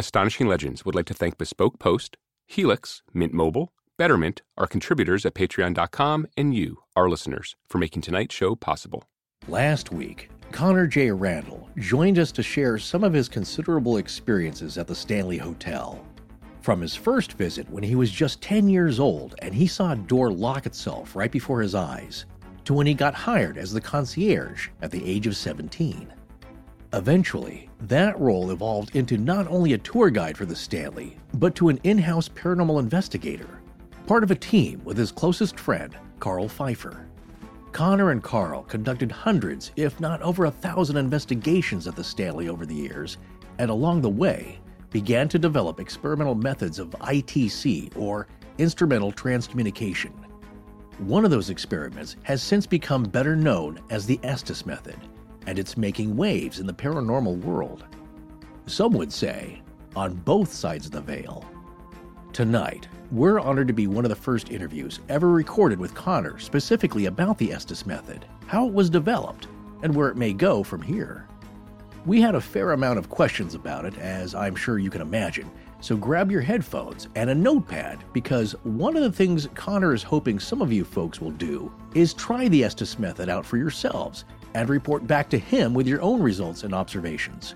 Astonishing Legends would like to thank Bespoke Post, Helix, Mint Mobile, Betterment, our contributors at patreon.com, and you, our listeners, for making tonight's show possible. Last week, Connor J. Randall joined us to share some of his considerable experiences at the Stanley Hotel. From his first visit when he was just 10 years old and he saw a door lock itself right before his eyes, to when he got hired as the concierge at the age of 17. Eventually, that role evolved into not only a tour guide for the Stanley, but to an in-house paranormal investigator, part of a team with his closest friend, Carl Pfeiffer. Connor and Carl conducted hundreds, if not over 1,000 investigations at the Stanley over the years, and along the way, began to develop experimental methods of ITC, or instrumental transcommunication. One of those experiments has since become better known as the Estes Method, and it's making waves in the paranormal world. Some would say, on both sides of the veil. Tonight, we're honored to be one of the first interviews ever recorded with Connor specifically about the Estes Method, how it was developed, and where it may go from here. We had a fair amount of questions about it, as I'm sure you can imagine, so grab your headphones and a notepad, because one of the things Connor is hoping some of you folks will do is try the Estes Method out for yourselves and report back to him with your own results and observations.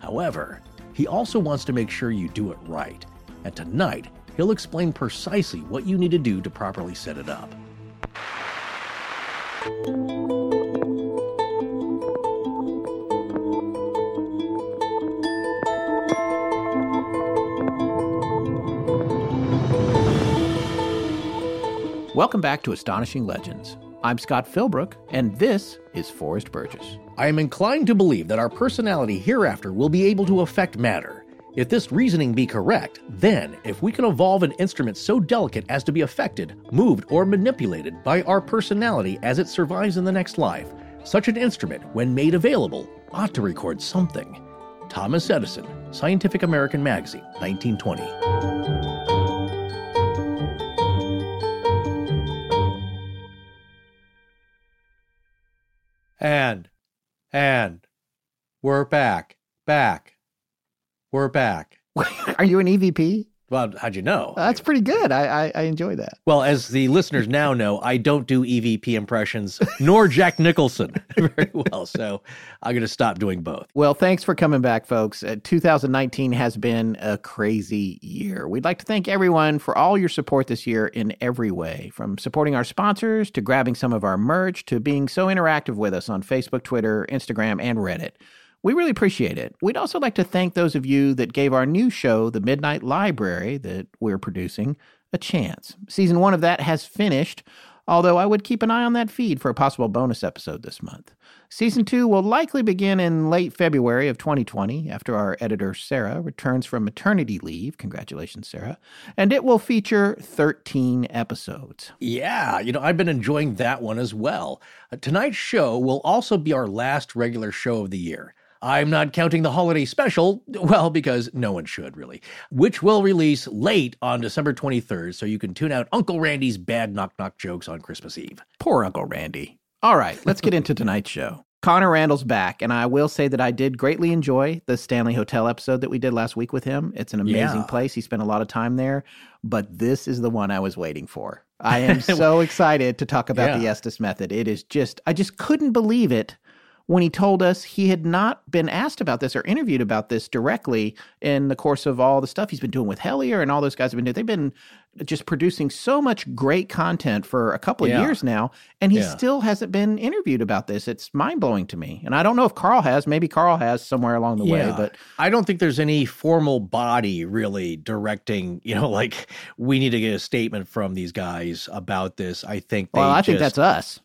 However, he also wants to make sure you do it right, and tonight he'll explain precisely what you need to do to properly set it up. Welcome back to Astonishing Legends. I'm Scott Philbrook, and this is Forrest Burgess. I am inclined to believe that our personality hereafter will be able to affect matter. If this reasoning be correct, then if we can evolve an instrument so delicate as to be affected, moved, or manipulated by our personality as it survives in the next life, such an instrument, when made available, ought to record something. Thomas Edison, Scientific American Magazine, 1920. And, we're back, we're back. Are you an EVP? Well, how'd you know? That's pretty good. I enjoy that. Well, as the listeners now know, I don't do EVP impressions, nor Jack Nicholson very well, so I'm going to stop doing both. Well, thanks for coming back, folks. 2019 has been a crazy year. We'd like to thank everyone for all your support this year in every way, from supporting our sponsors to grabbing some of our merch to being so interactive with us on Facebook, Twitter, Instagram, and Reddit. We really appreciate it. We'd also like to thank those of you that gave our new show, The Midnight Library, that we're producing, a chance. Season 1 of that has finished, although I would keep an eye on that feed for a possible bonus episode this month. Season 2 will likely begin in late February of 2020, after our editor, Sarah, returns from maternity leave. Congratulations, Sarah. And it will feature 13 episodes. Yeah, I've been enjoying that one as well. Tonight's show will also be our last regular show of the year. I'm not counting the holiday special, well, because no one should, really, which will release late on December 23rd, so you can tune out Uncle Randy's bad knock-knock jokes on Christmas Eve. Poor Uncle Randy. All right, let's get into tonight's show. Connor Randall's back, and I will say that I did greatly enjoy the Stanley Hotel episode that we did last week with him. It's an amazing place. He spent a lot of time there, but this is the one I was waiting for. I am so excited to talk about the Estes Method. It is just, I just couldn't believe it when he told us he had not been asked about this or interviewed about this directly in the course of all the stuff he's been doing with Hellier and all those guys have been doing. They've been just producing so much great content for a couple of years now, and he still hasn't been interviewed about this. It's mind-blowing to me. And I don't know if Carl has. Maybe Carl has somewhere along the way, but I don't think there's any formal body really directing, like, we need to get a statement from these guys about this. I think they think that's us.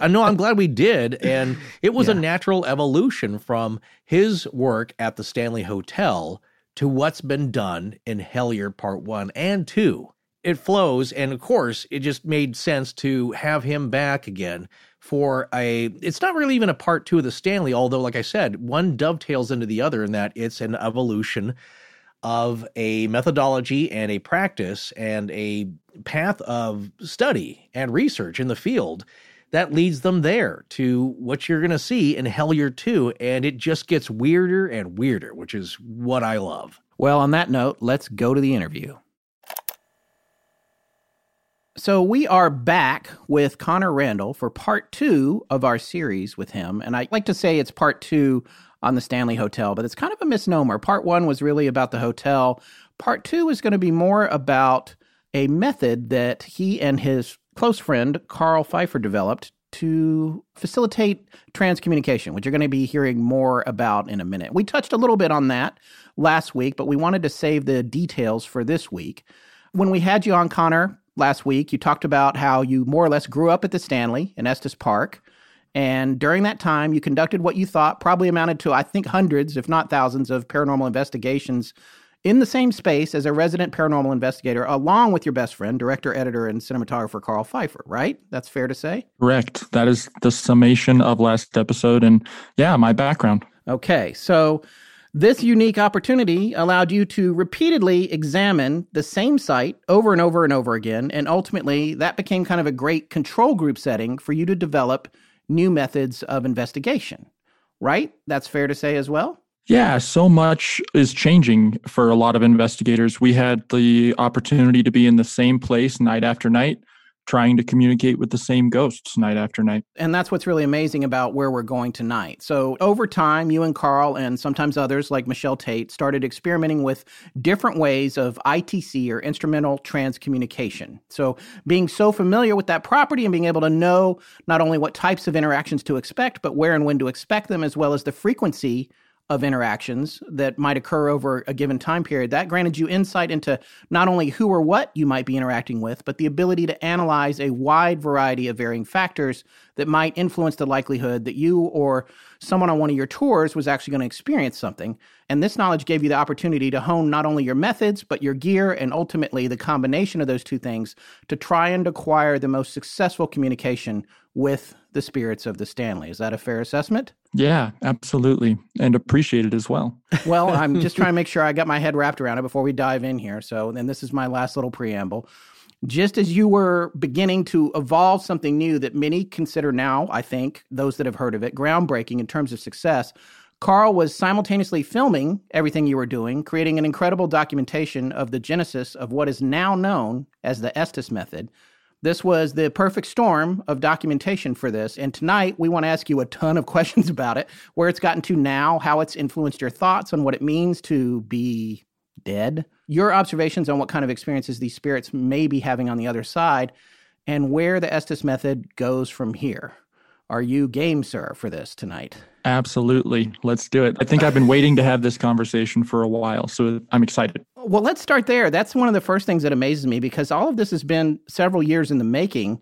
I'm glad we did. And it was a natural evolution from his work at the Stanley Hotel to what's been done in Hellier Part 1 and 2. It flows, and of course, it just made sense to have him back again for it's not really even a Part 2 of the Stanley, although, like I said, one dovetails into the other in that it's an evolution of a methodology and a practice and a path of study and research in the field that leads them there to what you're going to see in Hellier 2, and it just gets weirder and weirder, which is what I love. Well, on that note, let's go to the interview. So we are back with Connor Randall for part two of our series with him. And I like to say it's part two on the Stanley Hotel, but it's kind of a misnomer. Part one was really about the hotel. Part two is going to be more about a method that he and his close friend, Carl Pfeiffer, developed to facilitate transcommunication, which you're going to be hearing more about in a minute. We touched a little bit on that last week, but we wanted to save the details for this week. When we had you on, Connor, last week, you talked about how you more or less grew up at the Stanley in Estes Park, and during that time, you conducted what you thought probably amounted to, I think, hundreds, if not thousands, of paranormal investigations in the same space as a resident paranormal investigator, along with your best friend, director, editor, and cinematographer Carl Pfeiffer, right? That's fair to say? Correct. That is the summation of last episode and, yeah, my background. Okay. So this unique opportunity allowed you to repeatedly examine the same site over and over and over again, and ultimately that became kind of a great control group setting for you to develop new methods of investigation, right? That's fair to say as well? Yeah, so much is changing for a lot of investigators. We had the opportunity to be in the same place night after night, trying to communicate with the same ghosts night after night. And that's what's really amazing about where we're going tonight. So over time, you and Carl and sometimes others like Michelle Tate started experimenting with different ways of ITC or instrumental transcommunication. So being so familiar with that property and being able to know not only what types of interactions to expect, but where and when to expect them, as well as the frequency of interactions that might occur over a given time period, that granted you insight into not only who or what you might be interacting with, but the ability to analyze a wide variety of varying factors that might influence the likelihood that you or someone on one of your tours was actually going to experience something. And this knowledge gave you the opportunity to hone not only your methods, but your gear, and ultimately the combination of those two things to try and acquire the most successful communication with the spirits of the Stanley. Is that a fair assessment? Yeah, absolutely. And appreciate it as well. Well, I'm just trying to make sure I got my head wrapped around it before we dive in here. So then this is my last little preamble. Just as you were beginning to evolve something new that many consider now, I think, those that have heard of it, groundbreaking in terms of success, Carl was simultaneously filming everything you were doing, creating an incredible documentation of the genesis of what is now known as the Estes Method. This was the perfect storm of documentation for this, and tonight we want to ask you a ton of questions about it, where it's gotten to now, how it's influenced your thoughts on what it means to be dead, your observations on what kind of experiences these spirits may be having on the other side, and where the Estes Method goes from here. Are you game, sir, for this tonight? Absolutely. Let's do it. I think I've been waiting to have this conversation for a while, so I'm excited. Well, let's start there. That's one of the first things that amazes me, because all of this has been several years in the making.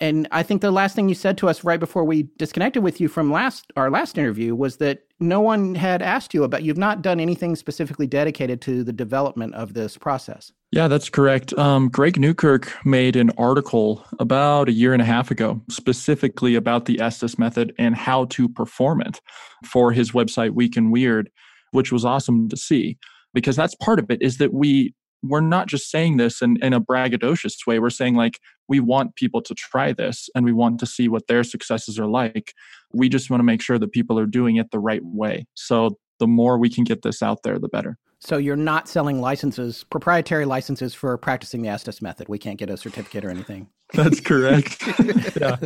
And I think the last thing you said to us right before we disconnected with you from our last interview was that no one had asked you about, you've not done anything specifically dedicated to the development of this process. Yeah, that's correct. Greg Newkirk made an article about a year and a half ago, specifically about the Estes Method and how to perform it for his website, Week in Weird, which was awesome to see. Because that's part of it, is that we're not just saying this in a braggadocious way. We're saying, like, we want people to try this and we want to see what their successes are like. We just want to make sure that people are doing it the right way. So the more we can get this out there, the better. So you're not selling licenses, proprietary licenses for practicing the Estes Method. We can't get a certificate or anything. That's correct. Yeah.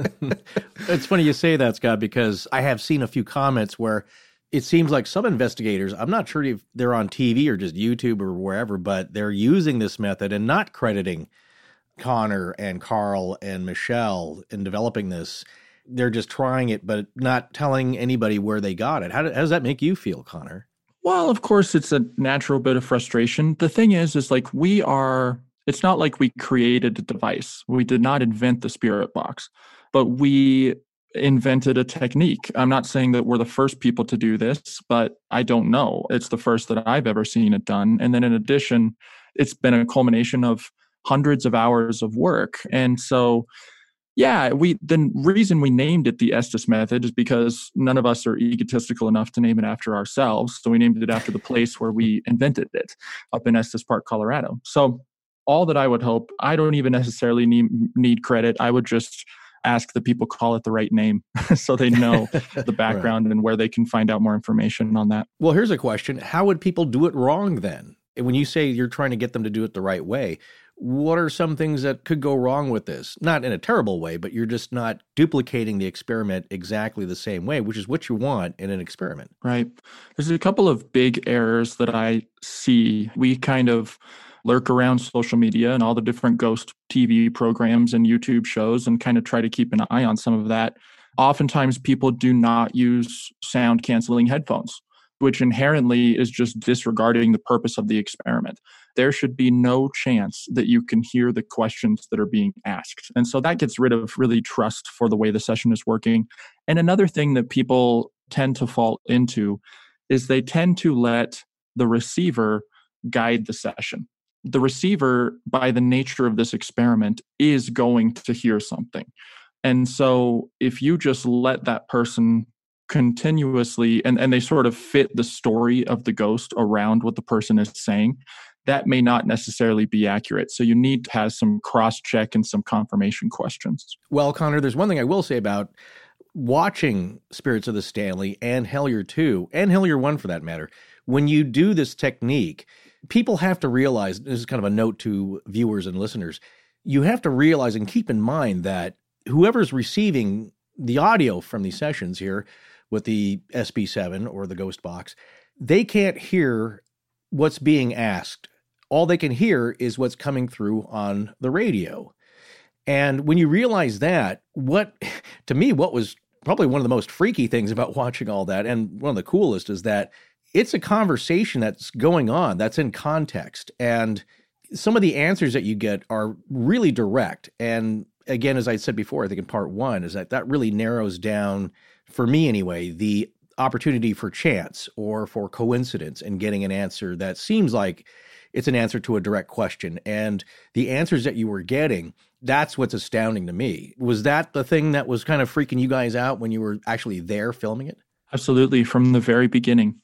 It's funny you say that, Scott, because I have seen a few comments where it seems like some investigators, I'm not sure if they're on TV or just YouTube or wherever, but they're using this method and not crediting Connor and Carl and Michelle in developing this. They're just trying it, but not telling anybody where they got it. How does that make you feel, Connor? Well, of course, it's a natural bit of frustration. The thing is like it's not like we created a device. We did not invent the spirit box, but we invented a technique. I'm not saying that we're the first people to do this, but I don't know. It's the first that I've ever seen it done. And then in addition, it's been a culmination of hundreds of hours of work. And so, yeah, the reason we named it the Estes Method is because none of us are egotistical enough to name it after ourselves. So we named it after the place where we invented it up in Estes Park, Colorado. So all that I would hope, I don't even necessarily need credit. I would just ask the people, call it the right name so they know the background and where they can find out more information on that. Well, here's a question. How would people do it wrong then? When you say you're trying to get them to do it the right way, what are some things that could go wrong with this? Not in a terrible way, but you're just not duplicating the experiment exactly the same way, which is what you want in an experiment. Right. There's a couple of big errors that I see. We kind of lurk around social media and all the different ghost TV programs and YouTube shows and kind of try to keep an eye on some of that. Oftentimes, people do not use sound-canceling headphones, which inherently is just disregarding the purpose of the experiment. There should be no chance that you can hear the questions that are being asked. And so that gets rid of really trust for the way the session is working. And another thing that people tend to fall into is they tend to let the receiver guide the session. The receiver, by the nature of this experiment, is going to hear something. And so if you just let that person continuously, and they sort of fit the story of the ghost around what the person is saying, that may not necessarily be accurate. So you need to have some cross-check and some confirmation questions. Well, Connor, there's one thing I will say about watching Spirits of the Stanley and Hellier 2, and Hellier 1 for that matter. When you do this technique, people have to realize, this is kind of a note to viewers and listeners, you have to realize and keep in mind that whoever's receiving the audio from these sessions here with the SB7 or the ghost box, they can't hear what's being asked. All they can hear is what's coming through on the radio. And when you realize that, what was probably one of the most freaky things about watching all that, and one of the coolest, is that it's a conversation that's going on, that's in context. And some of the answers that you get are really direct. And again, as I said before, I think in part one, is that really narrows down, for me anyway, the opportunity for chance or for coincidence in getting an answer that seems like it's an answer to a direct question. And the answers that you were getting, that's what's astounding to me. Was that the thing that was kind of freaking you guys out when you were actually there filming it? Absolutely, from the very beginning.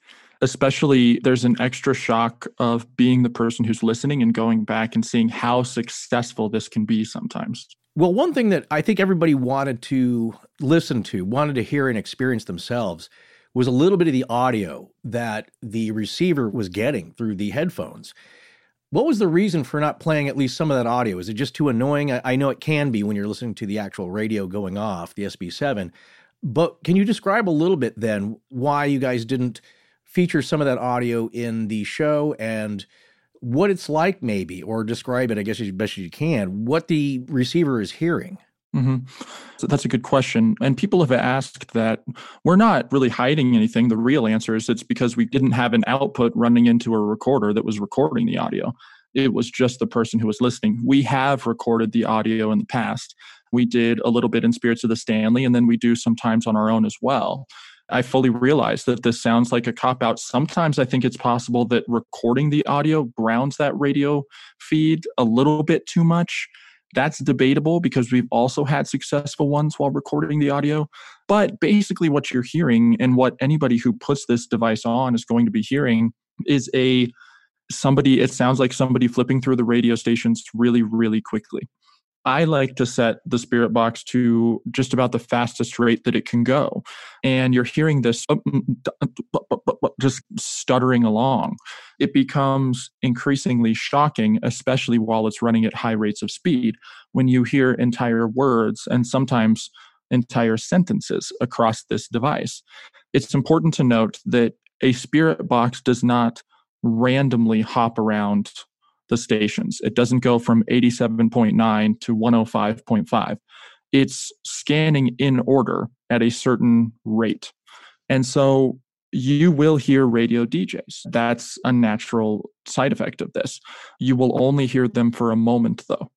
Especially, there's an extra shock of being the person who's listening and going back and seeing how successful this can be sometimes. Well, one thing that I think everybody wanted to listen to, wanted to hear and experience themselves, was a little bit of the audio that the receiver was getting through the headphones. What was the reason for not playing at least some of that audio? Is it just too annoying? I know it can be when you're listening to the actual radio going off, the SB7, but can you describe a little bit then why you guys didn't feature some of that audio in the show and what it's like maybe, or describe it, I guess, as best as you can, what the receiver is hearing? Mm-hmm. So that's a good question. And people have asked that. We're not really hiding anything. The real answer is it's because we didn't have an output running into a recorder that was recording the audio. It was just the person who was listening. We have recorded the audio in the past. We did a little bit in Spirits of the Stanley, and then we do sometimes on our own as well. I fully realize that this sounds like a cop-out. Sometimes I think it's possible that recording the audio browns that radio feed a little bit too much. That's debatable because we've also had successful ones while recording the audio. But basically what you're hearing and what anybody who puts this device on is going to be hearing is it sounds like somebody flipping through the radio stations really, really quickly. I like to set the spirit box to just about the fastest rate that it can go. And you're hearing this just stuttering along. It becomes increasingly shocking, especially while it's running at high rates of speed, when you hear entire words and sometimes entire sentences across this device. It's important to note that a spirit box does not randomly hop around the stations. It doesn't go from 87.9 to 105.5. It's scanning in order at a certain rate. And so you will hear radio DJs. That's a natural side effect of this. You will only hear them for a moment, though.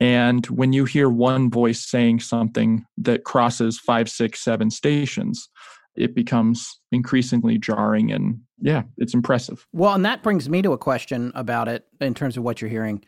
And when you hear one voice saying something that crosses 5, 6, 7 stations, it becomes increasingly jarring, and yeah, it's impressive. Well, and that brings me to a question about it in terms of what you're hearing.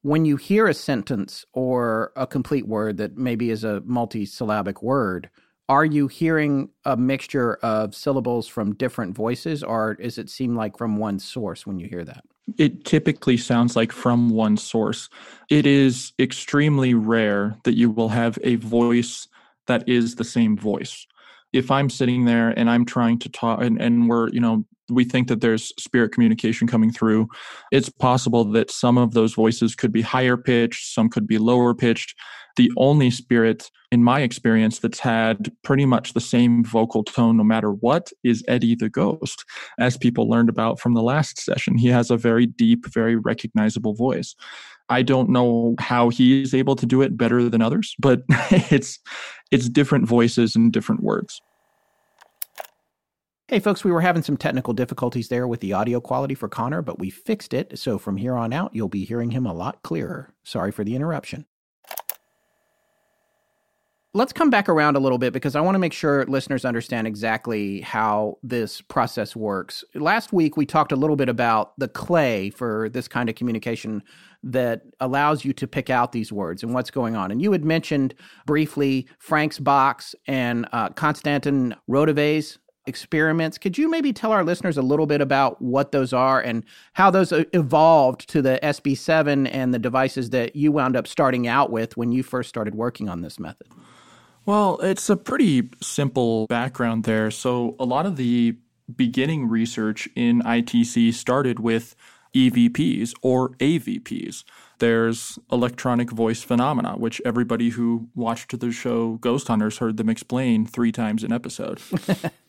When you hear a sentence or a complete word that maybe is a multi-syllabic word, are you hearing a mixture of syllables from different voices, or does it seem like from one source when you hear that? it typically sounds like from one source. It is extremely rare that you will have a voice that is the same voice. If I'm sitting there and I'm trying to talk and we're, you know, we think that there's spirit communication coming through, it's possible that some of those voices could be higher pitched, some could be lower pitched. The only spirit, in my experience, that's had pretty much the same vocal tone no matter what is Eddie the Ghost. As people learned about from the last session, he has a very deep, very recognizable voice. I don't know how he is able to do it better than others, but it's different voices and different words. Hey folks, we were having some technical difficulties there with the audio quality for Connor, but we fixed it. So from here on out, you'll be hearing him a lot clearer. Sorry for the interruption. Let's come back around a little bit because I want to make sure listeners understand exactly how this process works. Last week, we talked a little bit about the clay for this kind of communication that allows you to pick out these words and what's going on. And you had mentioned briefly Frank's box and Konstantin Raudive's experiments. Could you maybe tell our listeners a little bit about what those are and how those evolved to the SB7 and the devices that you wound up starting out with when you first started working on this method? Well, it's a pretty simple background there. So a lot of the beginning research in ITC started with EVPs or AVPs. There's electronic voice phenomena, which everybody who watched the show Ghost Hunters heard them explain 3 times an episode.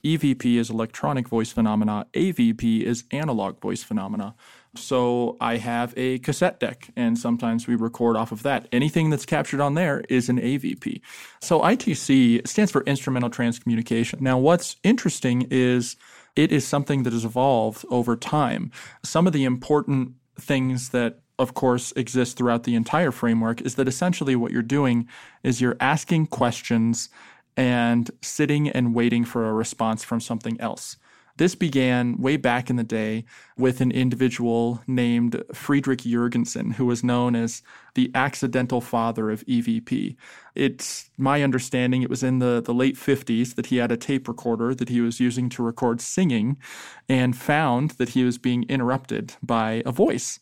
EVP is electronic voice phenomena. AVP is analog voice phenomena. So I have a cassette deck, and sometimes we record off of that. Anything that's captured on there is an AVP. So ITC stands for instrumental transcommunication. Now, what's interesting is it is something that has evolved over time. Some of the important things that, of course, exist throughout the entire framework is that essentially what you're doing is you're asking questions and sitting and waiting for a response from something else. This began way back in the day with an individual named Friedrich Jurgensen, who was known as the accidental father of EVP. It's my understanding it was in the late 50s that he had a tape recorder that he was using to record singing and found that he was being interrupted by a voice.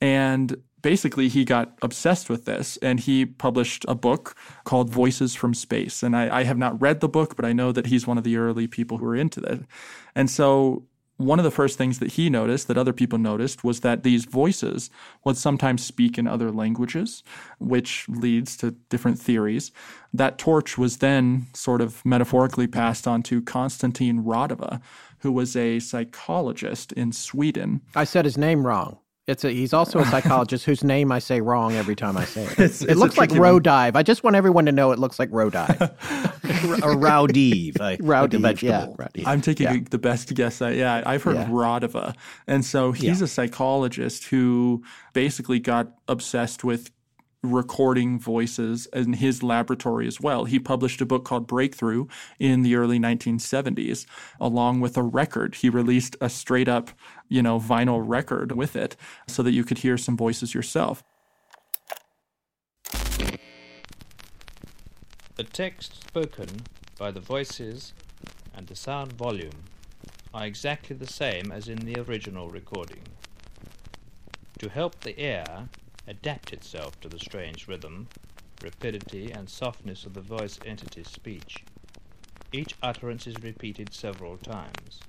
And basically, he got obsessed with this, and he published a book called Voices from Space. And I have not read the book, but I know that he's one of the early people who were into that. And so one of the first things that he noticed, that other people noticed, was that these voices would sometimes speak in other languages, which leads to different theories. That torch was then sort of metaphorically passed on to Konstantin Raudive, who was a psychologist in Sweden. I said his name wrong. He's also a psychologist whose name I say wrong every time I say it. It looks like Raudive. I just want everyone to know it looks like Raudive. Raudive. Raudive, yeah. Raudive. I'm taking the best guess. I've heard Raudive. And so he's a psychologist who basically got obsessed with recording voices in his laboratory as well. He published a book called Breakthrough in the early 1970s, along with a record. He released a straight-up, vinyl record with it so that you could hear some voices yourself. The text spoken by the voices and the sound volume are exactly the same as in the original recording. To help the ear adapt itself to the strange rhythm, rapidity, and softness of the voice entity's speech, each utterance is repeated several times.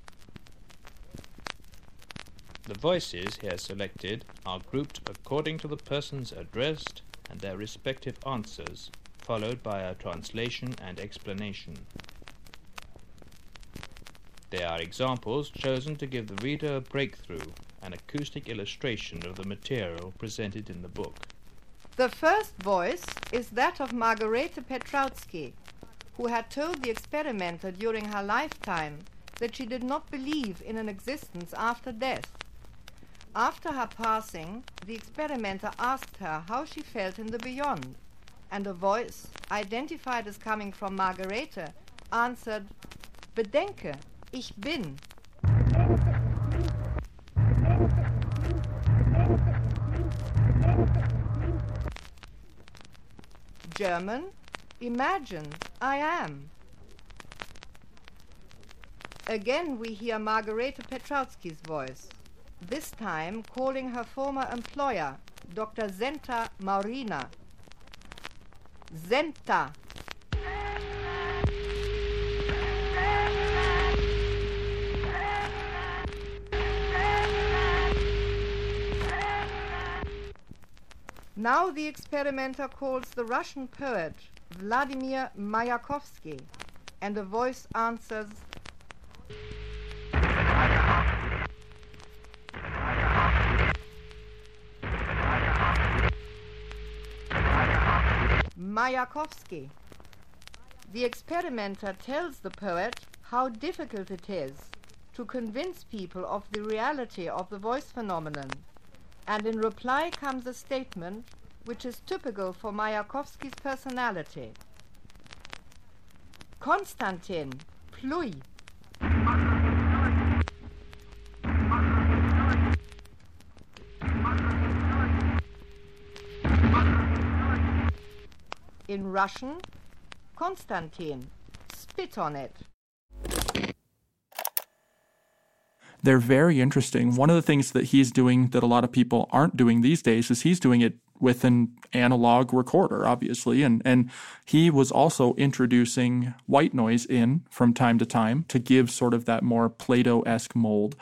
The voices here selected are grouped according to the persons addressed and their respective answers, followed by a translation and explanation. They are examples chosen to give the reader a breakthrough, an acoustic illustration of the material presented in the book. The first voice is that of Margarete Petrowski, who had told the experimenter during her lifetime that she did not believe in an existence after death. After her passing, the experimenter asked her how she felt in the beyond, and a voice, identified as coming from Margarete, answered, "Bedenke, ich bin." German, imagine, I am. Again we hear Margarete Petrowski's voice. this time calling her former employer, Dr. Zenta Maurina. Zenta. Now the experimenter calls the Russian poet Vladimir Mayakovsky, and a voice answers, Mayakovsky. The experimenter tells the poet how difficult it is to convince people of the reality of the voice phenomenon. And in reply comes a statement which is typical for Mayakovsky's personality. Konstantin Pluy. In Russian, Konstantin, spit on it. They're very interesting. One of the things that he's doing that a lot of people aren't doing these days is he's doing it with an analog recorder, obviously. And he was also introducing white noise in from time to time to give sort of that more Plato-esque mold.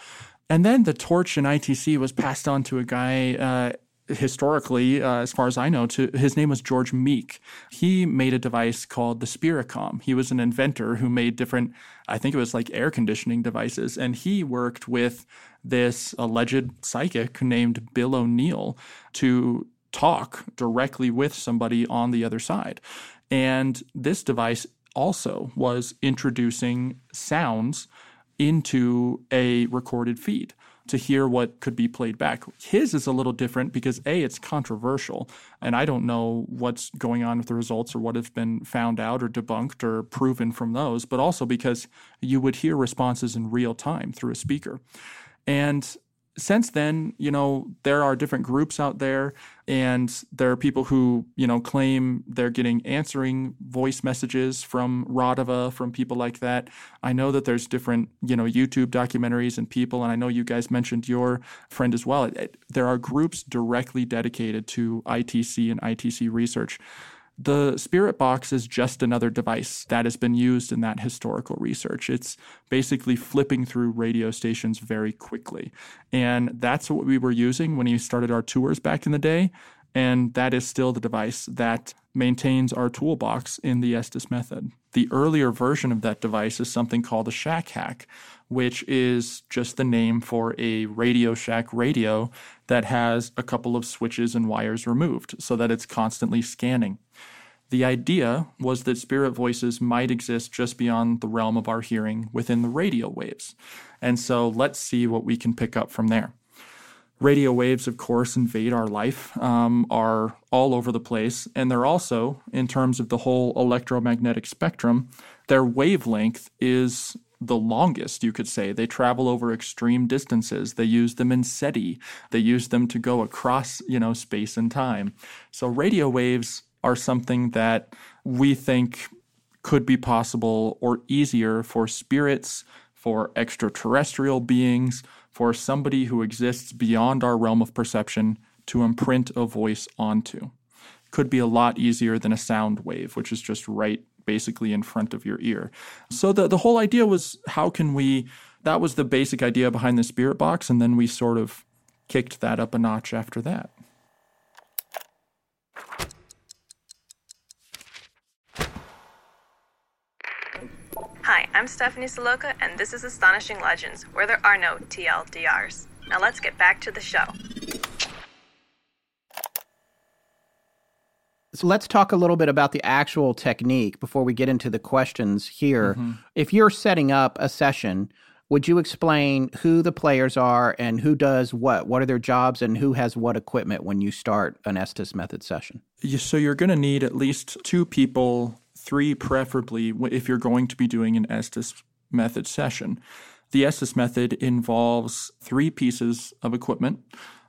And then the torch in ITC was passed on to a guy, historically, as far as I know, his name was George Meek. He made a device called the Spiricom. He was an inventor who made different, I think it was like air conditioning devices, and he worked with this alleged psychic named Bill O'Neill to talk directly with somebody on the other side. And this device also was introducing sounds into a recorded feed to hear what could be played back. His is a little different because, A, it's controversial, and I don't know what's going on with the results or what has been found out or debunked or proven from those, but also because you would hear responses in real time through a speaker. And since then, you know, there are different groups out there, and there are people who, you know, claim they're getting answering voice messages from Raudive, from people like that. I know that there's different, you know, YouTube documentaries and people, and I know you guys mentioned your friend as well. There are groups directly dedicated to ITC and ITC research. The spirit box is just another device that has been used in that historical research. It's basically flipping through radio stations very quickly. And that's what we were using when we started our tours back in the day. And that is still the device that maintains our toolbox in the Estes method. The earlier version of that device is something called a shack hack, which is just the name for a Radio Shack radio that has a couple of switches and wires removed so that it's constantly scanning. The idea was that spirit voices might exist just beyond the realm of our hearing within the radio waves. And so let's see what we can pick up from there. Radio waves, of course, invade our life, are all over the place, and they're also, in terms of the whole electromagnetic spectrum, their wavelength is the longest, you could say. They travel over extreme distances. They use them in SETI. They use them to go across, you know, space and time. So radio waves are something that we think could be possible or easier for spirits, for extraterrestrial beings, for somebody who exists beyond our realm of perception to imprint a voice onto. Could be a lot easier than a sound wave, which is just right basically in front of your ear. So the whole idea was, how can we – that was the basic idea behind the spirit box, and then we sort of kicked that up a notch after that. Hi, I'm Stephanie Saloka, and this is Astonishing Legends, where there are no TLDRs. Now let's get back to the show. So let's talk a little bit about the actual technique before we get into the questions here. Mm-hmm. If you're setting up a session, would you explain who the players are and who does what? What are their jobs and who has what equipment when you start an Estes Method session? So you're going to need at least two people, three preferably, if you're going to be doing an Estes Method session. The Estes Method involves three pieces of equipment.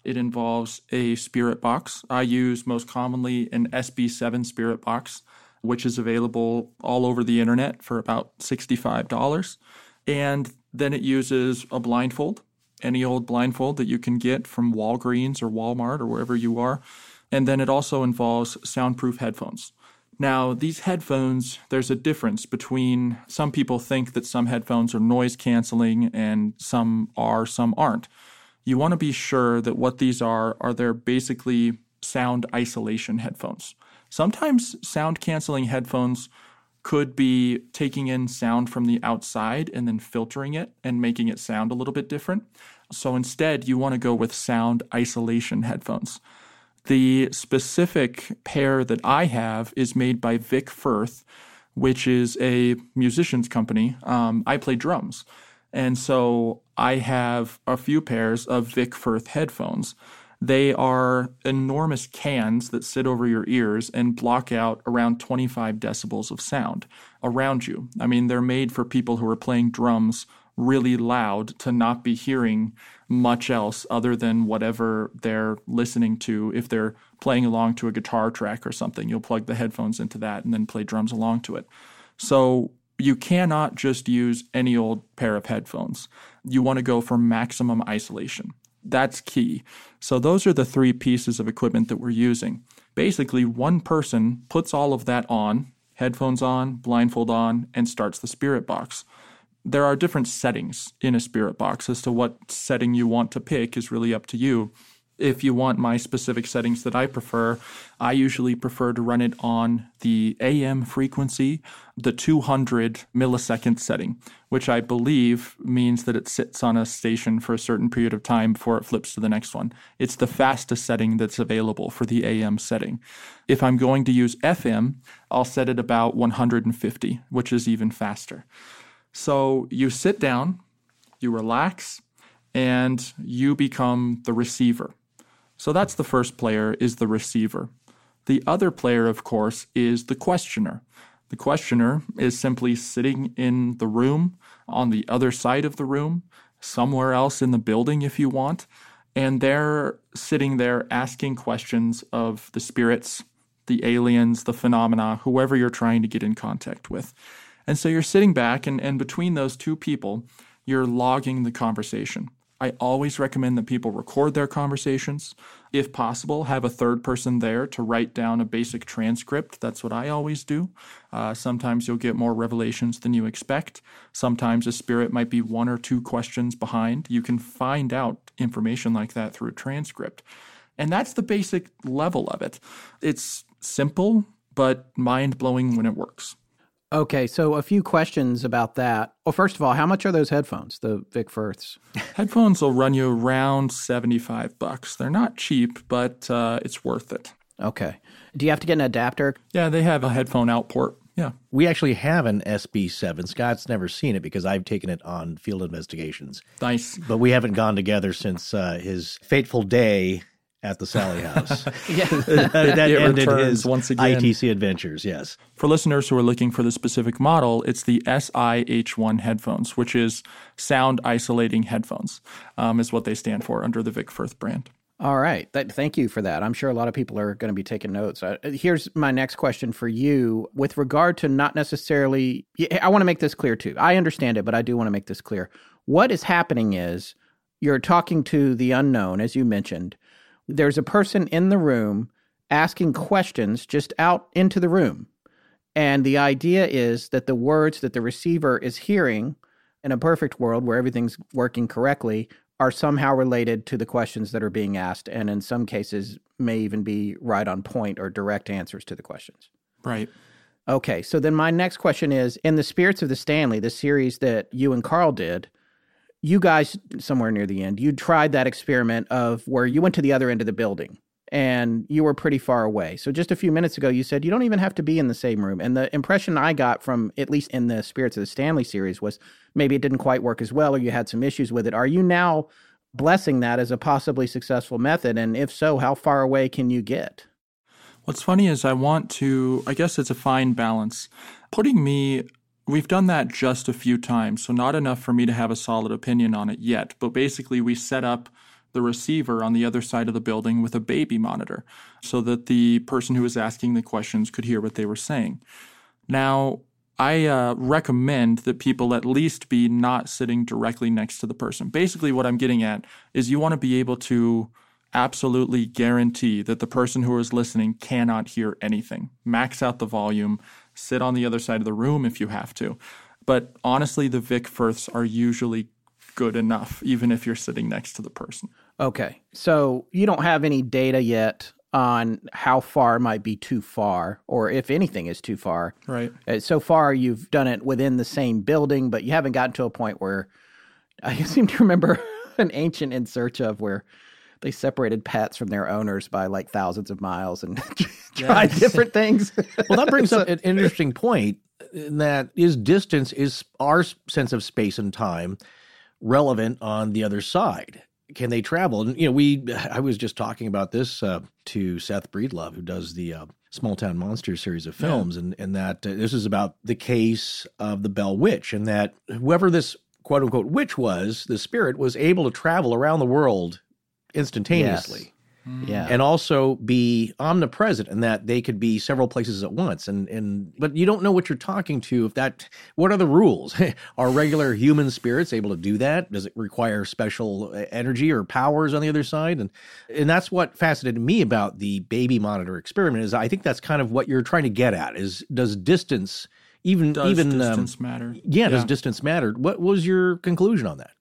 It involves a spirit box. I use most commonly an SB7 spirit box, which is available all over the internet for about $65. And then it uses a blindfold, any old blindfold that you can get from Walgreens or Walmart or wherever you are. And then it also involves soundproof headphones. Now, these headphones, there's a difference between some people think that some headphones are noise canceling and some are, some aren't. You want to be sure that what these are they're basically sound isolation headphones. Sometimes sound canceling headphones could be taking in sound from the outside and then filtering it and making it sound a little bit different. So instead, you want to go with sound isolation headphones. The specific pair that I have is made by Vic Firth, which is a musician's company. I play drums. And so I have a few pairs of Vic Firth headphones. They are enormous cans that sit over your ears and block out around 25 decibels of sound around you. I mean, they're made for people who are playing drums really loud to not be hearing much else other than whatever they're listening to. If they're playing along to a guitar track or something, you'll plug the headphones into that and then play drums along to it. So you cannot just use any old pair of headphones. You want to go for maximum isolation. That's key. So those are the three pieces of equipment that we're using. Basically, one person puts all of that on, headphones on, blindfold on, and starts the spirit box. There are different settings in a spirit box as to what setting you want to pick is really up to you. If you want my specific settings that I prefer, I usually prefer to run it on the AM frequency, the 200 millisecond setting, which I believe means that it sits on a station for a certain period of time before it flips to the next one. It's the fastest setting that's available for the AM setting. If I'm going to use FM, I'll set it about 150, which is even faster. So you sit down, you relax, and you become the receiver. So that's the first player, is the receiver. The other player, of course, is the questioner. The questioner is simply sitting in the room, on the other side of the room, somewhere else in the building if you want, and they're sitting there asking questions of the spirits, the aliens, the phenomena, whoever you're trying to get in contact with. And so you're sitting back, and between those two people, you're logging the conversation. I always recommend that people record their conversations. If possible, have a third person there to write down a basic transcript. That's what I always do. Sometimes you'll get more revelations than you expect. Sometimes a spirit might be one or two questions behind. You can find out information like that through a transcript. And that's the basic level of it. It's simple, but mind-blowing when it works. Okay, so a few questions about that. Well, first of all, how much are those headphones, the Vic Firths? Headphones will run you around $75. They're not cheap, but it's worth it. Okay. Do you have to get an adapter? Yeah, they have a headphone out port. Yeah. We actually have an SB7. Scott's never seen it because I've taken it on field investigations. Nice. But we haven't gone together since his fateful day at the Sally House. Yeah. That ended his once again. ITC adventures, yes. For listeners who are looking for the specific model, it's the SIH1 headphones, which is sound isolating headphones, is what they stand for under the Vic Firth brand. All right. Thank you for that. I'm sure a lot of people are going to be taking notes. Here's my next question for you with regard to not necessarily – I want to make this clear too. I understand it, but I do want to make this clear. What is happening is you're talking to the unknown, as you mentioned. There's a person in the room asking questions just out into the room. And the idea is that the words that the receiver is hearing in a perfect world where everything's working correctly are somehow related to the questions that are being asked, and in some cases may even be right on point or direct answers to the questions. Right. Okay, so then my next question is, in the Spirits of the Stanley, the series that you and Carl did, you guys, somewhere near the end, you tried that experiment of where you went to the other end of the building and you were pretty far away. So just a few minutes ago, you said you don't even have to be in the same room. And the impression I got from, at least in the Spirits of the Stanley series, was maybe it didn't quite work as well or you had some issues with it. Are you now blessing that as a possibly successful method? And if so, how far away can you get? What's funny is I guess it's a fine balance. We've done that just a few times, so not enough for me to have a solid opinion on it yet. But basically, we set up the receiver on the other side of the building with a baby monitor so that the person who was asking the questions could hear what they were saying. Now, I recommend that people at least be not sitting directly next to the person. Basically, what I'm getting at is you want to be able to absolutely guarantee that the person who is listening cannot hear anything. Max out the volume. Sit on the other side of the room if you have to. But honestly, the Vic Firths are usually good enough, even if you're sitting next to the person. Okay. So you don't have any data yet on how far might be too far, or if anything is too far. Right. So far, you've done it within the same building, but you haven't gotten to a point where I seem to remember an ancient In Search Of where they separated pets from their owners by like thousands of miles and tried different things. Well, that brings up an interesting point, in that is distance, is our sense of space and time relevant on the other side? Can they travel? And, you know, I was just talking about this to Seth Breedlove, who does the Small Town Monsters series of films, and that this is about the case of the Bell Witch, and that whoever this quote-unquote witch was, the spirit, was able to travel around the world instantaneously. Yes. Yeah. And also be omnipresent, and that they could be several places at once. But you don't know what you're talking to. What are the rules? Are regular human spirits able to do that? Does it require special energy or powers on the other side? And that's what fascinated me about the baby monitor experiment, is I think that's kind of what you're trying to get at, is does distance matter? Yeah, does distance matter? What was your conclusion on that?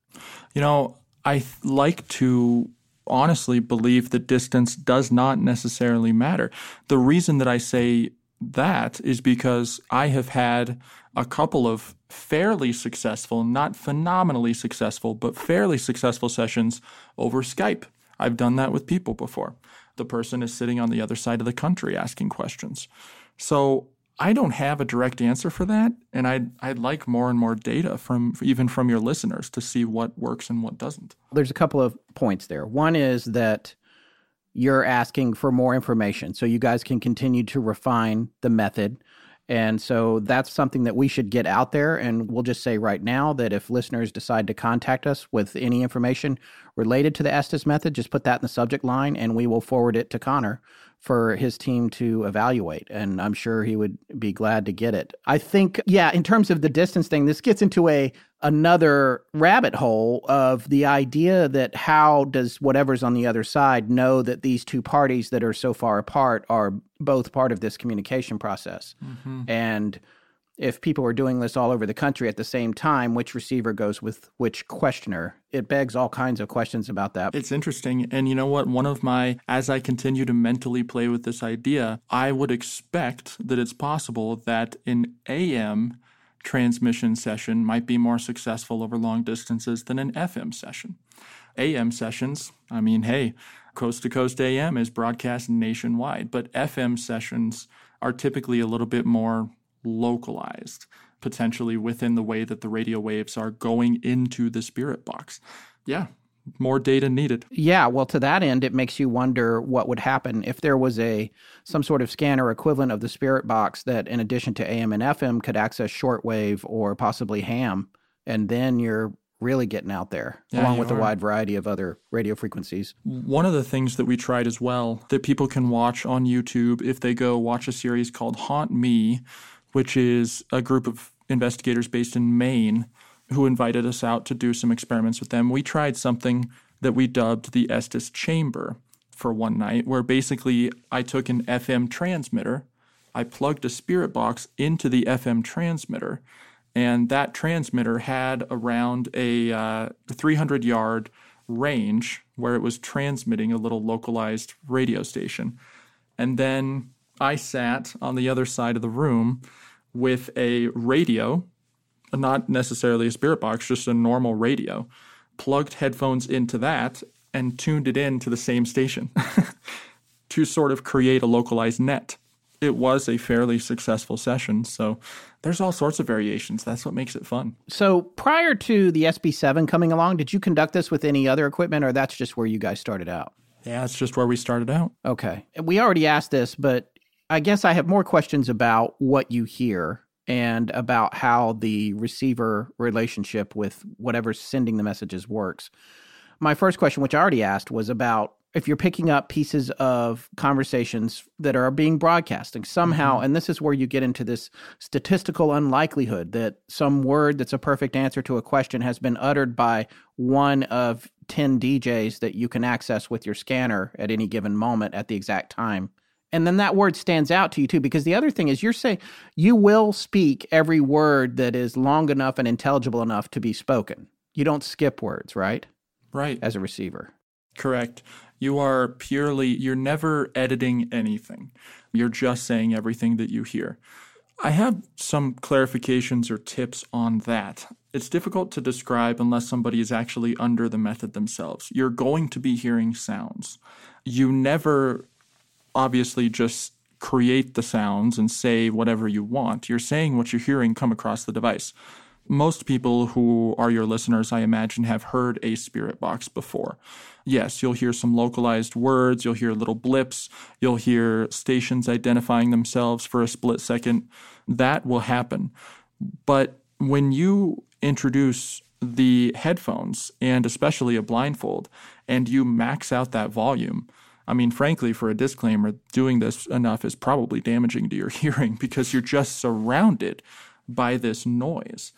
You know, I like to honestly believe that distance does not necessarily matter. The reason that I say that is because I have had a couple of fairly successful, not phenomenally successful, but fairly successful sessions over Skype. I've done that with people before. The person is sitting on the other side of the country asking questions. So I don't have a direct answer for that, and I'd like more and more data from your listeners to see what works and what doesn't. There's a couple of points there. One is that you're asking for more information, so you guys can continue to refine the method. And so that's something that we should get out there, and we'll just say right now that if listeners decide to contact us with any information related to the Estes method, just put that in the subject line, and we will forward it to Connor for his team to evaluate, and I'm sure he would be glad to get it. I think, in terms of the distance thing, this gets into another rabbit hole of the idea that how does whatever's on the other side know that these two parties that are so far apart are both part of this communication process? Mm-hmm. And if people are doing this all over the country at the same time, which receiver goes with which questioner? It begs all kinds of questions about that. It's interesting. And you know what? As I continue to mentally play with this idea, I would expect that it's possible that an AM transmission session might be more successful over long distances than an FM session. AM sessions, I mean, hey, coast to coast AM is broadcast nationwide, but FM sessions are typically a little bit more localized, potentially within the way that the radio waves are going into the spirit box. Yeah, more data needed. Yeah, well, to that end, it makes you wonder what would happen if there was some sort of scanner equivalent of the spirit box that, in addition to AM and FM, could access shortwave or possibly ham, and then you're really getting out there, along with a wide variety of other radio frequencies. One of the things that we tried as well that people can watch on YouTube if they go watch a series called Haunt Me, which is a group of investigators based in Maine who invited us out to do some experiments with them. We tried something that we dubbed the Estes Chamber for one night, where basically I took an FM transmitter, I plugged a spirit box into the FM transmitter, and that transmitter had around a 300-yard range where it was transmitting a little localized radio station. And then I sat on the other side of the room with a radio, not necessarily a spirit box, just a normal radio, plugged headphones into that and tuned it in to the same station to sort of create a localized net. It was a fairly successful session, so there's all sorts of variations. That's what makes it fun. So prior to the SB7 coming along, did you conduct this with any other equipment, or that's just where you guys started out? Yeah, that's just where we started out. Okay. We already asked this, but I guess I have more questions about what you hear and about how the receiver relationship with whatever's sending the messages works. My first question, which I already asked, was about if you're picking up pieces of conversations that are being broadcasting somehow, mm-hmm. and this is where you get into this statistical unlikelihood that some word that's a perfect answer to a question has been uttered by one of 10 DJs that you can access with your scanner at any given moment at the exact time. And then that word stands out to you, too, because the other thing is you're saying you will speak every word that is long enough and intelligible enough to be spoken. You don't skip words, right? Right. As a receiver. Correct. You are purely, you're never editing anything. You're just saying everything that you hear. I have some clarifications or tips on that. It's difficult to describe unless somebody is actually under the method themselves. You're going to be hearing sounds. You never... obviously just create the sounds and say whatever you want. You're saying what you're hearing come across the device. Most people who are your listeners, I imagine, have heard a spirit box before. Yes, you'll hear some localized words, you'll hear little blips, you'll hear stations identifying themselves for a split second. That will happen. But when you introduce the headphones, and especially a blindfold, and you max out that volume, I mean, frankly, for a disclaimer, doing this enough is probably damaging to your hearing because you're just surrounded by this noise.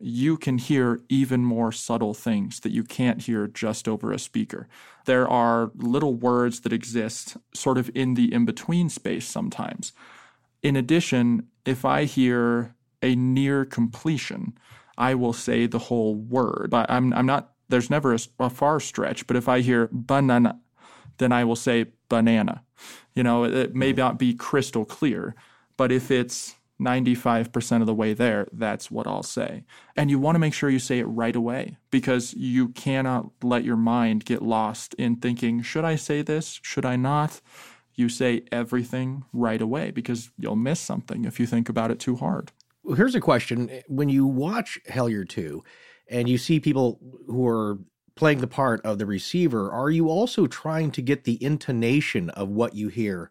You can hear even more subtle things that you can't hear just over a speaker. There are little words that exist sort of in the in-between space sometimes. In addition, if I hear a near completion, I will say the whole word. But I'm not, there's never a far stretch, but if I hear banana, then I will say banana. You know, it may not be crystal clear, but if it's 95% of the way there, that's what I'll say. And you want to make sure you say it right away because you cannot let your mind get lost in thinking, should I say this? Should I not? You say everything right away because you'll miss something if you think about it too hard. Well, here's a question. When you watch Hellier 2 and you see people who are playing the part of the receiver, are you also trying to get the intonation of what you hear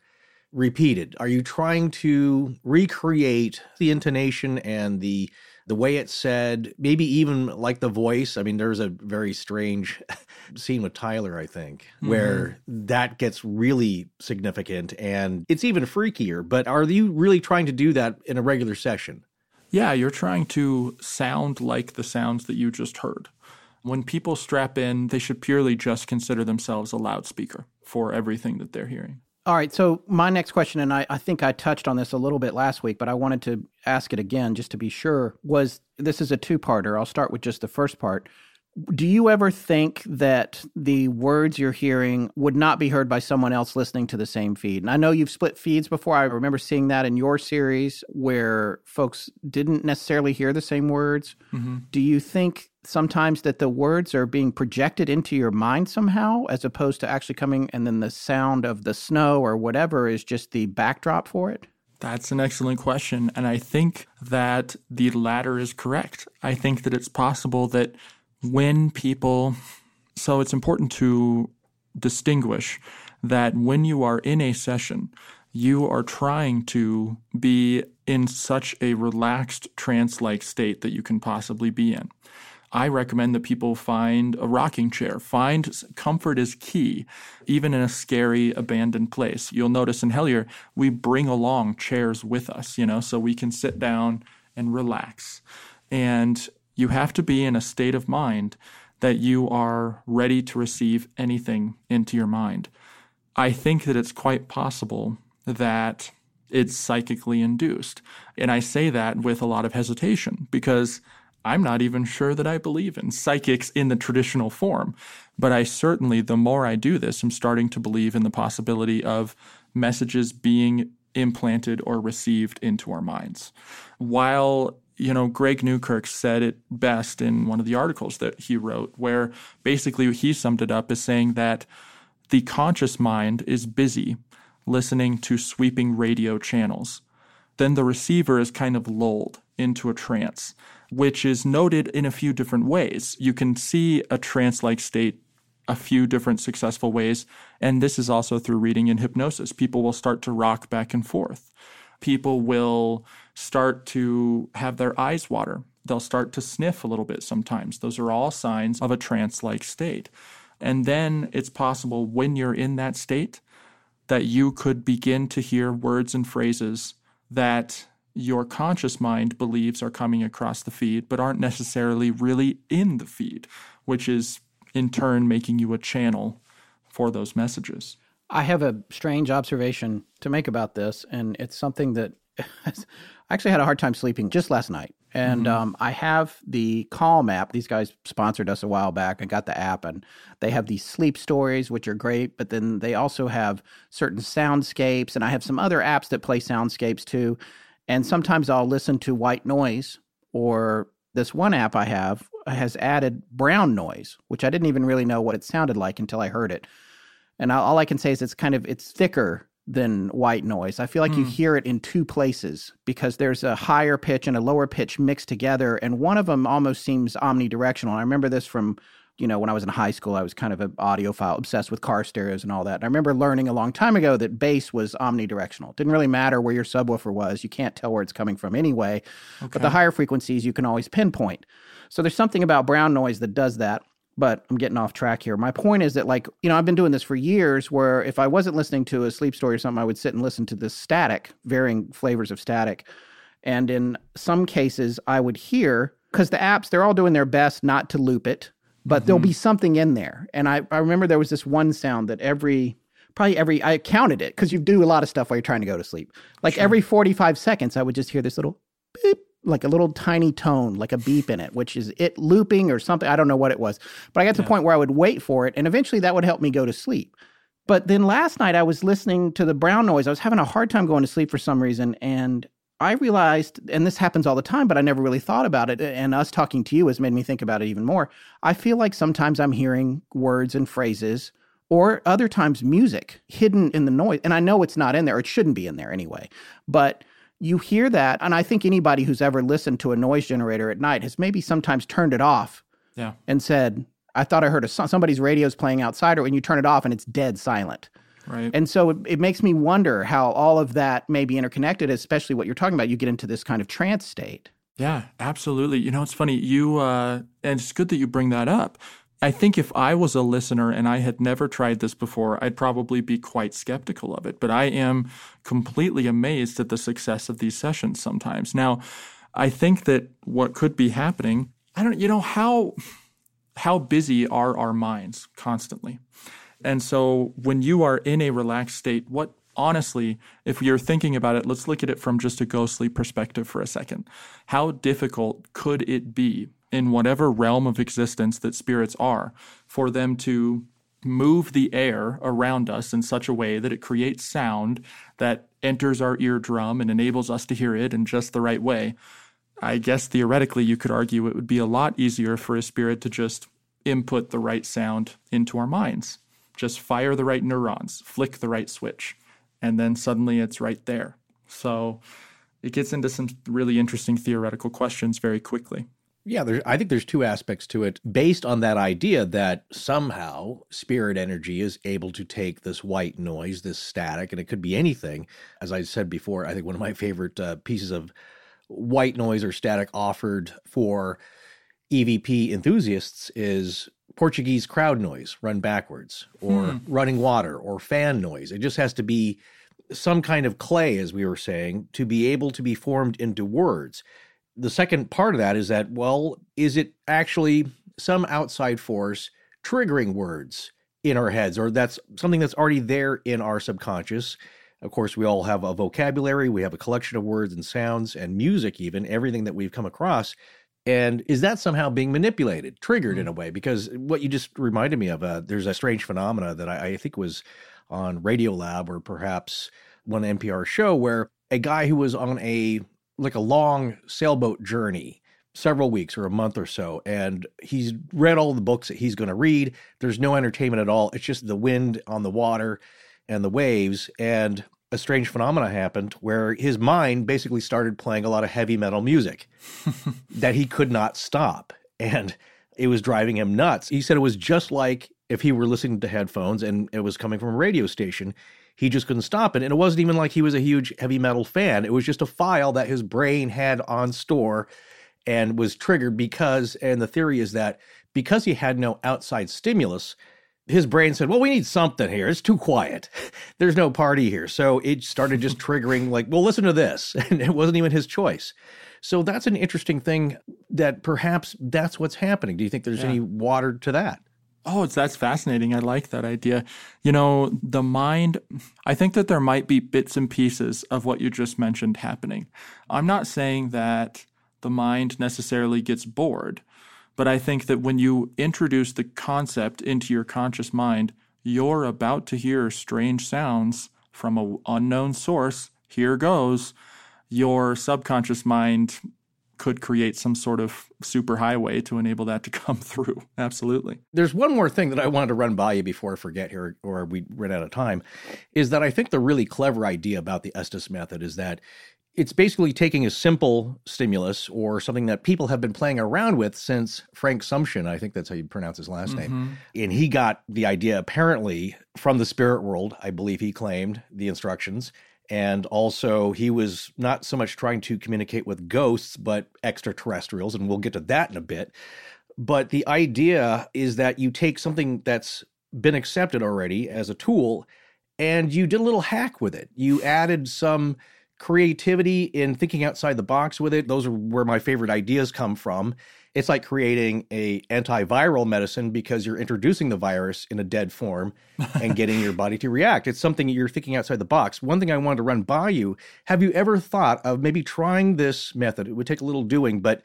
repeated? Are you trying to recreate the intonation and the way it's said, maybe even like the voice? I mean, there's a very strange scene with Tyler, I think, where that gets really significant and it's even freakier. But are you really trying to do that in a regular session? Yeah, you're trying to sound like the sounds that you just heard. When people strap in, they should purely just consider themselves a loudspeaker for everything that they're hearing. All right. So my next question, and I think I touched on this a little bit last week, but I wanted to ask it again just to be sure, was this is a two-parter. I'll start with just the first part. Do you ever think that the words you're hearing would not be heard by someone else listening to the same feed? And I know you've split feeds before. I remember seeing that in your series where folks didn't necessarily hear the same words. Mm-hmm. Do you think sometimes that the words are being projected into your mind somehow as opposed to actually coming and then the sound of the snow or whatever is just the backdrop for it? That's an excellent question. And I think that the latter is correct. I think that it's possible that when people, so it's important to distinguish that when you are in a session, you are trying to be in such a relaxed trance-like state that you can possibly be in. I recommend that people find a rocking chair. Find comfort is key, even in a scary, abandoned place. You'll notice in Hellier, we bring along chairs with us, you know, so we can sit down and relax. And you have to be in a state of mind that you are ready to receive anything into your mind. I think that it's quite possible that it's psychically induced. And I say that with a lot of hesitation because I'm not even sure that I believe in psychics in the traditional form. But I certainly, the more I do this, I'm starting to believe in the possibility of messages being implanted or received into our minds. While, you know, Greg Newkirk said it best in one of the articles that he wrote, where basically he summed it up as saying that the conscious mind is busy listening to sweeping radio channels. Then the receiver is kind of lulled into a trance, which is noted in a few different ways. You can see a trance-like state a few different successful ways, and this is also through reading and hypnosis. People will start to rock back and forth. People will start to have their eyes water. They'll start to sniff a little bit sometimes. Those are all signs of a trance-like state. And then it's possible when you're in that state that you could begin to hear words and phrases that your conscious mind believes are coming across the feed but aren't necessarily really in the feed, which is in turn making you a channel for those messages. I have a strange observation to make about this, and it's something that I actually had a hard time sleeping just last night. And I have the Calm app. These guys sponsored us a while back. I got the app, and they have these sleep stories, which are great, but then they also have certain soundscapes, and I have some other apps that play soundscapes too. And sometimes I'll listen to white noise, or this one app I have has added brown noise, which I didn't even really know what it sounded like until I heard it. And all I can say is it's thicker than white noise. I feel like you hear it in two places because there's a higher pitch and a lower pitch mixed together, and one of them almost seems omnidirectional. And I remember this from, when I was in high school, I was kind of an audiophile, obsessed with car stereos and all that. And I remember learning a long time ago that bass was omnidirectional. It didn't really matter where your subwoofer was. You can't tell where it's coming from anyway. Okay. But the higher frequencies you can always pinpoint. So there's something about brown noise that does that. But I'm getting off track here. My point is that, I've been doing this for years where if I wasn't listening to a sleep story or something, I would sit and listen to this static, varying flavors of static. And in some cases, I would hear, because the apps, they're all doing their best not to loop it, but there'll be something in there. And I remember there was this one sound that I counted it, because you do a lot of stuff while you're trying to go to sleep. Every 45 seconds, I would just hear this little beep. Like a little tiny tone, like a beep in it, which is it looping or something. I don't know what it was. But I got to the point where I would wait for it, and eventually that would help me go to sleep. But then last night I was listening to the brown noise. I was having a hard time going to sleep for some reason, and I realized, and this happens all the time, but I never really thought about it, and us talking to you has made me think about it even more. I feel like sometimes I'm hearing words and phrases, or other times music hidden in the noise. And I know it's not in there, or it shouldn't be in there anyway. But you hear that, and I think anybody who's ever listened to a noise generator at night has maybe sometimes turned it off and said, I thought I heard somebody's radio's playing outside, or when you turn it off and it's dead silent. Right. And so it makes me wonder how all of that may be interconnected, especially what you're talking about. You get into this kind of trance state. Yeah, absolutely. It's funny. And it's good that you bring that up. I think if I was a listener and I had never tried this before, I'd probably be quite skeptical of it. But I am completely amazed at the success of these sessions sometimes. Now, I think that what could be happening, how busy are our minds constantly? And so when you are in a relaxed state, honestly, if you're thinking about it, let's look at it from just a ghostly perspective for a second. How difficult could it be in whatever realm of existence that spirits are, for them to move the air around us in such a way that it creates sound that enters our eardrum and enables us to hear it in just the right way? I guess theoretically you could argue it would be a lot easier for a spirit to just input the right sound into our minds, just fire the right neurons, flick the right switch, and then suddenly it's right there. So it gets into some really interesting theoretical questions very quickly. Yeah, I think there's two aspects to it based on that idea that somehow spirit energy is able to take this white noise, this static, and it could be anything. As I said before, I think one of my favorite pieces of white noise or static offered for EVP enthusiasts is Portuguese crowd noise run backwards, or running water, or fan noise. It just has to be some kind of clay, as we were saying, to be able to be formed into words. The second part of that is that, is it actually some outside force triggering words in our heads, or that's something that's already there in our subconscious? Of course, we all have a vocabulary. We have a collection of words and sounds and music, even everything that we've come across. And is that somehow being manipulated, triggered in a way? Because what you just reminded me of, there's a strange phenomena that I think was on Radiolab or perhaps one NPR show where a guy who was on a long sailboat journey, several weeks or a month or so. And he's read all the books that he's going to read. There's no entertainment at all. It's just the wind on the water and the waves. And a strange phenomena happened where his mind basically started playing a lot of heavy metal music that he could not stop. And it was driving him nuts. He said it was just like if he were listening to headphones and it was coming from a radio station. He just couldn't stop it. And it wasn't even like he was a huge heavy metal fan. It was just a file that his brain had on store and was triggered because, and the theory is that because he had no outside stimulus, his brain said, well, we need something here. It's too quiet. There's no party here. So it started just triggering like, well, listen to this. And it wasn't even his choice. So that's an interesting thing that perhaps that's what's happening. Do you think there's any water to that? Oh, that's fascinating. I like that idea. You know, the mind, I think that there might be bits and pieces of what you just mentioned happening. I'm not saying that the mind necessarily gets bored, but I think that when you introduce the concept into your conscious mind, you're about to hear strange sounds from an unknown source. Here goes. Your subconscious mind could create some sort of superhighway to enable that to come through. Absolutely. There's one more thing that I wanted to run by you before I forget here, or we run out of time, is that I think the really clever idea about the Estes method is that it's basically taking a simple stimulus or something that people have been playing around with since Frank Sumption, I think that's how you pronounce his last name. And he got the idea apparently from the spirit world, I believe he claimed, the instructions. And also he was not so much trying to communicate with ghosts, but extraterrestrials. And we'll get to that in a bit. But the idea is that you take something that's been accepted already as a tool and you did a little hack with it. You added some creativity in thinking outside the box with it. Those are where my favorite ideas come from. It's like creating an antiviral medicine because you're introducing the virus in a dead form and getting your body to react. It's something you're thinking outside the box. One thing I wanted to run by you, have you ever thought of maybe trying this method? It would take a little doing, but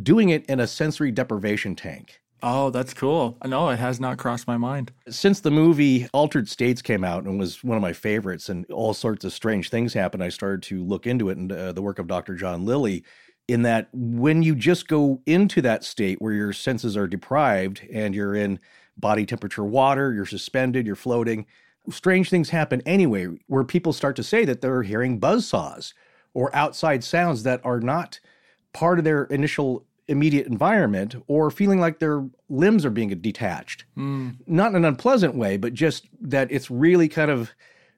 doing it in a sensory deprivation tank. Oh, that's cool. No, it has not crossed my mind. Since the movie Altered States came out and was one of my favorites and all sorts of strange things happened, I started to look into it and the work of Dr. John Lilly, in that when you just go into that state where your senses are deprived and you're in body temperature water, you're suspended, you're floating, strange things happen anyway, where people start to say that they're hearing buzzsaws or outside sounds that are not part of their initial immediate environment, or feeling like their limbs are being detached. Not in an unpleasant way, but just that it's really kind of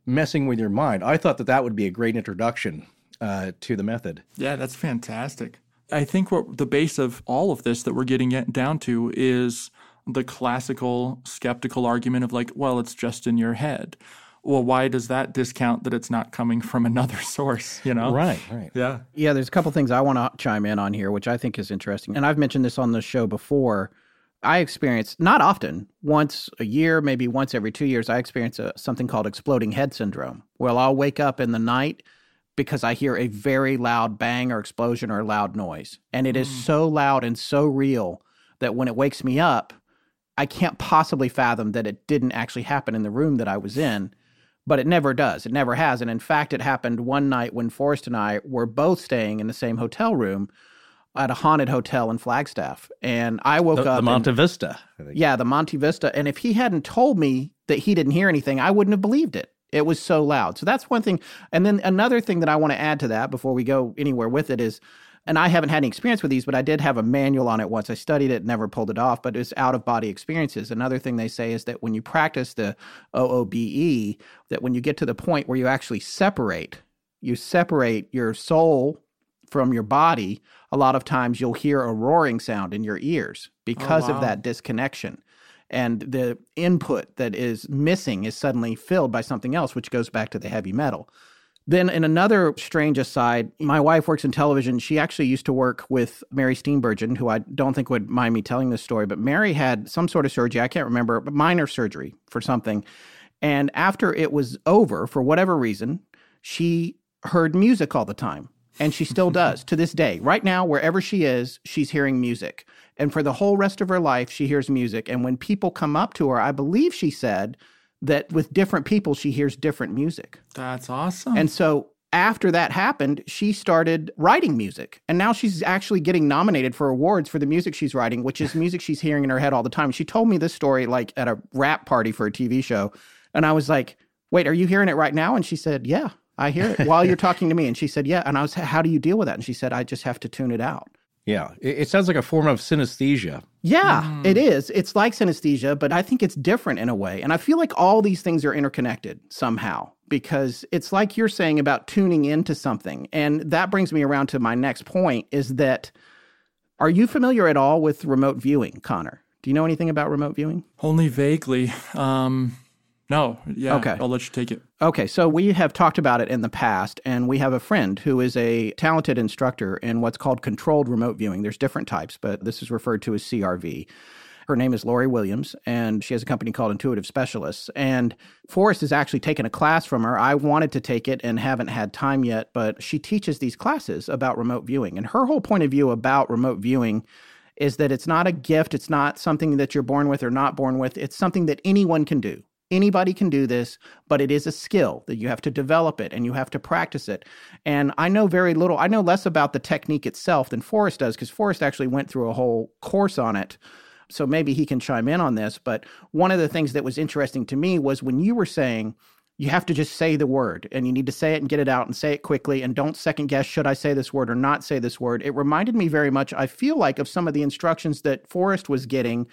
messing with your mind. I thought that that would be a great introduction to the method. Yeah, that's fantastic. I think what the base of all of this that we're getting down to is the classical skeptical argument of like, well, it's just in your head. Well, why does that discount that it's not coming from another source, you know? Right. Yeah. Yeah, there's a couple things I want to chime in on here, which I think is interesting. And I've mentioned this on the show before. I experience, not often, once a year, maybe once every 2 years, I experience something called exploding head syndrome. Well, I'll wake up in the night because I hear a very loud bang or explosion or loud noise. And it is so loud and so real that when it wakes me up, I can't possibly fathom that it didn't actually happen in the room that I was in. But it never does. It never has. And in fact, it happened one night when Forrest and I were both staying in the same hotel room at a haunted hotel in Flagstaff. And I woke up. The Monte Vista. I think. Yeah, the Monte Vista. And if he hadn't told me that he didn't hear anything, I wouldn't have believed it. It was so loud. So that's one thing. And then another thing that I want to add to that before we go anywhere with it is, and I haven't had any experience with these, but I did have a manual on it once. I studied it, never pulled it off, but it's out-of-body experiences. Another thing they say is that when you practice the OOBE, that when you get to the point where you actually separate, your soul from your body, a lot of times you'll hear a roaring sound in your ears because of that disconnection. And the input that is missing is suddenly filled by something else, which goes back to the heavy metal. Then in another strange aside, my wife works in television. She actually used to work with Mary Steenburgen, who I don't think would mind me telling this story, but Mary had some sort of surgery. I can't remember, but minor surgery for something. And after it was over, for whatever reason, she heard music all the time. And she still does to this day. Right now, wherever she is, she's hearing music. And for the whole rest of her life, she hears music. And when people come up to her, I believe she said that with different people, she hears different music. That's awesome. And so after that happened, she started writing music. And now she's actually getting nominated for awards for the music she's writing, which is music she's hearing in her head all the time. She told me this story like at a rap party for a TV show. And I was like, wait, are you hearing it right now? And she said, yeah, I hear it while you're talking to me. And she said, yeah. And I was, how do you deal with that? And she said, I just have to tune it out. Yeah. It sounds like a form of synesthesia. Yeah, it is. It's like synesthesia, but I think it's different in a way. And I feel like all these things are interconnected somehow because it's like you're saying about tuning into something. And that brings me around to my next point is that, are you familiar at all with remote viewing, Connor? Do you know anything about remote viewing? Only vaguely. No. Yeah. Okay. I'll let you take it. Okay. So we have talked about it in the past, and we have a friend who is a talented instructor in what's called controlled remote viewing. There's different types, but this is referred to as CRV. Her name is Lori Williams, and she has a company called Intuitive Specialists. And Forrest has actually taken a class from her. I wanted to take it and haven't had time yet, but she teaches these classes about remote viewing. And her whole point of view about remote viewing is that it's not a gift. It's not something that you're born with or not born with. It's something that anyone can do. Anybody can do this, but it is a skill that you have to develop it and you have to practice it. And I know very little. I know less about the technique itself than Forrest does, because Forrest actually went through a whole course on it. So maybe he can chime in on this, but one of the things that was interesting to me was when you were saying you have to just say the word and you need to say it and get it out and say it quickly and don't second guess, should I say this word or not say this word? It reminded me very much, I feel like, of some of the instructions that Forrest was getting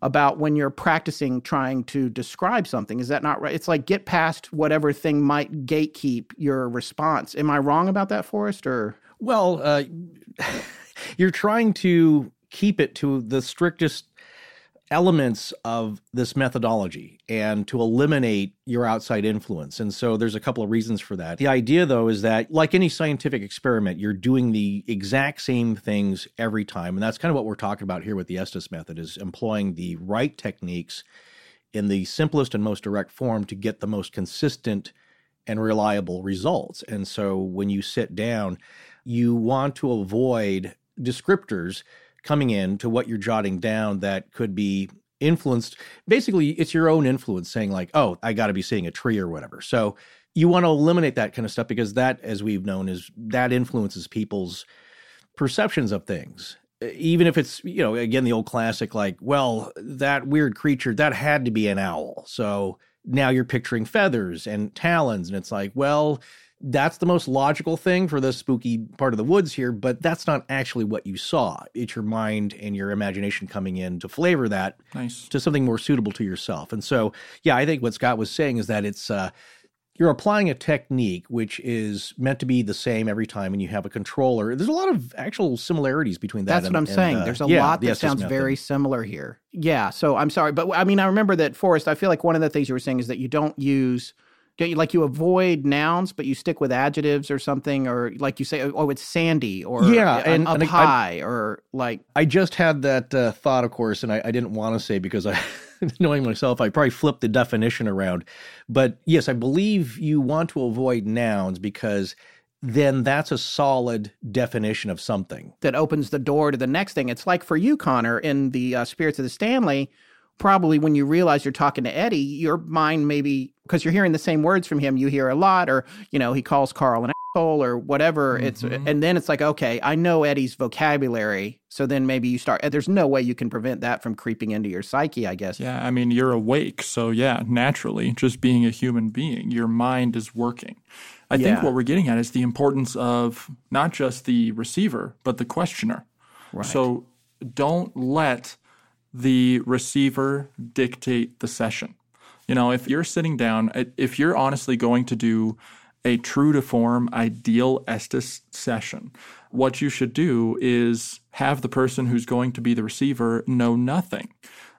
about when you're practicing trying to describe something. Is that not right? It's like get past whatever thing might gatekeep your response. Am I wrong about that, Forrest? Or well, you're trying to keep it to the strictest elements of this methodology and to eliminate your outside influence. And so there's a couple of reasons for that. The idea, though, is that like any scientific experiment, you're doing the exact same things every time. And that's kind of what we're talking about here with the Estes method, is employing the right techniques in the simplest and most direct form to get the most consistent and reliable results. And so when you sit down, you want to avoid descriptors coming in to what you're jotting down that could be influenced. Basically, it's your own influence saying like, oh, I got to be seeing a tree or whatever. So you want to eliminate that kind of stuff because that, as we've known, is that influences people's perceptions of things. Even if it's, you know, again, the old classic, like, well, that weird creature, that had to be an owl. So now you're picturing feathers and talons, and it's like, well, that's the most logical thing for this spooky part of the woods here, but that's not actually what you saw. It's your mind and your imagination coming in to flavor that to something more suitable to yourself. And so, yeah, I think what Scott was saying is that it's you're applying a technique which is meant to be the same every time, and you have a controller. There's a lot of actual similarities between that. That's what I'm saying. There's a lot that sounds very similar here. Yeah, so I'm sorry. But I mean, I remember that, Forrest, I feel like one of the things you were saying is that you don't use... Like you avoid nouns, but you stick with adjectives or something, or like you say, oh, it's sandy, or high, or like. I just had that thought, of course, and I didn't want to say because I, knowing myself, I probably flipped the definition around. But yes, I believe you want to avoid nouns because then that's a solid definition of something. That opens the door to the next thing. It's like for you, Connor, in the Spirits of the Stanley, probably when you realize you're talking to Eddie, your mind maybe, because you're hearing the same words from him, you hear a lot, or, you know, he calls Carl an asshole or whatever. Mm-hmm. And then it's like, okay, I know Eddie's vocabulary. So then maybe you start, there's no way you can prevent that from creeping into your psyche, I guess. Yeah, I mean, you're awake. So yeah, naturally, just being a human being, your mind is working. I think what we're getting at is the importance of not just the receiver, but the questioner. Right. So don't let the receiver dictate the session. You know, if you're sitting down, if you're honestly going to do a true to form ideal Estes session, what you should do is have the person who's going to be the receiver know nothing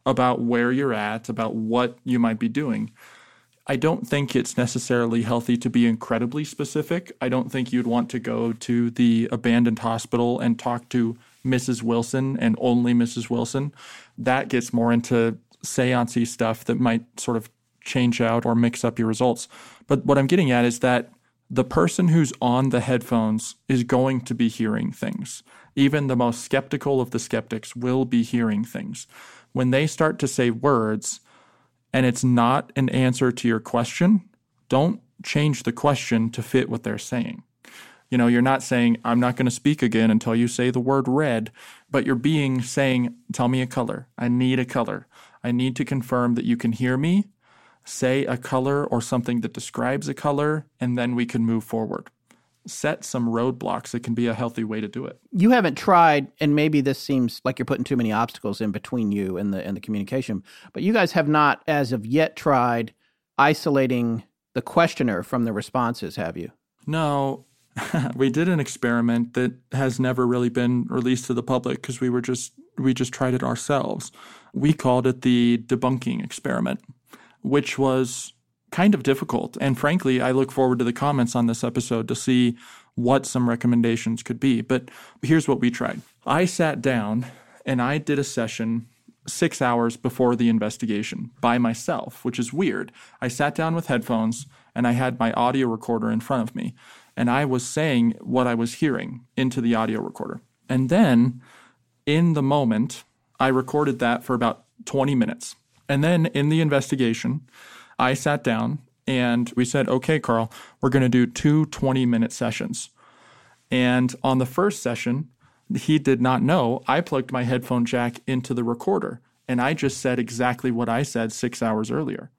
about where you're at, about what you might be doing. I don't think it's necessarily healthy to be incredibly specific. I don't think you'd want to go to the abandoned hospital and talk to Mrs. Wilson and only Mrs. Wilson. That gets more into seance-y stuff that might sort of change out or mix up your results. But what I'm getting at is that the person who's on the headphones is going to be hearing things. Even the most skeptical of the skeptics will be hearing things. When they start to say words and it's not an answer to your question, don't change the question to fit what they're saying. You know, you're not saying, I'm not going to speak again until you say the word red, but you're saying, tell me a color. I need a color. I need to confirm that you can hear me. Say a color or something that describes a color, and then we can move forward. Set some roadblocks. It can be a healthy way to do it. You haven't tried, and maybe this seems like you're putting too many obstacles in between you and the communication, but you guys have not, as of yet, tried isolating the questioner from the responses, have you? No. We did an experiment that has never really been released to the public because we were just we just tried it ourselves. We called it the debunking experiment, which was kind of difficult. And frankly, I look forward to the comments on this episode to see what some recommendations could be. But here's what we tried. I sat down and I did a session 6 hours before the investigation by myself, which is weird. I sat down with headphones and I had my audio recorder in front of me. And I was saying what I was hearing into the audio recorder. And then in the moment, I recorded that for about 20 minutes. And then in the investigation, I sat down and we said, okay, Carl, we're going to do two 20-minute sessions. And on the first session, he did not know I plugged my headphone jack into the recorder. And I just said exactly what I said 6 hours earlier.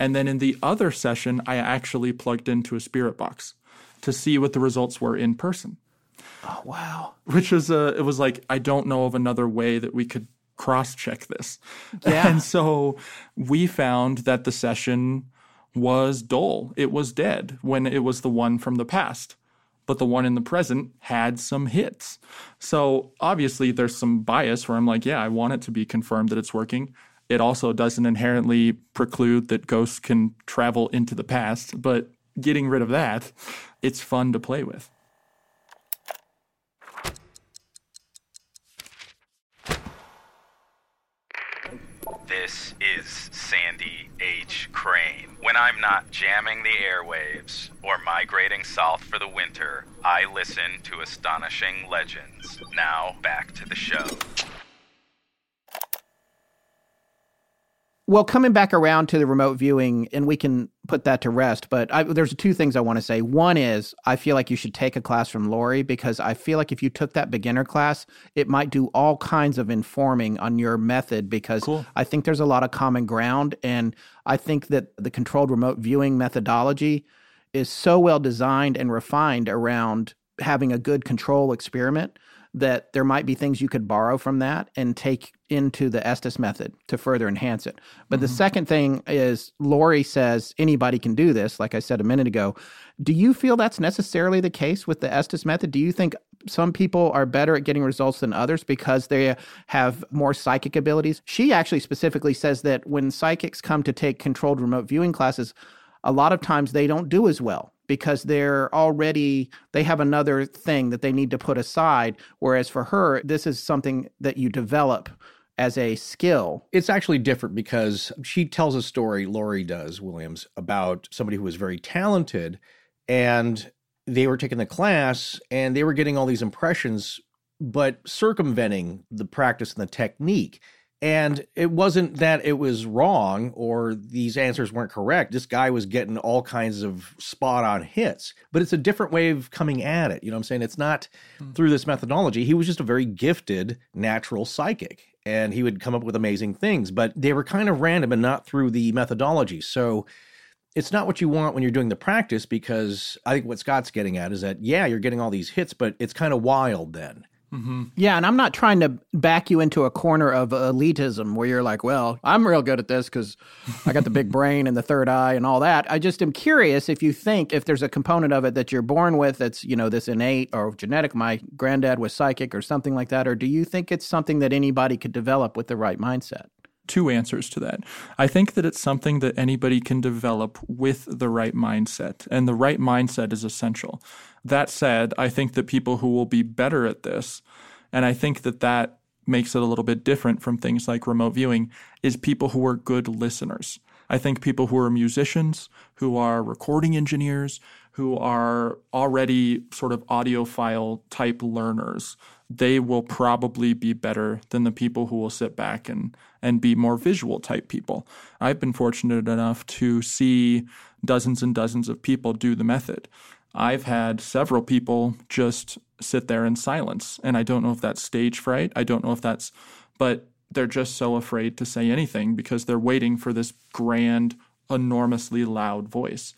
And then in the other session, I actually plugged into a spirit box to see what the results were in person. Oh, wow. Which was, it was like, I don't know of another way that we could cross-check this. Yeah. And so we found that the session was dull. It was dead when it was the one from the past. But the one in the present had some hits. So obviously there's some bias where I'm like, yeah, I want it to be confirmed that it's working. It also doesn't inherently preclude that ghosts can travel into the past, but getting rid of that, it's fun to play with. This is Sandy H. Crane. When I'm not jamming the airwaves or migrating south for the winter, I listen to astonishing legends. Now, back to the show. Well, coming back around to the remote viewing, and we can put that to rest, but there's two things I want to say. One is I feel like you should take a class from Lori, because I feel like if you took that beginner class, it might do all kinds of informing on your method, because cool. I think there's a lot of common ground, and I think that the controlled remote viewing methodology is so well designed and refined around having a good control experiment that there might be things you could borrow from that and take into the Estes method to further enhance it. But The second thing is, Lori says anybody can do this, like I said a minute ago. Do you feel that's necessarily the case with the Estes method? Do you think some people are better at getting results than others because they have more psychic abilities? She actually specifically says that when psychics come to take controlled remote viewing classes, a lot of times they don't do as well, because they have another thing that they need to put aside. Whereas for her, this is something that you develop as a skill. It's actually different, because she tells a story, Lori does, Williams, about somebody who was very talented, and they were taking the class and they were getting all these impressions, but circumventing the practice and the technique. And it wasn't that it was wrong or these answers weren't correct. This guy was getting all kinds of spot-on hits, but it's a different way of coming at it. You know what I'm saying? It's not through this methodology. He was just a very gifted natural psychic, and he would come up with amazing things, but they were kind of random and not through the methodology. So it's not what you want when you're doing the practice, because I think what Scott's getting at is that, yeah, you're getting all these hits, but it's kind of wild then. Mm-hmm. Yeah, and I'm not trying to back you into a corner of elitism where you're like, well, I'm real good at this because I got the big brain and the third eye and all that. I just am curious if you think if there's a component of it that you're born with that's, you know, this innate or genetic, my granddad was psychic or something like that, or do you think it's something that anybody could develop with the right mindset? Two answers to that. I think that it's something that anybody can develop with the right mindset, and the right mindset is essential. That said, I think that people who will be better at this, and I think that that makes it a little bit different from things like remote viewing, is people who are good listeners. I think people who are musicians, who are recording engineers, who are already sort of audiophile type learners, they will probably be better than the people who will sit back and be more visual type people. I've been fortunate enough to see dozens and dozens of people do the method. I've had several people just sit there in silence, and I don't know if that's stage fright. I don't know if that's, but they're just so afraid to say anything because they're waiting for this grand, enormously loud voice.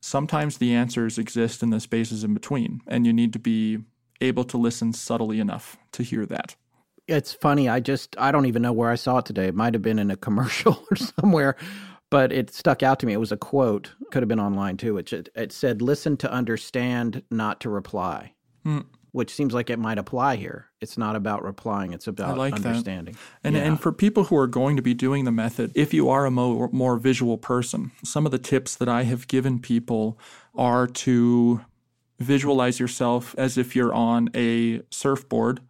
Sometimes the answers exist in the spaces in between, and you need to be able to listen subtly enough to hear that. It's funny. I don't even know where I saw it today. It might have been in a commercial or somewhere, but it stuck out to me. It was a quote. Could have been online too. It said, listen to understand, not to reply. which seems like it might apply here. It's not about replying. It's about understanding. That. And for people who are going to be doing the method, if you are a more visual person, some of the tips that I have given people are to visualize yourself as if you're on a surfboard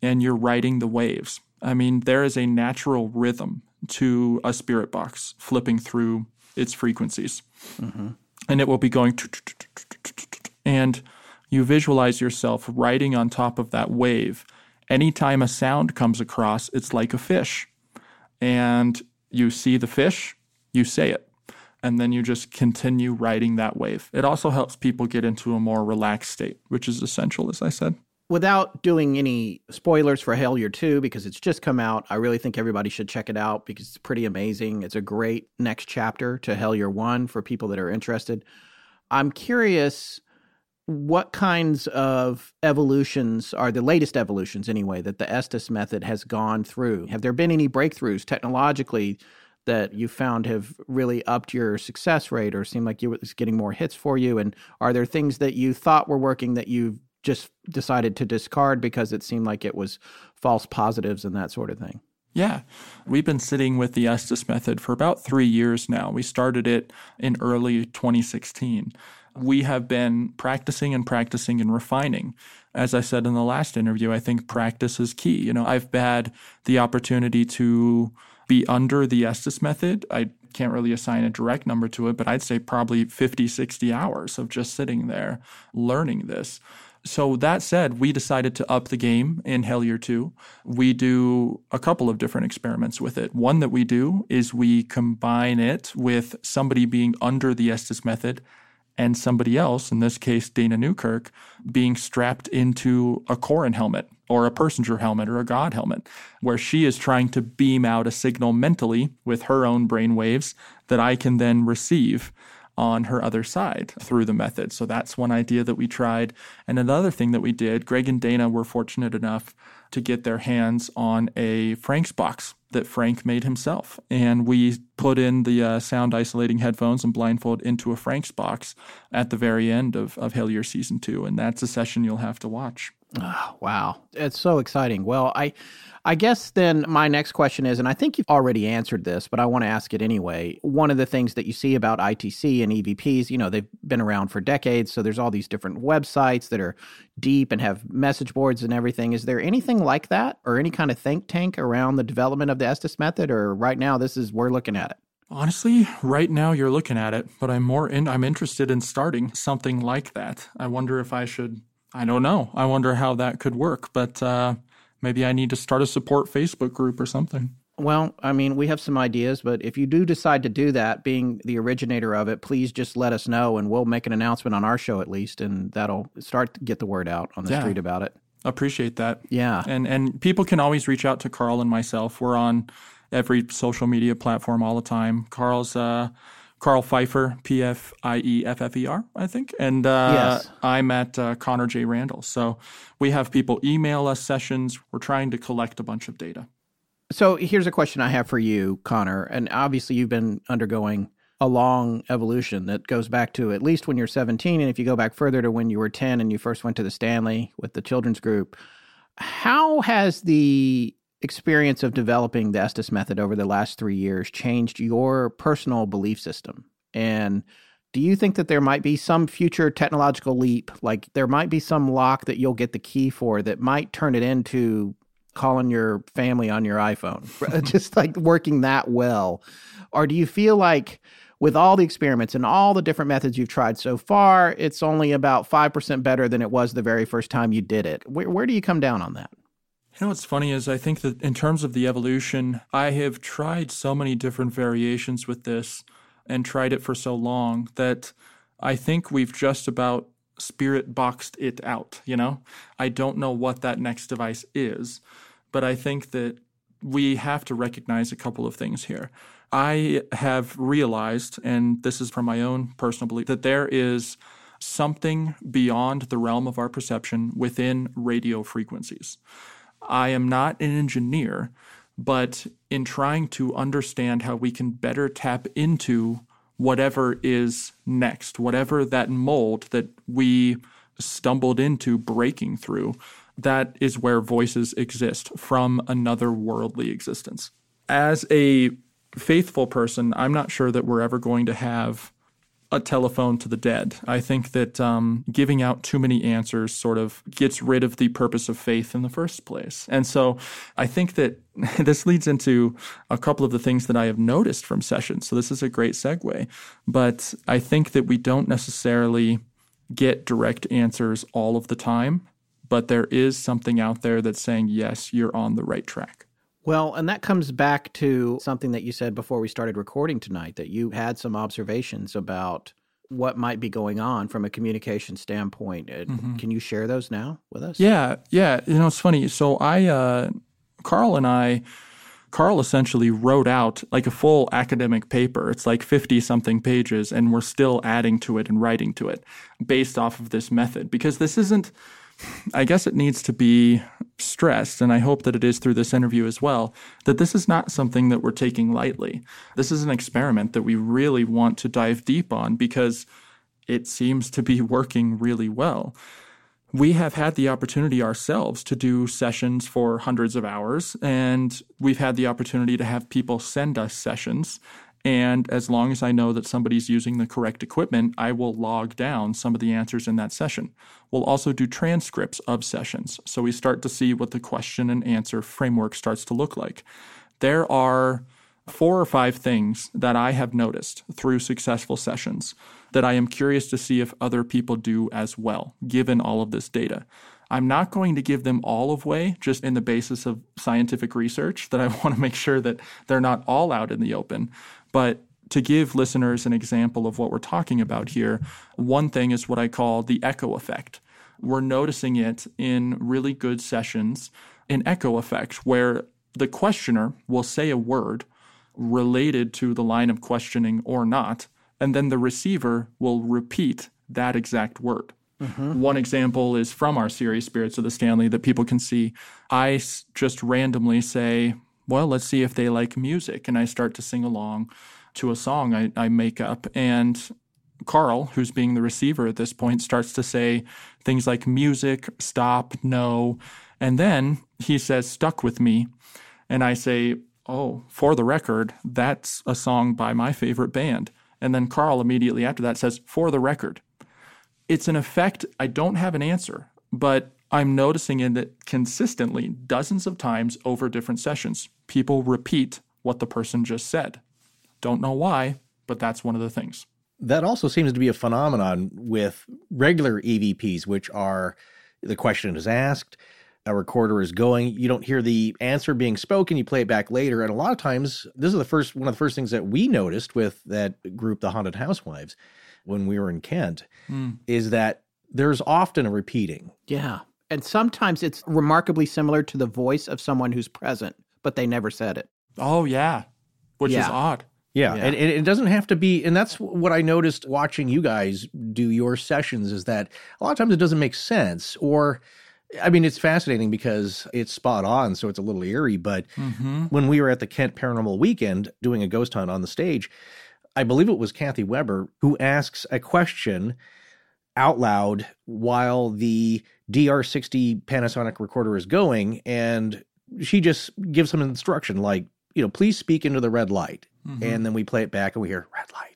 and you're riding the waves. I mean, there is a natural rhythm to a spirit box flipping through its frequencies. Mm-hmm. And it will be going and you visualize yourself riding on top of that wave. Anytime a sound comes across, it's like a fish. And you see the fish, you say it, and then you just continue riding that wave. It also helps people get into a more relaxed state, which is essential, as I said. Without doing any spoilers for Hellier 2, because it's just come out, I really think everybody should check it out because it's pretty amazing. It's a great next chapter to Hellier 1 for people that are interested. I'm curious, what kinds of evolutions are the latest evolutions anyway that the Estes method has gone through? Have there been any breakthroughs technologically that you found have really upped your success rate or seemed like you were getting more hits for you? And are there things that you thought were working that you've just decided to discard because it seemed like it was false positives and that sort of thing? Yeah. We've been sitting with the Estes method for about 3 years now. We started it in early 2016. We have been practicing and refining. As I said in the last interview, I think practice is key. You know, I've had the opportunity to be under the Estes method. I can't really assign a direct number to it, but I'd say probably 50, 60 hours of just sitting there learning this. So that said, we decided to up the game in Hellier 2. We do a couple of different experiments with it. One that we do is we combine it with somebody being under the Estes method and somebody else, in this case Dana Newkirk, being strapped into a Koran helmet or a passenger helmet or a God helmet, where she is trying to beam out a signal mentally with her own brain waves that I can then receive on her other side through the method. So that's one idea that we tried. And another thing that we did, Greg and Dana were fortunate enough to get their hands on a Frank's box that Frank made himself. And we put in the sound isolating headphones and blindfold into a Frank's box at the very end of Hellier Season 2. And that's a session you'll have to watch. Oh, wow. It's so exciting. Well, I guess then my next question is, and I think you've already answered this, but I want to ask it anyway. One of the things that you see about ITC and EVPs, you know, they've been around for decades, so there's all these different websites that are deep and have message boards and everything. Is there anything like that or any kind of think tank around the development of the Estes method, or right now we're looking at it? Honestly, right now you're looking at it, but I'm interested in starting something like that. I wonder if I don't know. I wonder how that could work, but maybe I need to start a support Facebook group or something. Well, I mean, we have some ideas, but if you do decide to do that, being the originator of it, please just let us know, and we'll make an announcement on our show at least, and that'll start to get the word out on the street about it. Appreciate that. Yeah. And people can always reach out to Carl and myself. We're on every social media platform all the time. Carl's Carl Pfeiffer, P-F-I-E-F-F-E-R, I think. And yes. I'm at Connor J. Randall. So we have people email us sessions. We're trying to collect a bunch of data. So here's a question I have for you, Connor. And obviously you've been undergoing a long evolution that goes back to at least when you're 17. And if you go back further to when you were 10 and you first went to the Stanley with the children's group, how has the experience of developing the Estes method over the last 3 years changed your personal belief system? And do you think that there might be some future technological leap, like there might be some lock that you'll get the key for that might turn it into calling your family on your iPhone, just like working that well? Or do you feel like with all the experiments and all the different methods you've tried so far, it's only about 5% better than it was the very first time you did it? Where do you come down on that? You know, what's funny is I think that in terms of the evolution, I have tried so many different variations with this and tried it for so long that I think we've just about spirit boxed it out, you know? I don't know what that next device is, but I think that we have to recognize a couple of things here. I have realized, and this is from my own personal belief, that there is something beyond the realm of our perception within radio frequencies. I am not an engineer, but in trying to understand how we can better tap into whatever is next, whatever that mold that we stumbled into breaking through, that is where voices exist from another worldly existence. As a faithful person, I'm not sure that we're ever going to have a telephone to the dead. I think that giving out too many answers sort of gets rid of the purpose of faith in the first place. And so I think that this leads into a couple of the things that I have noticed from sessions. So this is a great segue. But I think that we don't necessarily get direct answers all of the time, but there is something out there that's saying, yes, you're on the right track. Well, and that comes back to something that you said before we started recording tonight, that you had some observations about what might be going on from a communication standpoint. Mm-hmm. Can you share those now with us? Yeah. You know, it's funny. So Carl essentially wrote out like a full academic paper. It's like 50-something pages, and we're still adding to it and writing to it based off of this method, because this isn't – I guess it needs to be – stressed, and I hope that it is through this interview as well, that this is not something that we're taking lightly. This is an experiment that we really want to dive deep on because it seems to be working really well. We have had the opportunity ourselves to do sessions for hundreds of hours, and we've had the opportunity to have people send us sessions. And as long as I know that somebody's using the correct equipment, I will log down some of the answers in that session. We'll also do transcripts of sessions, so we start to see what the question and answer framework starts to look like. There are 4 or 5 things that I have noticed through successful sessions that I am curious to see if other people do as well, given all of this data. I'm not going to give them all away just in the basis of scientific research, that I want to make sure that they're not all out in the open. But to give listeners an example of what we're talking about here, one thing is what I call the echo effect. We're noticing it in really good sessions, an echo effect where the questioner will say a word related to the line of questioning or not, and then the receiver will repeat that exact word. Mm-hmm. One example is from our series, Spirits of the Stanley, that people can see. I just randomly say, well, let's see if they like music. And I start to sing along to a song I make up. And Carl, who's being the receiver at this point, starts to say things like music, stop, no. And then he says, stuck with me. And I say, oh, for the record, that's a song by my favorite band. And then Carl immediately after that says, for the record. It's an effect. I don't have an answer, but I'm noticing it consistently, dozens of times over different sessions. People repeat what the person just said. Don't know why, but that's one of the things. That also seems to be a phenomenon with regular EVPs, which are the question is asked, a recorder is going, you don't hear the answer being spoken, you play it back later. And a lot of times, this is one of the first things that we noticed with that group, the Haunted Housewives, when we were in Kent, is that there's often a repeating. Yeah. And sometimes it's remarkably similar to the voice of someone who's present, but they never said it. Oh, yeah. Which is odd. Yeah. And it doesn't have to be, and that's what I noticed watching you guys do your sessions, is that a lot of times it doesn't make sense. Or, I mean, it's fascinating because it's spot on, so it's a little eerie, but when we were at the Kent Paranormal Weekend doing a ghost hunt on the stage, I believe it was Kathy Weber who asks a question out loud while the DR60 Panasonic recorder is going, and she just gives some instruction like, please speak into the red light. Mm-hmm. And then we play it back and we hear red light.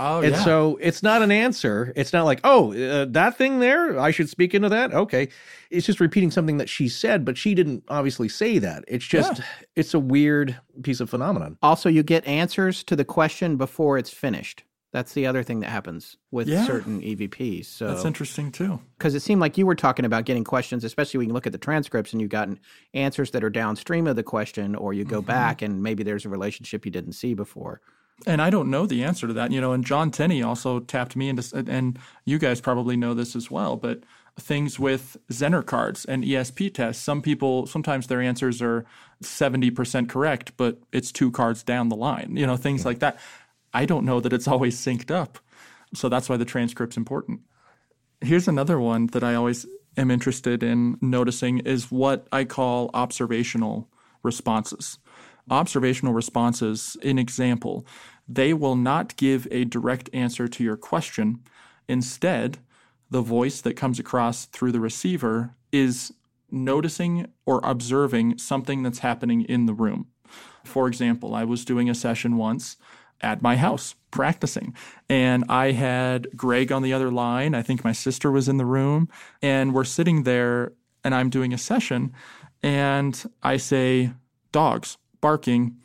Oh, and so it's not an answer. It's not like, that thing there, I should speak into that. Okay. It's just repeating something that she said, but she didn't obviously say that. It's just, it's a weird piece of phenomenon. Also, you get answers to the question before it's finished. That's the other thing that happens with certain EVPs. So that's interesting too. Because it seemed like you were talking about getting questions, especially when you look at the transcripts and you've gotten answers that are downstream of the question, or you go back and maybe there's a relationship you didn't see before. And I don't know the answer to that. And John Tenney also tapped me into, and you guys probably know this as well, but things with Zener cards and ESP tests, some people, sometimes their answers are 70% correct, but it's 2 cards down the line, things like that. I don't know that it's always synced up. So that's why the transcript's important. Here's another one that I always am interested in noticing is what I call observational responses. Observational responses, an example, they will not give a direct answer to your question. Instead, the voice that comes across through the receiver is noticing or observing something that's happening in the room. For example, I was doing a session once at my house practicing, and I had Greg on the other line. I think my sister was in the room, and we're sitting there and I'm doing a session, and I say, dogs barking.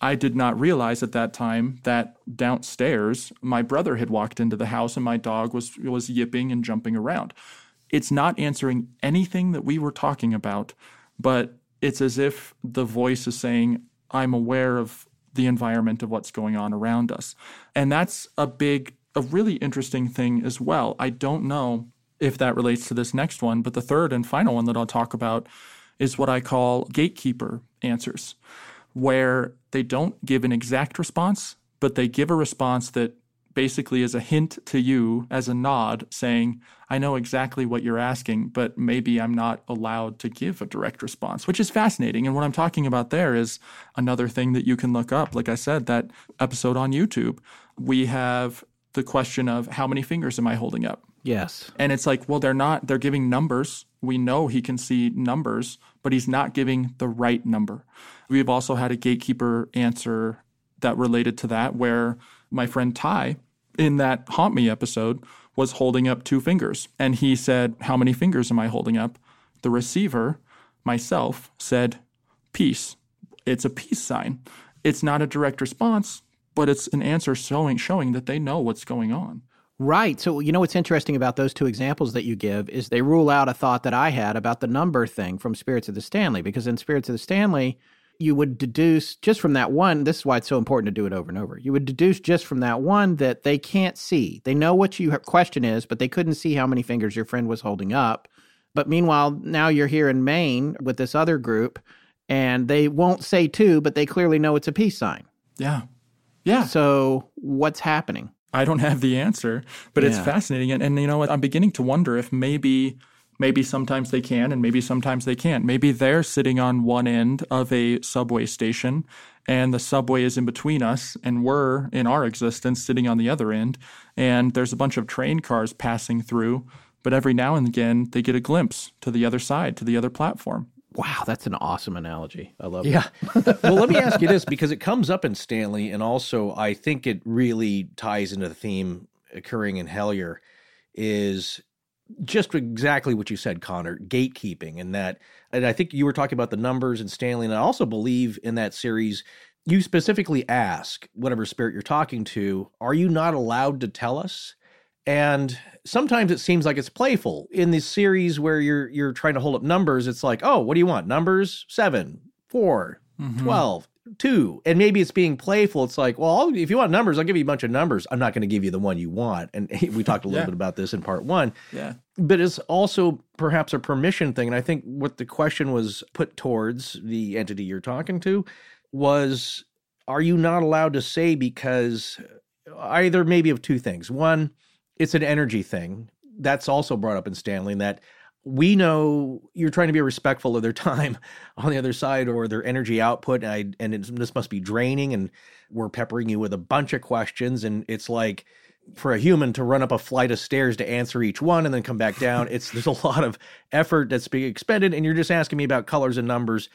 I did not realize at that time that downstairs, my brother had walked into the house and my dog was yipping and jumping around. It's not answering anything that we were talking about, but it's as if the voice is saying, I'm aware of the environment of what's going on around us. And that's a really interesting thing as well. I don't know if that relates to this next one, but the third and final one that I'll talk about is what I call gatekeeper answers, where they don't give an exact response, but they give a response that basically is a hint to you as a nod saying, I know exactly what you're asking, but maybe I'm not allowed to give a direct response, which is fascinating. And what I'm talking about there is another thing that you can look up. Like I said, that episode on YouTube, we have the question of how many fingers am I holding up? Yes. And it's like, well, they're giving numbers. We know he can see numbers, but he's not giving the right number. We've also had a gatekeeper answer that related to that, where my friend Ty, in that Haunt Me episode, was holding up two fingers. And he said, how many fingers am I holding up? The receiver, myself, said, peace. It's a peace sign. It's not a direct response, but it's an answer showing that they know what's going on. Right. So, you know, what's interesting about those two examples that you give is they rule out a thought that I had about the number thing from Spirits of the Stanley, because in Spirits of the Stanley, you would deduce just from that one, this is why it's so important to do it over and over, you would deduce just from that one that they can't see. They know what your question is, but they couldn't see how many fingers your friend was holding up. But meanwhile, now you're here in Maine with this other group, and they won't say two, but they clearly know it's a peace sign. Yeah. Yeah. So what's happening? I don't have the answer, but It's fascinating. And you know what? I'm beginning to wonder if maybe sometimes they can and maybe sometimes they can't. Maybe they're sitting on one end of a subway station and the subway is in between us and we're, in our existence, sitting on the other end. And there's a bunch of train cars passing through, but every now and again they get a glimpse to the other side, to the other platform. Wow, that's an awesome analogy. I love it. Yeah. Well, let me ask you this, because it comes up in Stanley, and also I think it really ties into the theme occurring in Hellier, is just exactly what you said, Connor, gatekeeping. And I think you were talking about the numbers in Stanley, and I also believe in that series, you specifically ask whatever spirit you're talking to, are you not allowed to tell us? And sometimes it seems like it's playful. In this series where you're trying to hold up numbers, it's like, oh, what do you want? Numbers? 7, 4, 12, 2. And maybe it's being playful. It's like, well, if you want numbers, I'll give you a bunch of numbers. I'm not going to give you the one you want. And we talked a little bit about this in part one. Yeah. But it's also perhaps a permission thing. And I think what the question was put towards the entity you're talking to was, are you not allowed to say, because either maybe of two things. One, it's an energy thing. That's also brought up in Stanley, in that we know you're trying to be respectful of their time on the other side or their energy output, and this must be draining, and we're peppering you with a bunch of questions, and it's like for a human to run up a flight of stairs to answer each one and then come back down. There's a lot of effort that's being expended, and you're just asking me about colors and numbers.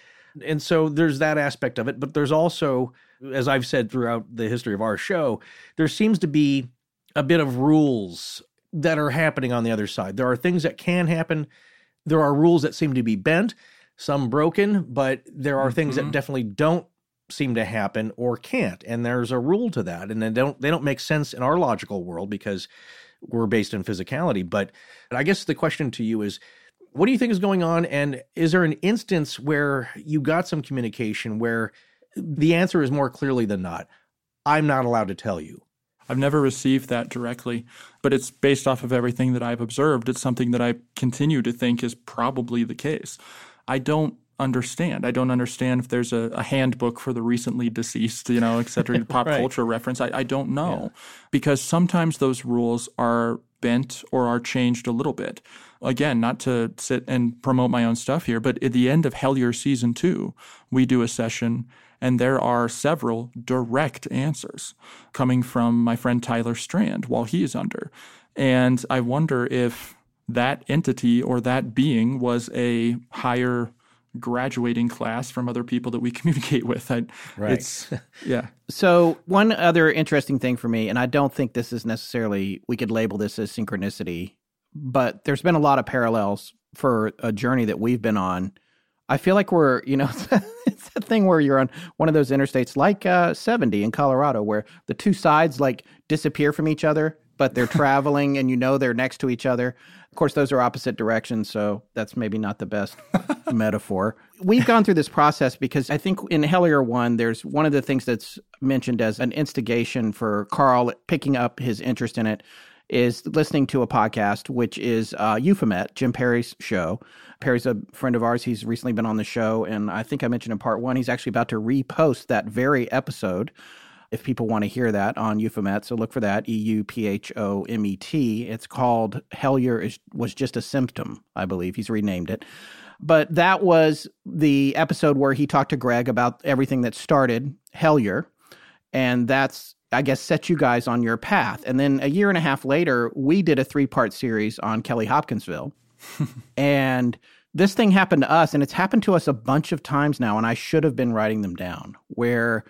And so there's that aspect of it, but there's also, as I've said throughout the history of our show, there seems to be a bit of rules that are happening on the other side. There are things that can happen. There are rules that seem to be bent, some broken, but there are things that definitely don't seem to happen or can't. And there's a rule to that. And they don't make sense in our logical world because we're based in physicality. But I guess the question to you is, what do you think is going on? And is there an instance where you got some communication where the answer is more clearly than not, I'm not allowed to tell you? I've never received that directly, but it's based off of everything that I've observed. It's something that I continue to think is probably the case. I don't understand. I don't understand if there's a handbook for the recently deceased, you know, et cetera, pop culture reference. I don't know, because sometimes those rules are bent or are changed a little bit. Again, not to sit and promote my own stuff here, but at the end of Hellier Season 2, we do a session And there are several direct answers coming from my friend Tyler Strand while he is under. And I wonder if that entity or that being was a higher graduating class from other people that we communicate with. Right. So one other interesting thing for me, and I don't think this is necessarily, we could label this as synchronicity, but there's been a lot of parallels for a journey that we've been on. I feel like we're, it's that thing where you're on one of those interstates like 70 in Colorado where the two sides like disappear from each other, but they're traveling and they're next to each other. Of course, those are opposite directions, so that's maybe not the best metaphor. We've gone through this process because I think in Hellier 1, there's one of the things that's mentioned as an instigation for Carl picking up his interest in it is listening to a podcast, which is Euphemet, Jim Perry's show. Perry's a friend of ours. He's recently been on the show, and I think I mentioned in part one, he's actually about to repost that very episode if people want to hear that on Euphemet. So look for that, E-U-P-H-O-M-E-T. It's called Hellier Was Just a Symptom, I believe. He's renamed it. But that was the episode where he talked to Greg about everything that started Hellier, and that's, I guess, set you guys on your path. And then a year and a half later, we did a 3-part series on Kelly Hopkinsville. And this thing happened to us, and it's happened to us a bunch of times now, and I should have been writing them down, where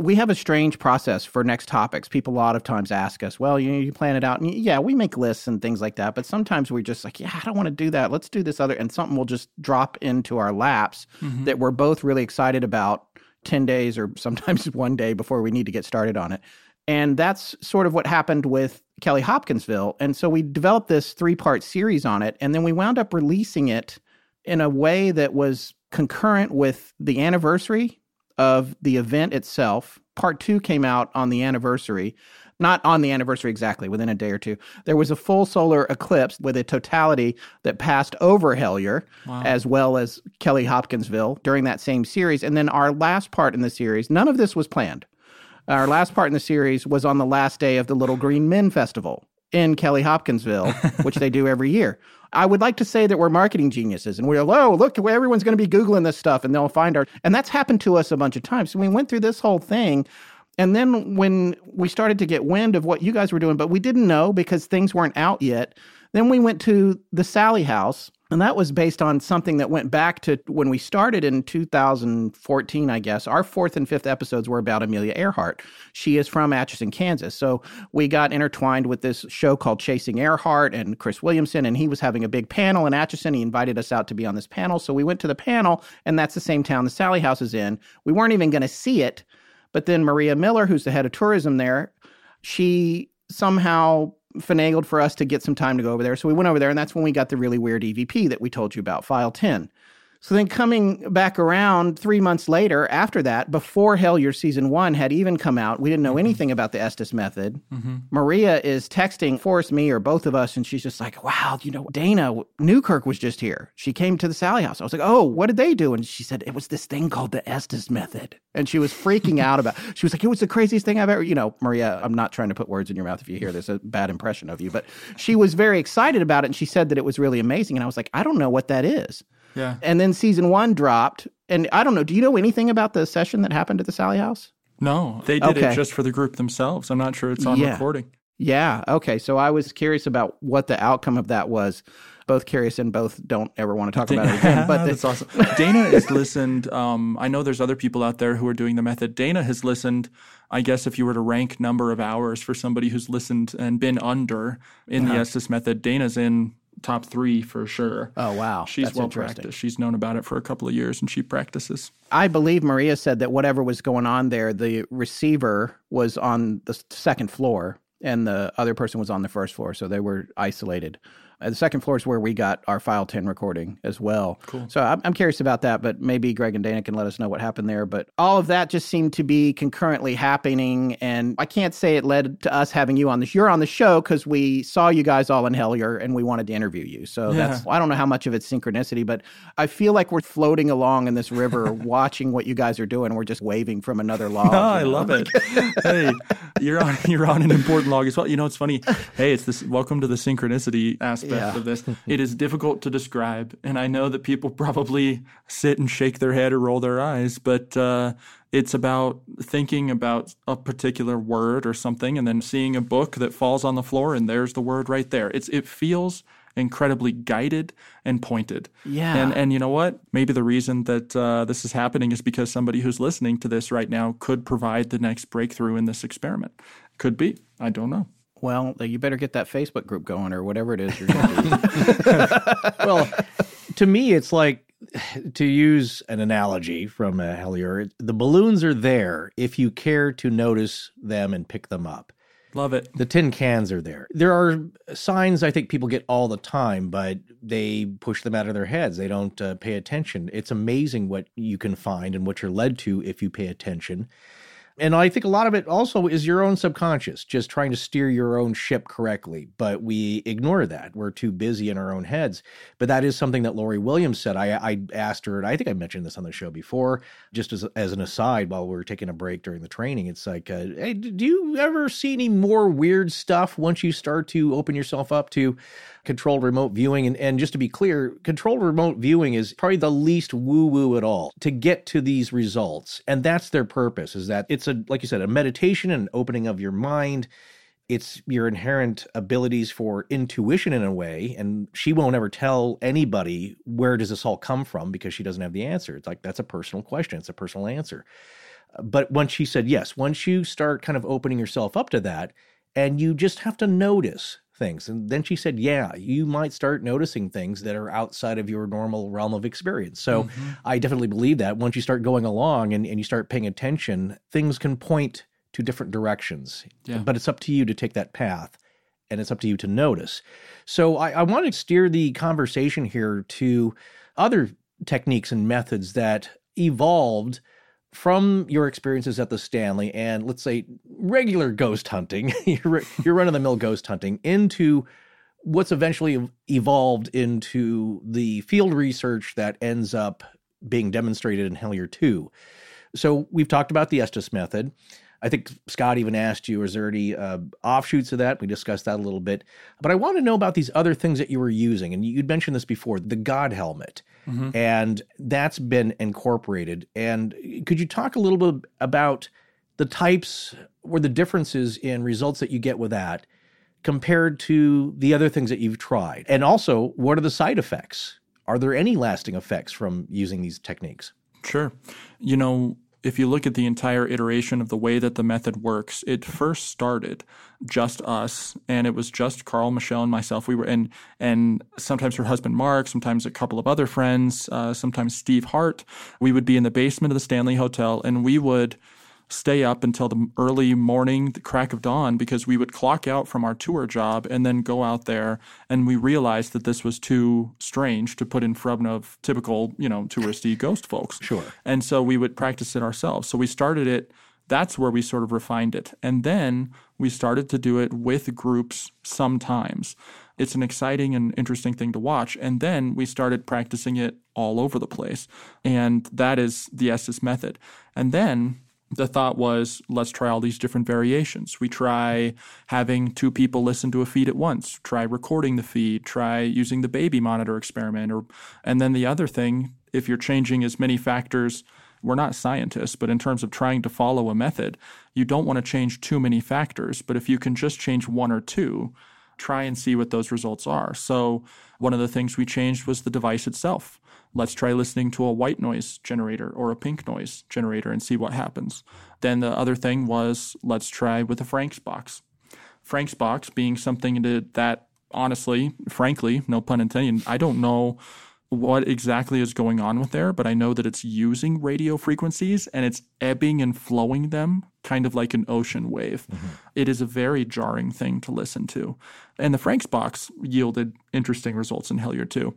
we have a strange process for next topics. People a lot of times ask us, well, you plan it out. And yeah, we make lists and things like that. But sometimes we're just like, I don't want to do that. Let's do this other. And something will just drop into our laps that we're both really excited about 10 days or sometimes one day before we need to get started on it. And that's sort of what happened with Kelly Hopkinsville. And so we developed this 3-part series on it. And then we wound up releasing it in a way that was concurrent with the anniversary of the event itself. Part 2 came out on the anniversary, not on the anniversary exactly, within a day or two. There was a full solar eclipse with a totality that passed over Hellier, as well as Kelly Hopkinsville during that same series. And then our last part in the series, none of this was planned. Our last part in the series was on the last day of the Little Green Men Festival in Kelly Hopkinsville, which they do every year. I would like to say that we're marketing geniuses and we're, look, everyone's going to be Googling this stuff and they'll find our... And that's happened to us a bunch of times. So we went through this whole thing. And then when we started to get wind of what you guys were doing, but we didn't know because things weren't out yet, then we went to the Sally House. And that was based on something that went back to when we started in 2014, I guess. Our 4th and 5th episodes were about Amelia Earhart. She is from Atchison, Kansas. So we got intertwined with this show called Chasing Earhart and Chris Williamson, and he was having a big panel in Atchison. He invited us out to be on this panel. So we went to the panel, and that's the same town the Sally House is in. We weren't even going to see it, but then Maria Miller, who's the head of tourism there, she somehow finagled for us to get some time to go over there. So we went over there, and that's when we got the really weird EVP that we told you about, File 10. So then coming back around 3 months later after that, before Hellier Season 1 had even come out, we didn't know anything about the Estes Method. Maria is texting Forrest, me, or both of us, and she's just like, wow, Dana Newkirk was just here. She came to the Sally House. I was like, oh, what did they do? And she said, it was this thing called the Estes Method. And she was freaking out about it. She was like, it was the craziest thing I've ever, Maria, I'm not trying to put words in your mouth if you hear this, a bad impression of you. But she was very excited about it, and she said that it was really amazing. And I was like, I don't know what that is. Yeah. And then Season 1 dropped, and I don't know, do you know anything about the session that happened at the Sally House? No, they did it just for the group themselves. I'm not sure it's on recording. Yeah, okay, so I was curious about what the outcome of that was. Both curious and both don't ever want to talk about it again. But that's awesome. Dana has listened. I know there's other people out there who are doing the method. Dana has listened, I guess if you were to rank number of hours for somebody who's listened and been under in the Estes Method, Dana's in top 3 for sure. Oh, wow. She's well practiced. She's known about it for a couple of years, and she practices. I believe Maria said that whatever was going on there, the receiver was on the 2nd floor, and the other person was on the 1st floor, so they were isolated. The 2nd floor is where we got our File 10 recording as well. Cool. So I'm curious about that, but maybe Greg and Dana can let us know what happened there. But all of that just seemed to be concurrently happening, and I can't say it led to us having you on the show. You're on the show because we saw you guys all in Hellier, and we wanted to interview you. So that's, I don't know how much of it's synchronicity, but I feel like we're floating along in this river watching what you guys are doing. We're just waving from another log. I love it. Hey, you're on an important log as well. It's funny. Hey, it's this welcome to the synchronicity aspect aspects of this. It is difficult to describe, and I know that people probably sit and shake their head or roll their eyes, but it's about thinking about a particular word or something and then seeing a book that falls on the floor and there's the word right there. It feels incredibly guided and pointed. Yeah. And you know what? Maybe the reason that this is happening is because somebody who's listening to this right now could provide the next breakthrough in this experiment. Could be. I don't know. Well, you better get that Facebook group going or whatever it is you're going to do. Well, to me, it's like, to use an analogy from Hellier, the balloons are there if you care to notice them and pick them up. Love it. The tin cans are there. There are signs I think people get all the time, but they push them out of their heads. They don't pay attention. It's amazing what you can find and what you're led to if you pay attention. And I think a lot of it also is your own subconscious, just trying to steer your own ship correctly. But we ignore that. We're too busy in our own heads. But that is something that Lori Williams said. I asked her, and I think I mentioned this on the show before, just as an aside while we were taking a break during the training. It's like, hey, do you ever see any more weird stuff once you start to open yourself up to controlled remote viewing? And just to be clear, controlled remote viewing is probably the least woo-woo at all to get to these results. And that's their purpose, is that it's like you said, a meditation and opening of your mind. It's your inherent abilities for intuition in a way. And she won't ever tell anybody where does this all come from because she doesn't have the answer. It's like, that's a personal question. It's a personal answer. But once she said, yes, once you start kind of opening yourself up to that and you just have to notice things. And then she said, yeah, you might start noticing things that are outside of your normal realm of experience. So I definitely believe that once you start going along and you start paying attention, things can point to different directions. Yeah. But it's up to you to take that path, and it's up to you to notice. So I want to steer the conversation here to other techniques and methods that evolved from your experiences at the Stanley and, let's say, regular ghost hunting, your run-of-the-mill ghost hunting, into what's eventually evolved into the field research that ends up being demonstrated in Hellier 2. So we've talked about the Estes method. I think Scott even asked you, is there any offshoots of that? We discussed that a little bit. But I want to know about these other things that you were using. And you'd mentioned this before, the God helmet. Mm-hmm. And that's been incorporated. And could you talk a little bit about the types or the differences in results that you get with that compared to the other things that you've tried? And also, what are the side effects? Are there any lasting effects from using these techniques? Sure. You know, if you look at the entire iteration of the way that the method works, it first started just us, and it was just Carl, Michelle, and myself. We were and sometimes her husband Mark, sometimes a couple of other friends, sometimes Steve Hart. We would be in the basement of the Stanley Hotel, and we would stay up until the early morning, the crack of dawn, because we would clock out from our tour job and then go out there, and we realized that this was too strange to put in front of typical, you know, touristy ghost folks. Sure. And so we would practice it ourselves. So we started it. That's where we sort of refined it. And then we started to do it with groups sometimes. It's an exciting and interesting thing to watch. And then we started practicing it all over the place. And that is the Estes method. And then the thought was, let's try all these different variations. We try having two people listen to a feed at once, try recording the feed, try using the baby monitor experiment. And then the other thing, if you're changing as many factors, we're not scientists, but in terms of trying to follow a method, you don't want to change too many factors. But if you can just change one or two, try and see what those results are. So one of the things we changed was the device itself. Let's try listening to a white noise generator or a pink noise generator and see what happens. Then the other thing was, let's try with a Frank's box. Frank's box being something that, honestly, frankly, no pun intended, I don't know what exactly is going on with there, but I know that it's using radio frequencies and it's ebbing and flowing them, kind of like an ocean wave. Mm-hmm. It is a very jarring thing to listen to. And the Frank's box yielded interesting results in Hellier 2.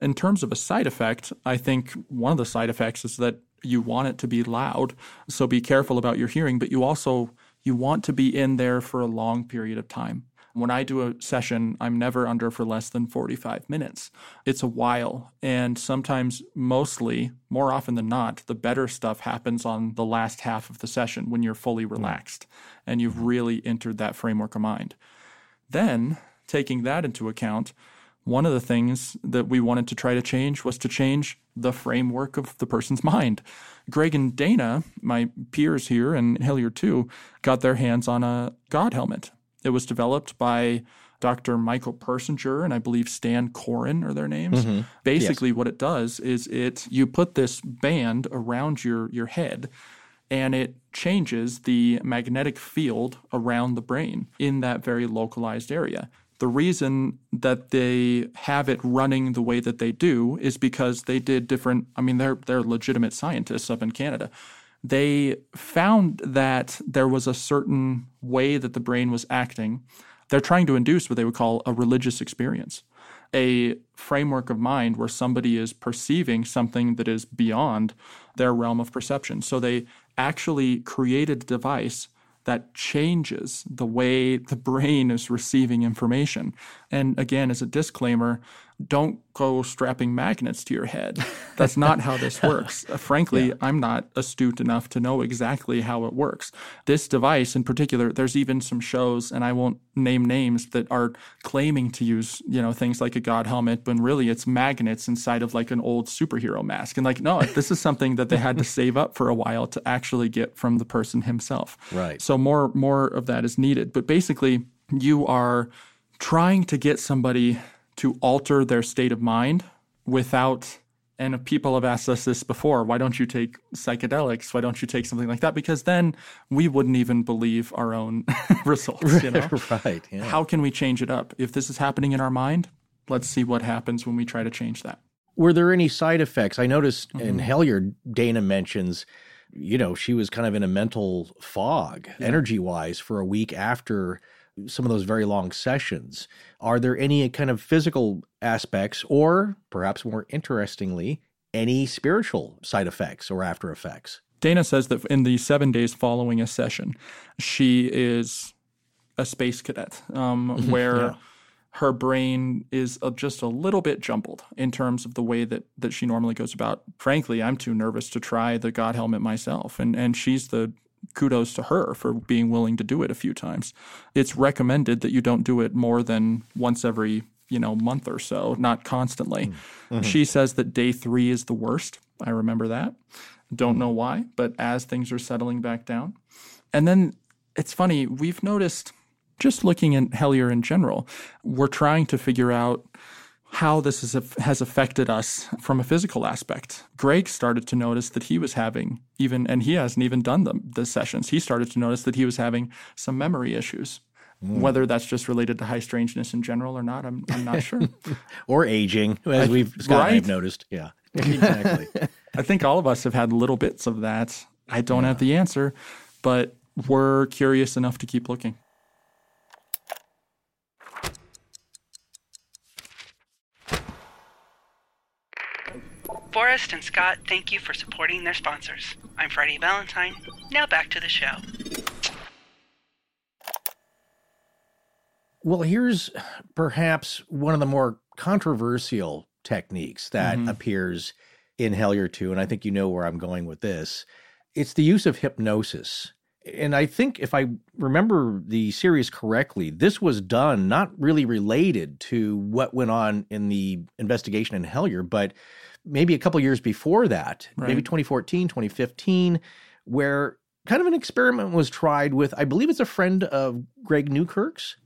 In terms of a side effect, I think one of the side effects is that you want it to be loud, so be careful about your hearing, but you want to be in there for a long period of time. When I do a session, I'm never under for less than 45 minutes. It's a while, and sometimes, mostly, more often than not, the better stuff happens on the last half of the session when you're fully relaxed and you've really entered that framework of mind. Then, taking that into account, One of the things that we wanted to try to change was to change the framework of the person's mind. Greg and Dana, my peers here, and Hellier too, got their hands on a God helmet. It was developed by Dr. Michael Persinger and I believe Stan Koren are their names. Mm-hmm. Basically, yes. What it does is you put this band around your head, and it changes the magnetic field around the brain in that very localized area. The reason that they have it running the way that they do is because they did different – I mean, they're legitimate scientists up in Canada. They found that there was a certain way that the brain was acting. They're trying to induce what they would call a religious experience, a framework of mind where somebody is perceiving something that is beyond their realm of perception. So they actually created a device that changes the way the brain is receiving information. And again, as a disclaimer, don't go strapping magnets to your head. That's not how this works. Frankly, yeah. I'm not astute enough to know exactly how it works. This device in particular, there's even some shows, and I won't name names, that are claiming to use, things like a God helmet, when really it's magnets inside of like an old superhero mask. And no, this is something that they had to save up for a while to actually get from the person himself. Right. So more of that is needed. But basically, you are trying to get somebody to alter their state of mind without, and people have asked us this before, why don't you take psychedelics? Why don't you take something like that? Because then we wouldn't even believe our own results, Right, yeah. How can we change it up? If this is happening in our mind, let's see what happens when we try to change that. Were there any side effects? I noticed in Hellier, Dana mentions, she was kind of in a mental fog, energy-wise, for a week after some of those very long sessions. Are there any kind of physical aspects or, perhaps more interestingly, any spiritual side effects or after effects? Dana says that in the 7 days following a session, she is a space cadet where her brain is just a little bit jumbled in terms of the way that she normally goes about. Frankly, I'm too nervous to try the God helmet myself, and she's the kudos to her for being willing to do it a few times. It's recommended that you don't do it more than once every, month or so, not constantly. Mm-hmm. She says that day 3 is the worst. I remember that. Don't know why, but as things are settling back down. And then it's funny, we've noticed, just looking at Hellier in general, we're trying to figure out how this has affected us from a physical aspect. Greg started to notice that he was having and he hasn't even done the sessions. He started to notice that he was having some memory issues. Whether that's just related to high strangeness in general or not, I'm not sure. Or aging, as I've noticed. Yeah, exactly. I think all of us have had little bits of that. I don't have the answer, but we're curious enough to keep looking. Forrest and Scott, thank you for supporting their sponsors. I'm Friday Valentine. Now back to the show. Well, here's perhaps one of the more controversial techniques that appears in Hellier 2, and I think you know where I'm going with this. It's the use of hypnosis. And I think if I remember the series correctly, this was done not really related to what went on in the investigation in Hellier, but maybe a couple years before that, maybe 2014, 2015, where kind of an experiment was tried with, I believe it's a friend of Greg Newkirk's,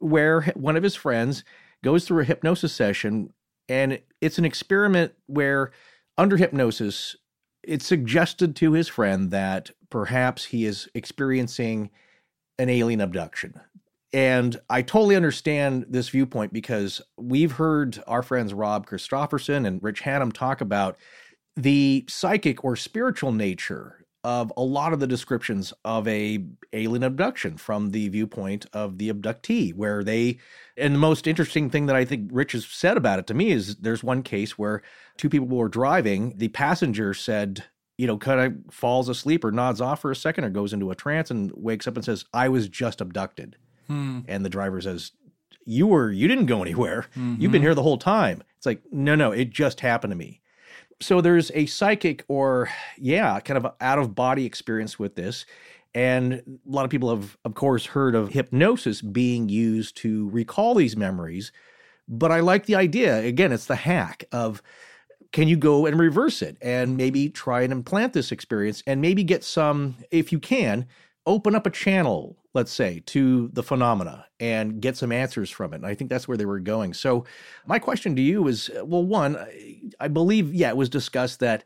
where one of his friends goes through a hypnosis session, and it's an experiment where under hypnosis, it's suggested to his friend that perhaps he is experiencing an alien abduction. And I totally understand this viewpoint because we've heard our friends Rob Christofferson and Rich Hannum talk about the psychic or spiritual nature of a lot of the descriptions of a alien abduction from the viewpoint of the abductee, where and the most interesting thing that I think Rich has said about it to me is there's one case where two people were driving, the passenger said, kind of falls asleep or nods off for a second or goes into a trance and wakes up and says, I was just abducted. And the driver says, you didn't go anywhere. You've been here the whole time. It's like, no, it just happened to me. So there's a psychic or, kind of out-of-body experience with this. And a lot of people have, of course, heard of hypnosis being used to recall these memories. But I like the idea. Again, it's the hack of, can you go and reverse it and maybe try and implant this experience and maybe get some, if you can, open up a channel, let's say, to the phenomena and get some answers from it. And I think that's where they were going. So my question to you is, well, one, I believe, yeah, it was discussed that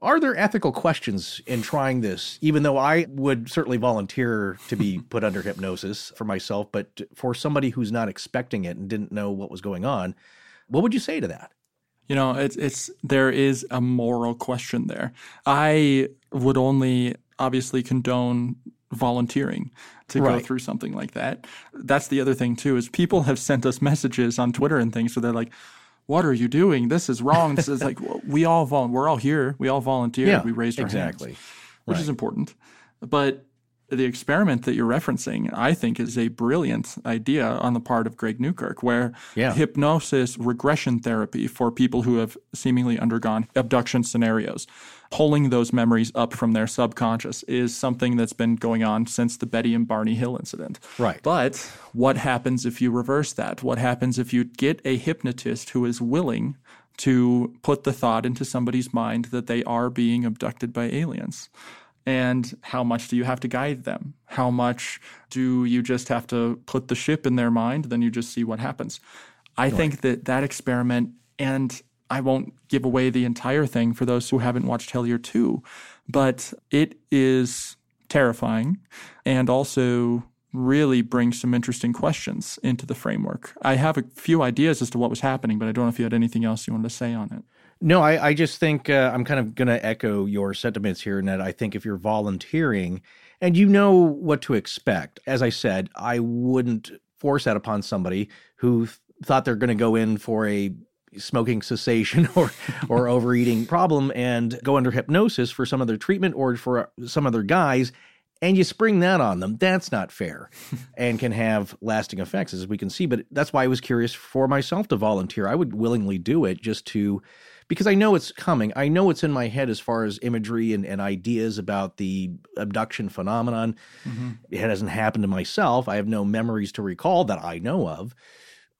are there ethical questions in trying this, even though I would certainly volunteer to be put under hypnosis for myself, but for somebody who's not expecting it and didn't know what was going on, what would you say to that? You know, it's there is a moral question there. I would only obviously condone volunteering to go through something like that. That's the other thing too, is people have sent us messages on Twitter and things, so they're like, what are you doing? This is wrong. This is like, we're all here. We all volunteered. Yeah, we raised our hands, which is important. But the experiment that you're referencing, I think, is a brilliant idea on the part of Greg Newkirk, where hypnosis regression therapy for people who have seemingly undergone abduction scenarios, pulling those memories up from their subconscious, is something that's been going on since the Betty and Barney Hill incident. Right. But what happens if you reverse that? What happens if you get a hypnotist who is willing to put the thought into somebody's mind that they are being abducted by aliens? And how much do you have to guide them? How much do you just have to put the ship in their mind? Then you just see what happens. I think that that experiment, and I won't give away the entire thing for those who haven't watched Hellier 2, but it is terrifying and also really brings some interesting questions into the framework. I have a few ideas as to what was happening, but I don't know if you had anything else you wanted to say on it. No, I just think I'm kind of going to echo your sentiments here in that I think if you're volunteering and you know what to expect, as I said, I wouldn't force that upon somebody who thought they're going to go in for a smoking cessation or overeating problem and go under hypnosis for some other treatment or for some other guise, and you spring that on them. That's not fair and can have lasting effects, as we can see. But that's why I was curious for myself to volunteer. I would willingly do it just to... because I know it's coming. I know it's in my head as far as imagery and ideas about the abduction phenomenon. Mm-hmm. It hasn't happened to myself. I have no memories to recall that I know of.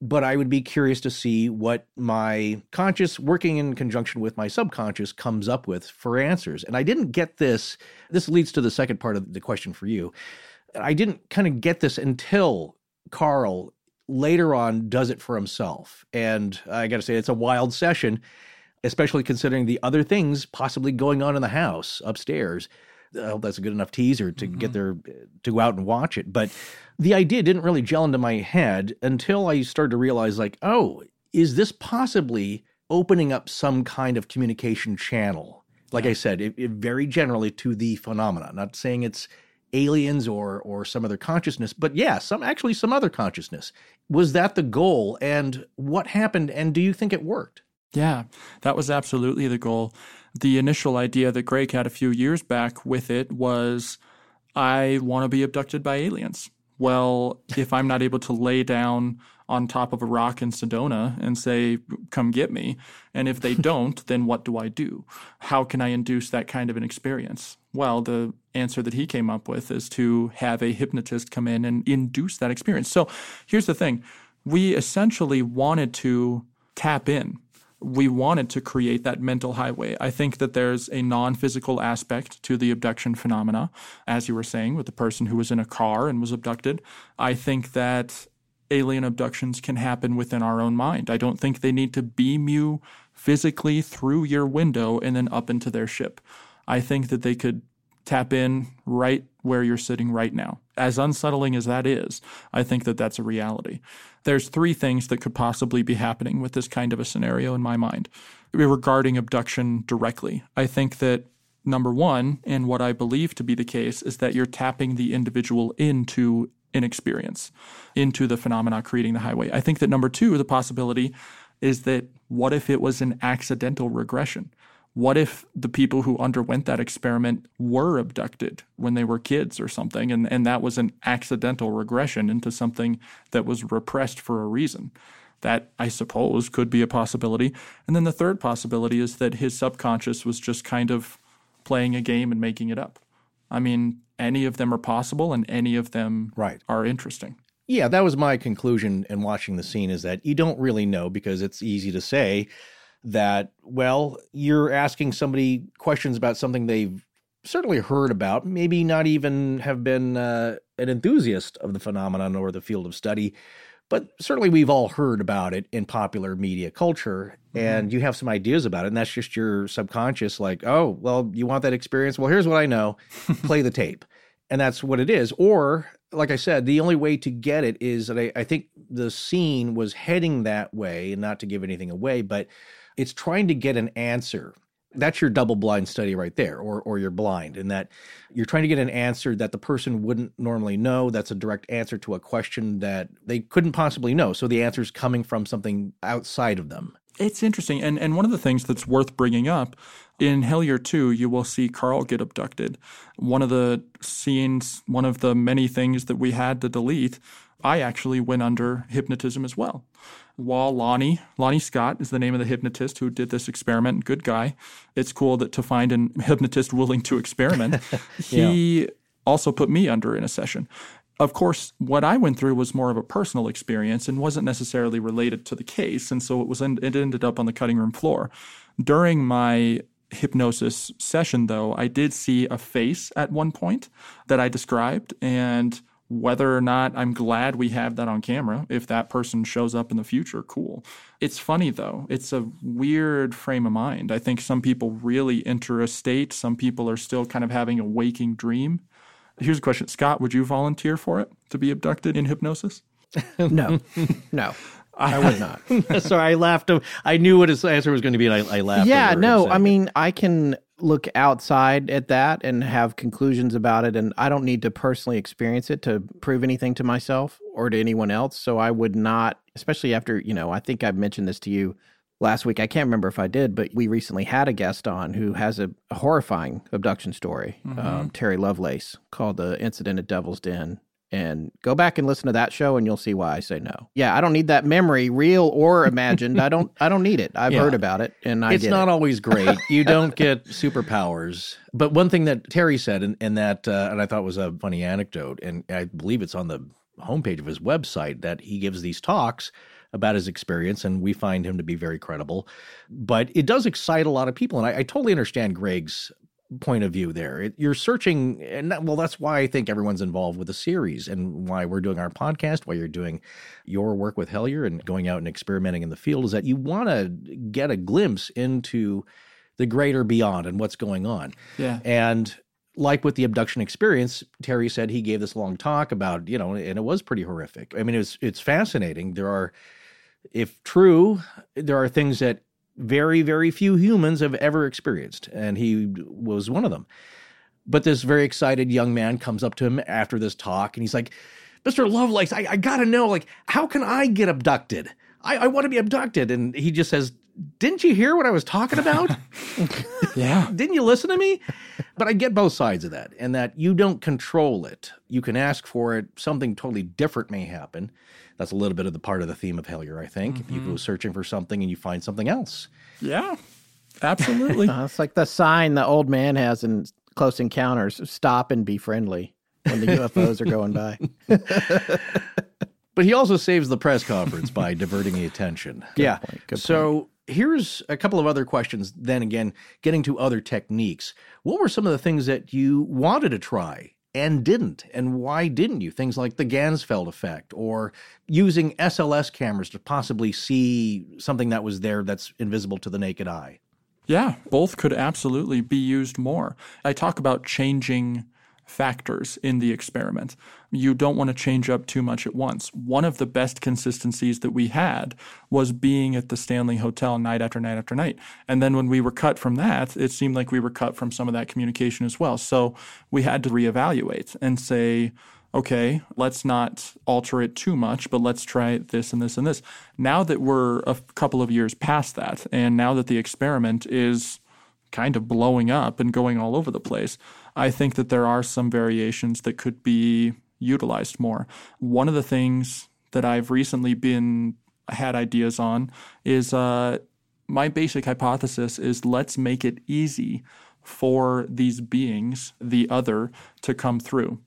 But I would be curious to see what my conscious, working in conjunction with my subconscious, comes up with for answers. And I didn't get this. This leads to the second part of the question for you. I didn't kind of get this until Carl later on does it for himself. And I got to say, it's a wild session, especially considering the other things possibly going on in the house upstairs. I hope that's a good enough teaser to get there, to go out and watch it. But the idea didn't really gel into my head until I started to realize, like, oh, is this possibly opening up some kind of communication channel? Like I said, it very generally to the phenomena. I'm not saying it's aliens or some other consciousness, but yeah, some other consciousness. Was that the goal? And what happened? And do you think it worked? Yeah, that was absolutely the goal. The initial idea that Greg had a few years back with it was, I want to be abducted by aliens. Well, if I'm not able to lay down on top of a rock in Sedona and say, come get me, and if they don't, then what do I do? How can I induce that kind of an experience? Well, the answer that he came up with is to have a hypnotist come in and induce that experience. So here's the thing. We essentially wanted to tap in. We wanted to create that mental highway. I think that there's a non-physical aspect to the abduction phenomena, as you were saying, with the person who was in a car and was abducted. I think that alien abductions can happen within our own mind. I don't think they need to beam you physically through your window and then up into their ship. I think that they could tap in right where you're sitting right now. As unsettling as that is, I think that that's a reality. There's three things that could possibly be happening with this kind of a scenario in my mind regarding abduction directly. I think that number one, and what I believe to be the case, is that you're tapping the individual into an experience, into the phenomena creating the highway. I think that number two, the possibility is that what if it was an accidental regression? What if the people who underwent that experiment were abducted when they were kids or something, and that was an accidental regression into something that was repressed for a reason? That, I suppose, could be a possibility. And then the third possibility is that his subconscious was just kind of playing a game and making it up. I mean, any of them are possible and any of them are interesting. yeah, that was my conclusion in watching the scene, is that you don't really know, because it's easy to say that, well, you're asking somebody questions about something they've certainly heard about, maybe not even have been an enthusiast of the phenomenon or the field of study, but certainly we've all heard about it in popular media culture, and you have some ideas about it, and that's just your subconscious, like, oh, well, you want that experience? Well, here's what I know. Play the tape. And that's what it is. Or, like I said, the only way to get it is that I think the scene was heading that way, and not to give anything away, but it's trying to get an answer. That's your double-blind study right there, or you're blind, in that you're trying to get an answer that the person wouldn't normally know. That's a direct answer to a question that they couldn't possibly know. So the answer's coming from something outside of them. It's interesting. And one of the things that's worth bringing up, in Hellier 2, you will see Carl get abducted. One of the scenes, one of the many things that we had to delete, I actually went under hypnotism as well. While Lonnie Scott is the name of the hypnotist who did this experiment, good guy. It's cool that to find a hypnotist willing to experiment. He also put me under in a session. Of course, what I went through was more of a personal experience and wasn't necessarily related to the case, and so it ended up on the cutting room floor. During my hypnosis session, though, I did see a face at one point that I described, and whether or not I'm glad we have that on camera, if that person shows up in the future, cool. It's funny, though. It's a weird frame of mind. I think some people really enter a state. Some people are still kind of having a waking dream. Here's a question. Scott, would you volunteer for it, to be abducted in hypnosis? No. I would not. Sorry, I laughed. I knew what his answer was going to be, and I laughed. Yeah, no, I mean, I can look outside at that and have conclusions about it, and I don't need to personally experience it to prove anything to myself or to anyone else, so I would not, especially after, I think I've mentioned this to you last week. I can't remember if I did, but we recently had a guest on who has a horrifying abduction story, Terry Lovelace, called The Incident at Devil's Den. And go back and listen to that show, and you'll see why I say no. Yeah, I don't need that memory, real or imagined. I don't need it. I've heard about it, and it's not always great. You don't get superpowers. But one thing that Terry said, and I thought was a funny anecdote, and I believe it's on the homepage of his website, that he gives these talks about his experience, and we find him to be very credible. But it does excite a lot of people, and I totally understand Greg's point of view there. You're searching, and that's why I think everyone's involved with the series, and why we're doing our podcast, why you're doing your work with Hellier and going out and experimenting in the field, is that you want to get a glimpse into the greater beyond and what's going on. Yeah. And like with the abduction experience, Terry said he gave this long talk about, and it was pretty horrific. I mean, it's fascinating. If true, there are things that very, very few humans have ever experienced, and he was one of them. But this very excited young man comes up to him after this talk, and he's like, Mr. Lovelace, I gotta know, how can I get abducted? I want to be abducted. And he just says, didn't you hear what I was talking about? Yeah. Didn't you listen to me? But I get both sides of that, and that you don't control it. You can ask for it. Something totally different may happen. That's a little bit of the part of the theme of Hellier, I think. If you go searching for something and you find something else. Yeah, absolutely. It's like the sign the old man has in Close Encounters, stop and be friendly, when the UFOs are going by. But he also saves the press conference by diverting the attention. Good point. Here's a couple of other questions, then again, getting to other techniques. What were some of the things that you wanted to try and didn't, and why didn't you? Things like the Gansfeld effect, or using SLS cameras to possibly see something that was there that's invisible to the naked eye. Yeah, both could absolutely be used more. I talk about changing factors in the experiment. You don't want to change up too much at once. One of the best consistencies that we had was being at the Stanley Hotel night after night after night. And then when we were cut from that, it seemed like we were cut from some of that communication as well. So we had to reevaluate and say, okay, let's not alter it too much, but let's try this and this and this. Now that we're a couple of years past that, and now that the experiment is kind of blowing up and going all over the place, I think that there are some variations that could be utilized more. One of the things that I've recently had ideas on is my basic hypothesis is, let's make it easy for these beings, the other, to come through.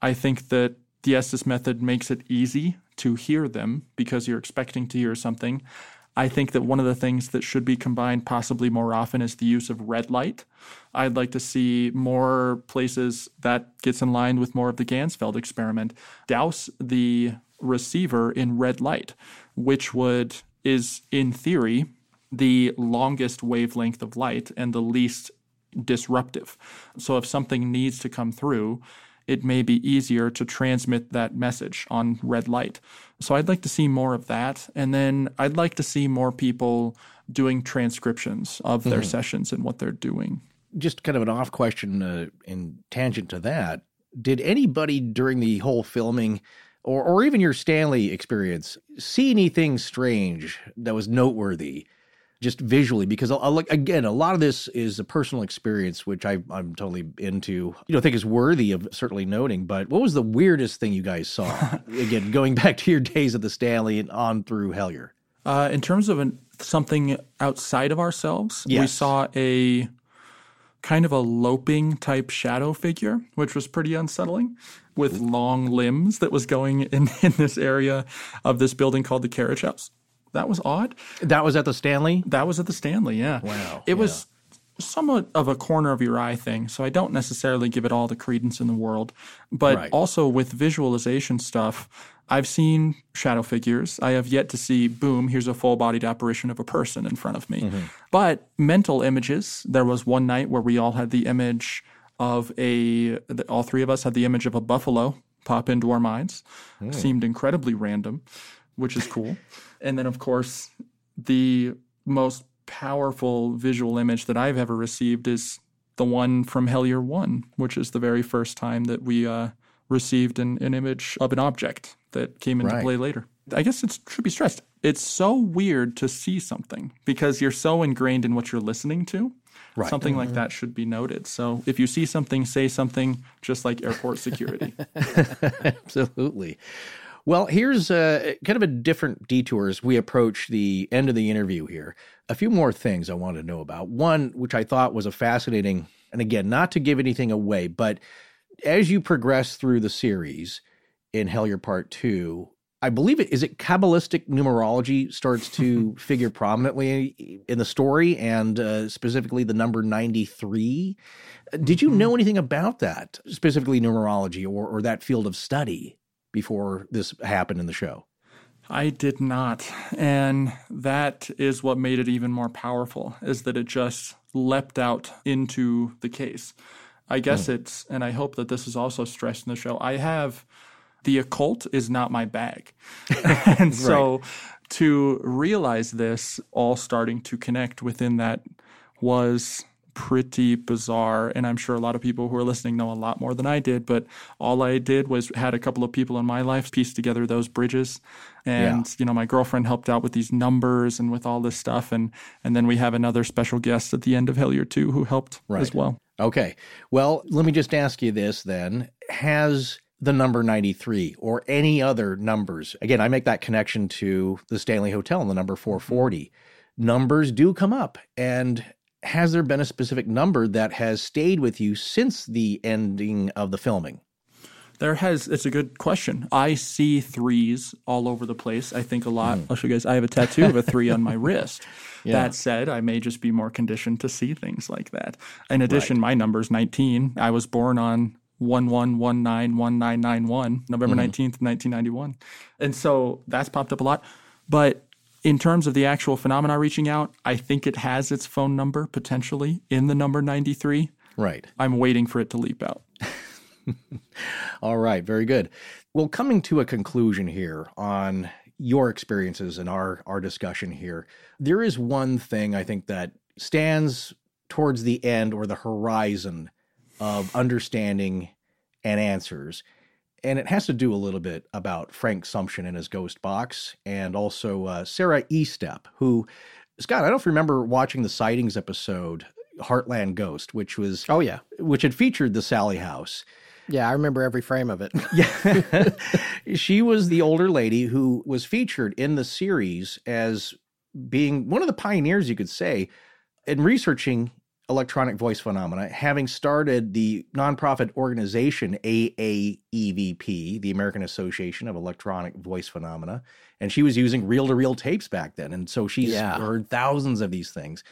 I think that The Estes method makes it easy to hear them because you're expecting to hear something. I think that one of the things that should be combined possibly more often is the use of red light. I'd like to see more places that gets in line with more of the Gansfeld experiment. Douse the receiver in red light, which is in theory the longest wavelength of light and the least disruptive. So if something needs to come through, it may be easier to transmit that message on red light. So I'd like to see more of that. And then I'd like to see more people doing transcriptions of their sessions and what they're doing. Just kind of an off question in tangent to that. Did anybody during the whole filming or even your Stanley experience see anything strange that was noteworthy just visually? Because again, a lot of this is a personal experience, which I'm totally into, think is worthy of certainly noting. But what was the weirdest thing you guys saw? Again, going back to your days at the Stanley and on through Hellier. In terms of something outside of ourselves, yes. We saw a kind of a loping type shadow figure, which was pretty unsettling, with long limbs that was going in this area of this building called the Carriage House. That was odd. That was at the Stanley? That was at the Stanley, yeah. Wow. It was somewhat of a corner of your eye thing, so I don't necessarily give it all the credence in the world. But also with visualization stuff, I've seen shadow figures. I have yet to see, boom, here's a full-bodied apparition of a person in front of me. Mm-hmm. But mental images, there was one night where we all had the image of all three of us had the image of a buffalo pop into our minds. Mm. Seemed incredibly random, which is cool. And then, of course, the most powerful visual image that I've ever received is the one from Hellier 1, which is the very first time that we received an image of an object that came into play later. I guess it should be stressed. It's so weird to see something because you're so ingrained in what you're listening to. Right. Something like that should be noted. So if you see something, say something, just like airport security. Absolutely. Well, here's kind of a different detour as we approach the end of the interview here. A few more things I wanted to know about. One, which I thought was a fascinating, and again, not to give anything away, but as you progress through the series in Hellier Part 2, I believe is it Kabbalistic numerology starts to figure prominently in the story and specifically the number 93. Did you know anything about that, specifically numerology or that field of study? Before this happened in the show? I did not. And that is what made it even more powerful, is that it just leapt out into the case. I guess it's, and I hope that this is also stressed in the show, the occult is not my bag. And so to realize this all starting to connect within that was pretty bizarre, and I'm sure a lot of people who are listening know a lot more than I did, but all I did was had a couple of people in my life piece together those bridges, and my girlfriend helped out with these numbers and with all this stuff, and then we have another special guest at the end of Hellier 2 who helped as well. Okay. Well, let me just ask you this then. Has the number 93 or any other numbers, again, I make that connection to the Stanley Hotel and the number 440, numbers do come up, and has there been a specific number that has stayed with you since the ending of the filming? There has. It's a good question. I see threes all over the place. I think a lot. I'll show you guys. I have a tattoo of a three on my wrist. Yeah. That said, I may just be more conditioned to see things like that. In addition, my number's 19. I was born on 11191991, November 19th, 1991. And so that's popped up a lot. But in terms of the actual phenomena reaching out, I think it has its phone number potentially in the number 93. Right. I'm waiting for it to leap out. All right. Very good. Well, coming to a conclusion here on your experiences and our discussion here, there is one thing I think that stands towards the end or the horizon of understanding and answers. And it has to do a little bit about Frank Sumption and his ghost box, and also Sarah Estep, who, Scott, I don't remember watching the sightings episode, Heartland Ghost, which was... Oh, yeah. Which had featured the Sally House. Yeah, I remember every frame of it. Yeah. She was the older lady who was featured in the series as being one of the pioneers, you could say, in researching electronic voice phenomena, having started the nonprofit organization AAEVP, the American Association of Electronic Voice Phenomena, and she was using reel-to-reel tapes back then, and so she's heard thousands of these things.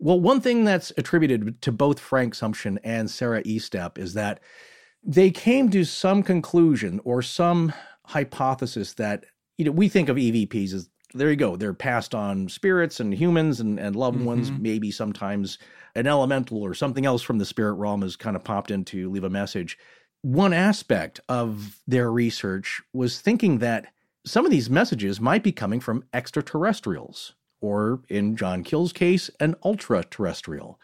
Well, one thing that's attributed to both Frank Sumption and Sarah Estep is that they came to some conclusion or some hypothesis that, you know, we think of EVPs as, there you go, they're passed on spirits and humans and loved ones, maybe sometimes an elemental or something else from the spirit realm has kind of popped in to leave a message. One aspect of their research was thinking that some of these messages might be coming from extraterrestrials, or in John Keel's case, an ultra-terrestrial.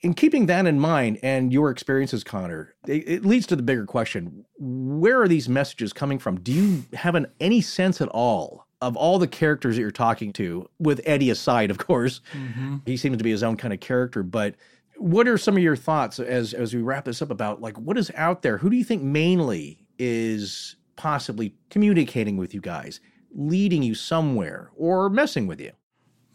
In keeping that in mind and your experiences, Connor, it leads to the bigger question. Where are these messages coming from? Do you have any sense at all of all the characters that you're talking to, with Eddie aside, of course? He seems to be his own kind of character, but what are some of your thoughts as we wrap this up about, like, what is out there? Who do you think mainly is possibly communicating with you guys, leading you somewhere, or messing with you?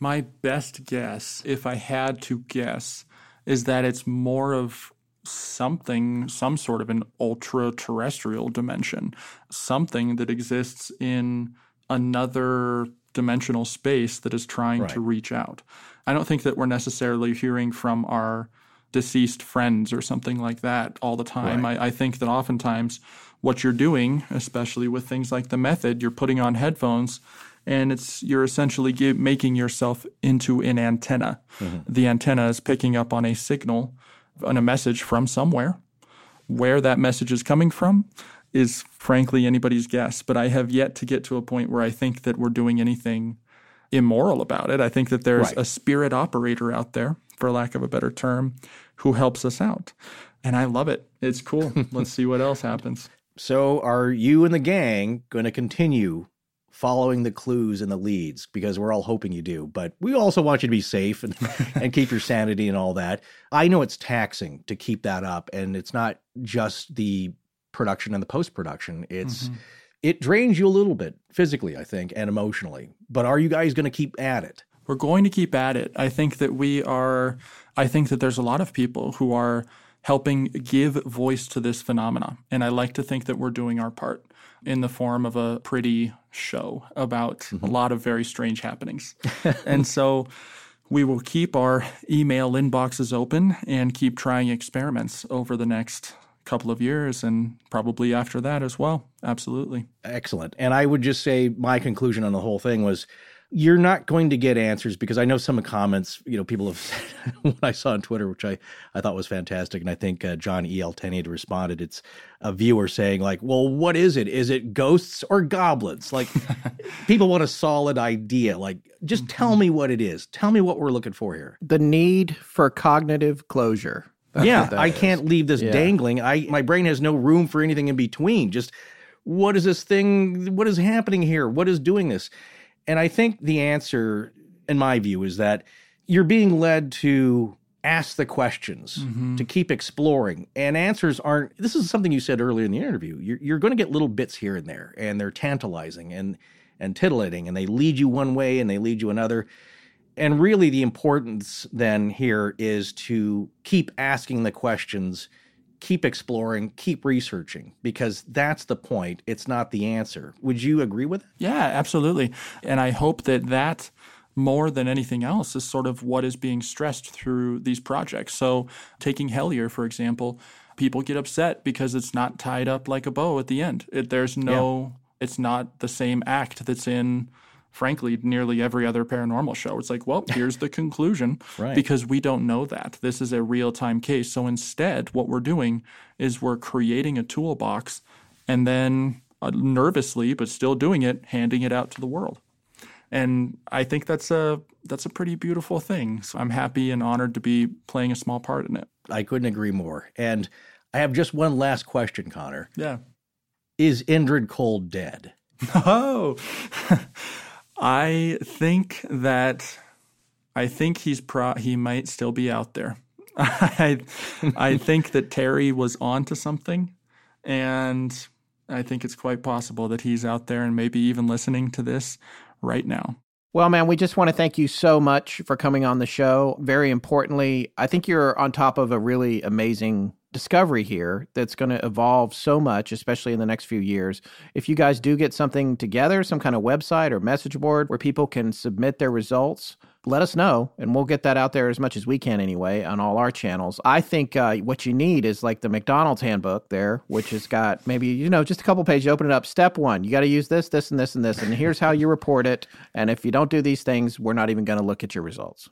My best guess, if I had to guess, is that it's more of something, some sort of an ultra-terrestrial dimension, something that exists in another dimensional space that is trying to reach out. I don't think that we're necessarily hearing from our deceased friends or something like that all the time. I think that oftentimes what you're doing, especially with things like the method, you're putting on headphones and you're essentially making yourself into an antenna. The antenna is picking up on a signal, on a message from somewhere. Where that message is coming from is frankly anybody's guess, but I have yet to get to a point where I think that we're doing anything immoral about it. I think that there's a spirit operator out there, for lack of a better term, who helps us out, and I love it. It's cool. Let's see what else happens. So are you and the gang going to continue following the clues and the leads, because we're all hoping you do, but we also want you to be safe and keep your sanity and all that? I know it's taxing to keep that up, and it's not just the production and the post-production. It drains you a little bit physically, I think, and emotionally. But are you guys going to keep at it? We're going to keep at it. I think that there's a lot of people who are helping give voice to this phenomena, and I like to think that we're doing our part in the form of a pretty show about a lot of very strange happenings. And so we will keep our email inboxes open and keep trying experiments over the next couple of years and probably after that as well. Absolutely. Excellent. And I would just say my conclusion on the whole thing was, you're not going to get answers, because I know some of the comments, you know, people have said what I saw on Twitter, which I thought was fantastic. And I think John EL1080 responded. It's a viewer saying, like, well, what is it? Is it ghosts or goblins? Like, people want a solid idea. Like, just tell me what it is. Tell me what we're looking for here. The need for cognitive closure. I can't leave this dangling. My brain has no room for anything in between. Just, what is this thing? What is happening here? What is doing this? And I think the answer, in my view, is that you're being led to ask the questions, to keep exploring. And answers aren't – this is something you said earlier in the interview. You're going to get little bits here and there, and they're tantalizing and titillating, and they lead you one way and they lead you another. And really the importance then here is to keep asking the questions, keep exploring, keep researching, because that's the point. It's not the answer. Would you agree with it? Yeah, absolutely. And I hope that more than anything else is sort of what is being stressed through these projects. So taking Hellier, for example, people get upset because it's not tied up like a bow at the end. It's not the same act that's in, frankly, nearly every other paranormal show. It's like, well, here's the conclusion, because we don't know that. This is a real-time case. So instead, what we're doing is we're creating a toolbox and then nervously, but still doing it, handing it out to the world. And I think that's a pretty beautiful thing. So I'm happy and honored to be playing a small part in it. I couldn't agree more. And I have just one last question, Connor. Yeah. Is Indrid Cole dead? Oh, I think that he's he might still be out there. I think that Terry was onto something, and I think it's quite possible that he's out there and maybe even listening to this right now. Well, man, we just want to thank you so much for coming on the show. Very importantly, I think you're on top of a really amazing discovery here that's going to evolve so much, especially in the next few years. If you guys do get something together, some kind of website or message board where people can submit their results, let us know, and we'll get that out there as much as we can anyway on all our channels. I think what you need is like the McDonald's handbook there, which has got maybe, you know, just a couple pages. You open it up. Step one, you got to use this, this, and this, and this, and here's how you report it. And if you don't do these things, we're not even going to look at your results.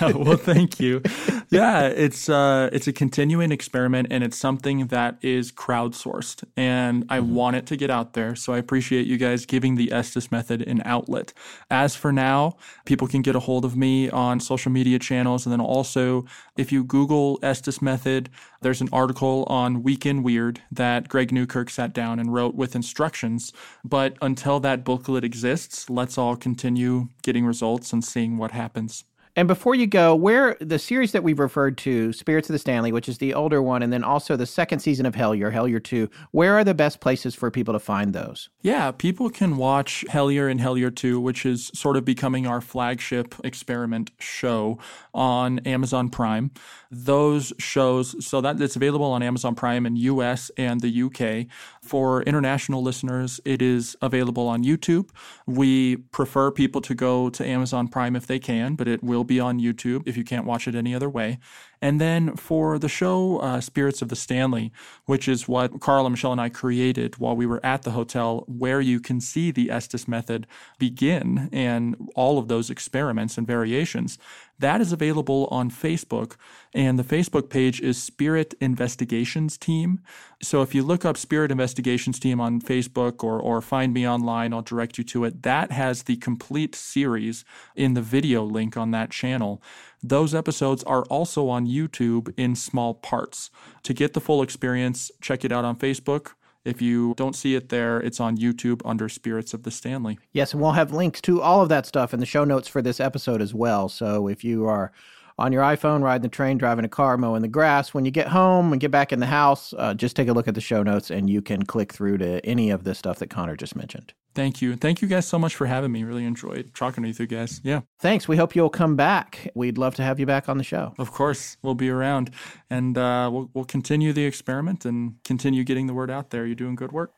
Well, thank you. Yeah, it's a continuing experiment, and it's something that is crowdsourced, and I want it to get out there. So I appreciate you guys giving the Estes Method an outlet. As for now, people can get a hold of me on social media channels, and then also if you Google Estes Method, there's an article on Week in Weird that Greg Newkirk sat down and wrote with instructions. But until that booklet exists, let's all continue getting results and seeing what happens. And before you go, where the series that we've referred to, Spirits of the Stanley, which is the older one, and then also the second season of Hellier, Hellier 2, where are the best places for people to find those? Yeah, people can watch Hellier and Hellier 2, which is sort of becoming our flagship experiment show on Amazon Prime. Those shows, so that it's available on Amazon Prime in US and the UK. For international listeners, it is available on YouTube. We prefer people to go to Amazon Prime if they can, but it will be on YouTube if you can't watch it any other way. And then for the show Spirits of the Stanley, which is what Carl and Michelle and I created while we were at the hotel, where you can see the Estes Method begin and all of those experiments and variations, that is available on Facebook. And the Facebook page is Spirit Investigations Team. So if you look up Spirit Investigations Team on Facebook or find me online, I'll direct you to it. That has the complete series in the video link on that channel. Those episodes are also on YouTube in small parts. To get the full experience, check it out on Facebook. If you don't see it there, it's on YouTube under Spirits of the Stanley. Yes, and we'll have links to all of that stuff in the show notes for this episode as well. So if you are on your iPhone, riding the train, driving a car, mowing the grass, when you get home and get back in the house, just take a look at the show notes and you can click through to any of the stuff that Connor just mentioned. Thank you. Thank you guys so much for having me. Really enjoyed talking with you guys. Yeah. Thanks. We hope you'll come back. We'd love to have you back on the show. Of course. We'll be around. And we'll continue the experiment and continue getting the word out there. You're doing good work.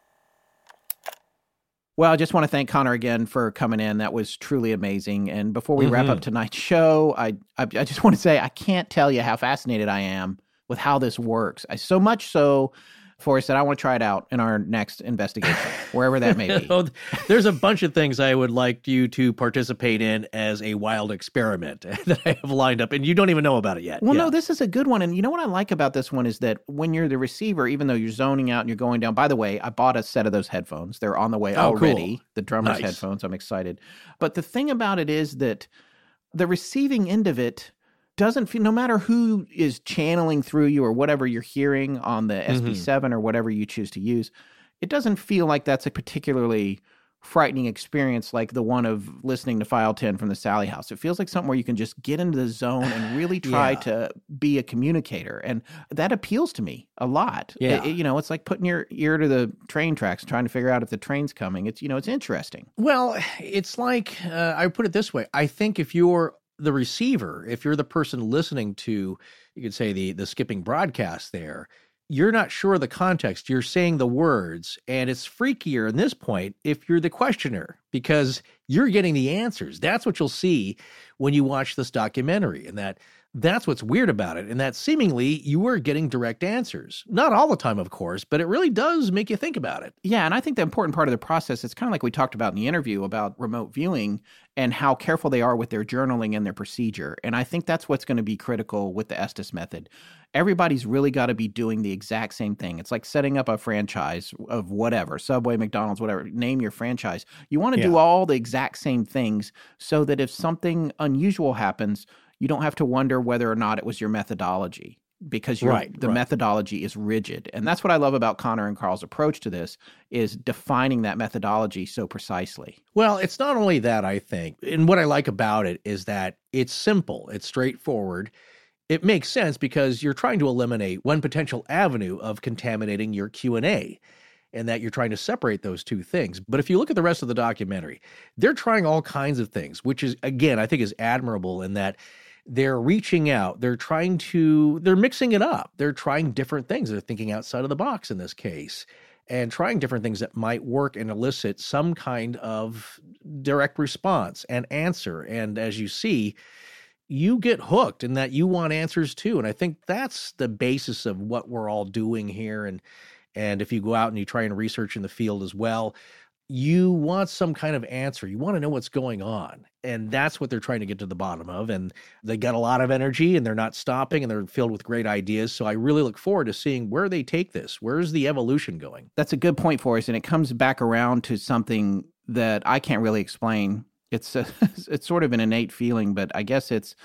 Well, I just want to thank Connor again for coming in. That was truly amazing. And before we wrap up tonight's show, I just want to say I can't tell you how fascinated I am with how this works. So much so... Forrest said, I want to try it out in our next investigation, wherever that may be. Oh, there's a bunch of things I would like you to participate in as a wild experiment that I have lined up, and you don't even know about it yet. Well, no, this is a good one. And you know what I like about this one is that when you're the receiver, even though you're zoning out and you're going down, by the way, I bought a set of those headphones. They're on the way already. Cool. The drummer's headphones. I'm excited. But the thing about it is that the receiving end of it doesn't feel, no matter who is channeling through you or whatever you're hearing on the SB7 or whatever you choose to use, it doesn't feel like that's a particularly frightening experience like the one of listening to File 10 from the Sally House. It feels like something where you can just get into the zone and really try to be a communicator. And that appeals to me a lot. Yeah. You know, it's like putting your ear to the train tracks, trying to figure out if the train's coming. It's, you know, it's interesting. Well, it's like, I put it this way. I think if you're the receiver, if you're the person listening to, you could say the skipping broadcast there, you're not sure of the context. You're saying the words, and it's freakier in this point if you're the questioner, because you're getting the answers. That's what you'll see when you watch this documentary, and that's what's weird about it, and that seemingly you were getting direct answers. Not all the time, of course, but it really does make you think about it. Yeah, and I think the important part of the process, it's kind of like we talked about in the interview about remote viewing and how careful they are with their journaling and their procedure. And I think that's what's going to be critical with the Estes Method. Everybody's really got to be doing the exact same thing. It's like setting up a franchise of whatever, Subway, McDonald's, whatever, name your franchise. You want to do all the exact same things so that if something unusual happens, you don't have to wonder whether or not it was your methodology, because the methodology is rigid. And that's what I love about Connor and Carl's approach to this, is defining that methodology so precisely. Well, it's not only that, I think, and what I like about it is that it's simple, it's straightforward. It makes sense because you're trying to eliminate one potential avenue of contaminating your Q&A. and that you're trying to separate those two things. But if you look at the rest of the documentary, they're trying all kinds of things, which is, again, I think is admirable in that they're reaching out, they're mixing it up. They're trying different things. They're thinking outside of the box in this case and trying different things that might work and elicit some kind of direct response and answer. And as you see, you get hooked in that you want answers too. And I think that's the basis of what we're all doing here. And if you go out and you try and research in the field as well, you want some kind of answer. You want to know what's going on. And that's what they're trying to get to the bottom of. And they got a lot of energy and they're not stopping and they're filled with great ideas. So I really look forward to seeing where they take this. Where's the evolution going? That's a good point for us. And it comes back around to something that I can't really explain. It's sort of an innate feeling, but I guess it's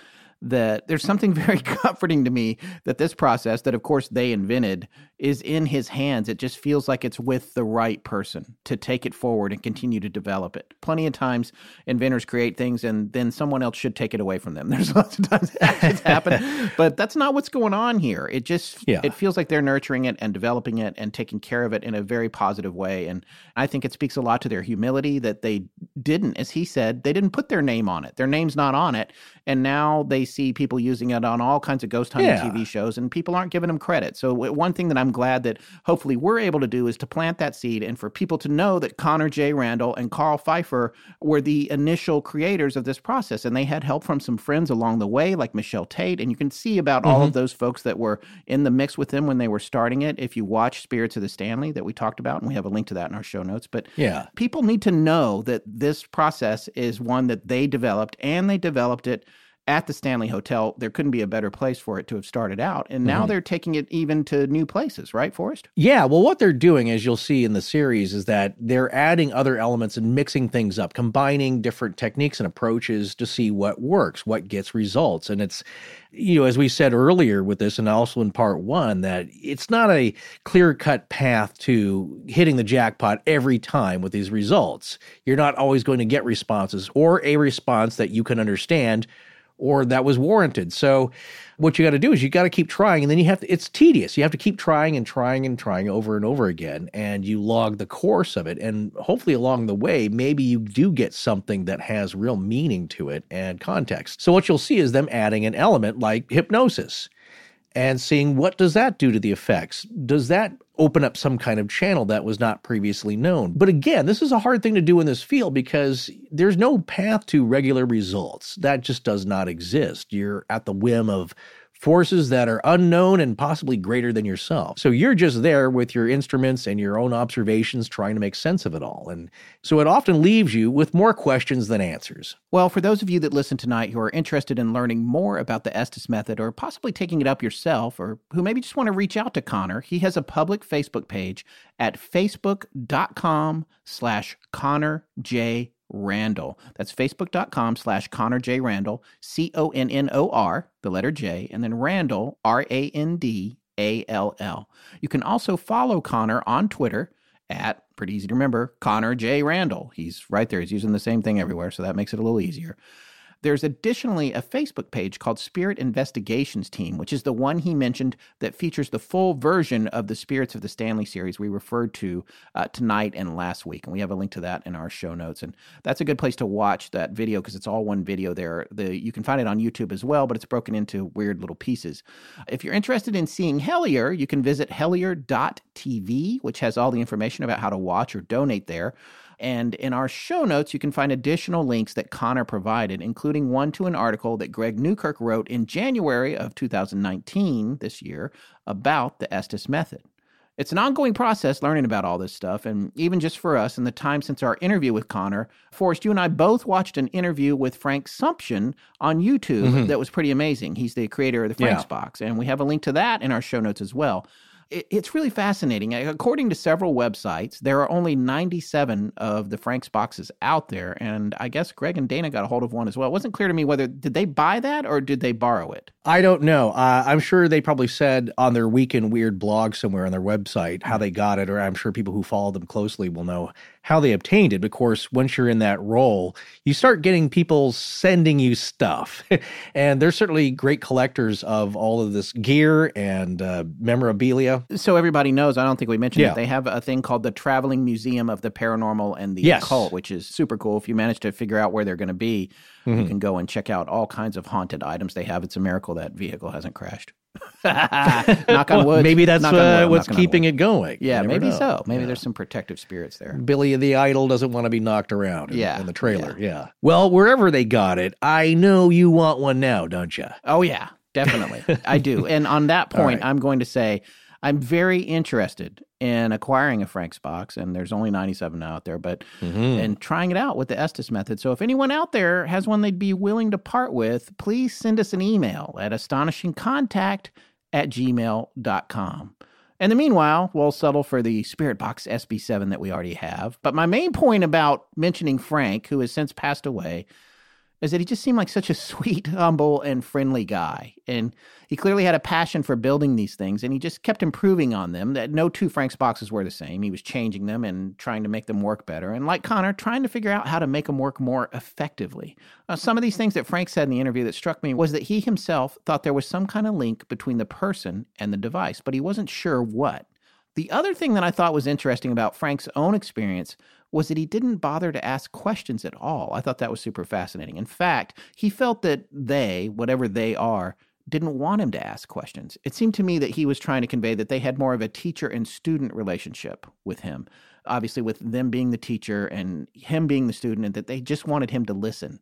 that there's something very comforting to me that this process that, of course, they invented is in his hands. It just feels like it's with the right person to take it forward and continue to develop it. Plenty of times, inventors create things, and then someone else should take it away from them. There's lots of times that's happened, but that's not what's going on here. It just It feels like they're nurturing it and developing it and taking care of it in a very positive way, and I think it speaks a lot to their humility that they didn't, as he said, they didn't put their name on it. Their name's not on it, and now they see people using it on all kinds of ghost hunting TV shows, and people aren't giving them credit. So one thing that I'm glad that hopefully we're able to do is to plant that seed and for people to know that Connor J. Randall and Carl Pfeiffer were the initial creators of this process, and they had help from some friends along the way like Michelle Tate, and you can see about all of those folks that were in the mix with them when they were starting it if you watch Spirits of the Stanley that we talked about, and we have a link to that in our show notes. But people need to know that this process is one that they developed, and they developed it at the Stanley Hotel. There couldn't be a better place for it to have started out. And now they're taking it even to new places, right, Forrest? Yeah, well, what they're doing, as you'll see in the series, is that they're adding other elements and mixing things up, combining different techniques and approaches to see what works, what gets results. And it's, you know, as we said earlier with this, and also in part one, that it's not a clear-cut path to hitting the jackpot every time with these results. You're not always going to get responses or a response that you can understand or that was warranted. So what you got to do is you got to keep trying, and then you have to, it's tedious. You have to keep trying and trying and trying over and over again, and you log the course of it. And hopefully along the way, maybe you do get something that has real meaning to it and context. So what you'll see is them adding an element like hypnosis and seeing what does that do to the effects? Does that open up some kind of channel that was not previously known? But again, this is a hard thing to do in this field because there's no path to regular results. That just does not exist. You're at the whim of forces that are unknown and possibly greater than yourself. So you're just there with your instruments and your own observations trying to make sense of it all. And so it often leaves you with more questions than answers. Well, for those of you that listen tonight who are interested in learning more about the Estes Method or possibly taking it up yourself, or who maybe just want to reach out to Connor, he has a public Facebook page at facebook.com/ConnorJRandall. That's facebook.com/ConnorJRandall, CONNOR, the letter J, and then Randall, RANDALL. You can also follow Connor on Twitter at, pretty easy to remember, Connor J. Randall. He's right there. He's using the same thing everywhere, so that makes it a little easier. There's additionally a Facebook page called Spirit Investigations Team, which is the one he mentioned that features the full version of the Spirits of the Stanley series we referred to tonight and last week. And we have a link to that in our show notes. And that's a good place to watch that video because it's all one video there. You can find it on YouTube as well, but it's broken into weird little pieces. If you're interested in seeing Hellier, you can visit hellier.tv, which has all the information about how to watch or donate there. And in our show notes, you can find additional links that Connor provided, including one to an article that Greg Newkirk wrote in January of 2019, this year, about the Estes Method. It's an ongoing process learning about all this stuff, and even just for us, in the time since our interview with Connor, Forrest, you and I both watched an interview with Frank Sumption on YouTube that was pretty amazing. He's the creator of the Frank's box, and we have a link to that in our show notes as well. It's really fascinating. According to several websites, there are only 97 of the Frank's boxes out there, and I guess Greg and Dana got a hold of one as well. It wasn't clear to me whether, did they buy that or did they borrow it? I don't know. I'm sure they probably said on their Week in Weird blog somewhere on their website how they got it, or I'm sure people who follow them closely will know how they obtained it. Of course, once you're in that role, you start getting people sending you stuff. And they're certainly great collectors of all of this gear and memorabilia. So everybody knows, I don't think we mentioned it, they have a thing called the Traveling Museum of the Paranormal and the Occult, which is super cool. If you manage to figure out where they're going to be, you can go and check out all kinds of haunted items they have. It's a miracle that vehicle hasn't crashed. Knock on wood. Maybe that's what's keeping it going. Yeah, maybe so. Maybe there's some protective spirits there. Billy the Idol doesn't want to be knocked around in the trailer. Yeah. Well, wherever they got it, I know you want one now, don't you? Oh, yeah, definitely. I do. And on that point, I'm going to say I'm very interested in acquiring a Frank's box, and there's only 97 now out there, but and trying it out with the Estes method. So if anyone out there has one they'd be willing to part with, please send us an email at astonishingcontact@gmail.com. And in the meanwhile, we'll settle for the Spirit Box SB7 that we already have. But my main point about mentioning Frank, who has since passed away, is that he just seemed like such a sweet, humble, and friendly guy. And he clearly had a passion for building these things, and he just kept improving on them. That no two Frank's boxes were the same. He was changing them and trying to make them work better. And like Connor, trying to figure out how to make them work more effectively. Some of these things that Frank said in the interview that struck me was that he himself thought there was some kind of link between the person and the device, but he wasn't sure what. The other thing that I thought was interesting about Frank's own experience was that he didn't bother to ask questions at all. I thought that was super fascinating. In fact, he felt that they, whatever they are, didn't want him to ask questions. It seemed to me that he was trying to convey that they had more of a teacher and student relationship with him, obviously with them being the teacher and him being the student, and that they just wanted him to listen.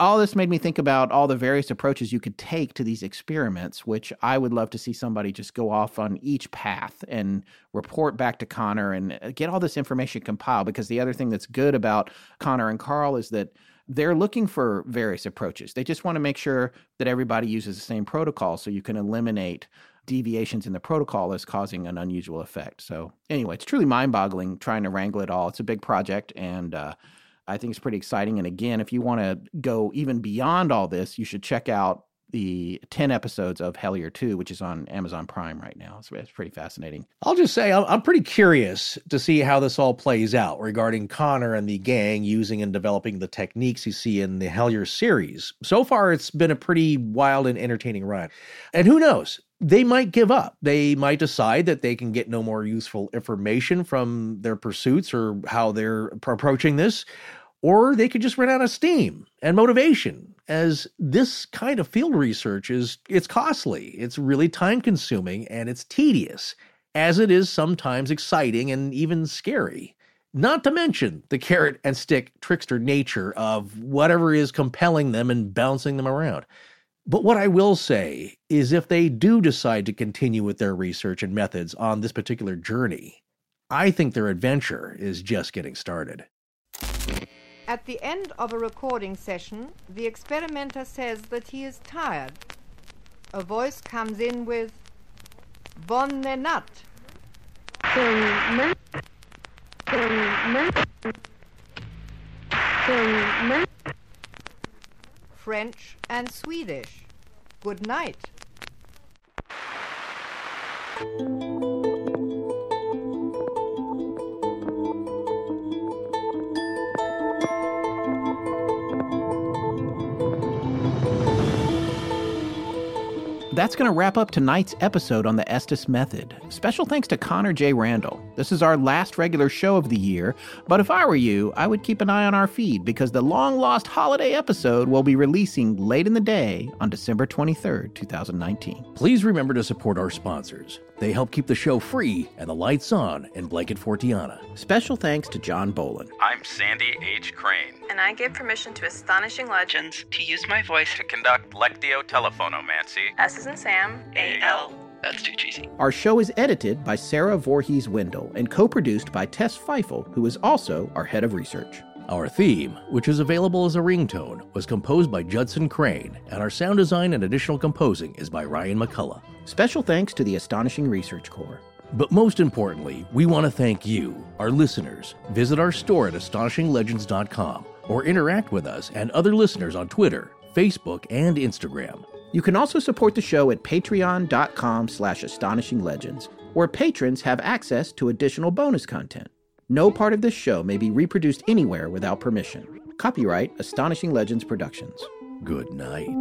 All this made me think about all the various approaches you could take to these experiments, which I would love to see somebody just go off on each path and report back to Connor and get all this information compiled. Because the other thing that's good about Connor and Carl is that they're looking for various approaches. They just want to make sure that everybody uses the same protocol so you can eliminate deviations in the protocol as causing an unusual effect. So anyway, it's truly mind-boggling trying to wrangle it all. It's a big project, and I think it's pretty exciting. And again, if you want to go even beyond all this, you should check out the 10 episodes of Hellier 2, which is on Amazon Prime right now. It's pretty fascinating. I'll just say I'm pretty curious to see how this all plays out regarding Connor and the gang using and developing the techniques you see in the Hellier series. So far, it's been a pretty wild and entertaining ride. And who knows? They might give up. They might decide that they can get no more useful information from their pursuits or how they're approaching this. Or they could just run out of steam and motivation, as this kind of field research it's costly, it's really time-consuming, and it's tedious, as it is sometimes exciting and even scary. Not to mention the carrot and stick trickster nature of whatever is compelling them and bouncing them around. But what I will say is if they do decide to continue with their research and methods on this particular journey, I think their adventure is just getting started. At the end of a recording session, the experimenter says that he is tired. A voice comes in with, Bonne nacht. French and Swedish. Good night. That's going to wrap up tonight's episode on the Estes Method. Special thanks to Connor J. Randall. This is our last regular show of the year, but if I were you, I would keep an eye on our feed because the long-lost holiday episode will be releasing late in the day on December 23rd, 2019. Please remember to support our sponsors. They help keep the show free and the lights on in Blanket Fortiana. Special thanks to John Bolin. I'm Sandy H. Crane. And I give permission to Astonishing Legends to use my voice to conduct Lectio Telephonomancy. S as in Sam. A-L. That's too cheesy. Our show is edited by Sarah Voorhees-Wendell and co-produced by Tess Feifel, who is also our head of research. Our theme, which is available as a ringtone, was composed by Judson Crane, and our sound design and additional composing is by Ryan McCullough. Special thanks to the Astonishing Research Corps. But most importantly, we want to thank you, our listeners. Visit our store at astonishinglegends.com or interact with us and other listeners on Twitter, Facebook, and Instagram. You can also support the show at patreon.com/astonishinglegends, where patrons have access to additional bonus content. No part of this show may be reproduced anywhere without permission. Copyright Astonishing Legends Productions. Good night.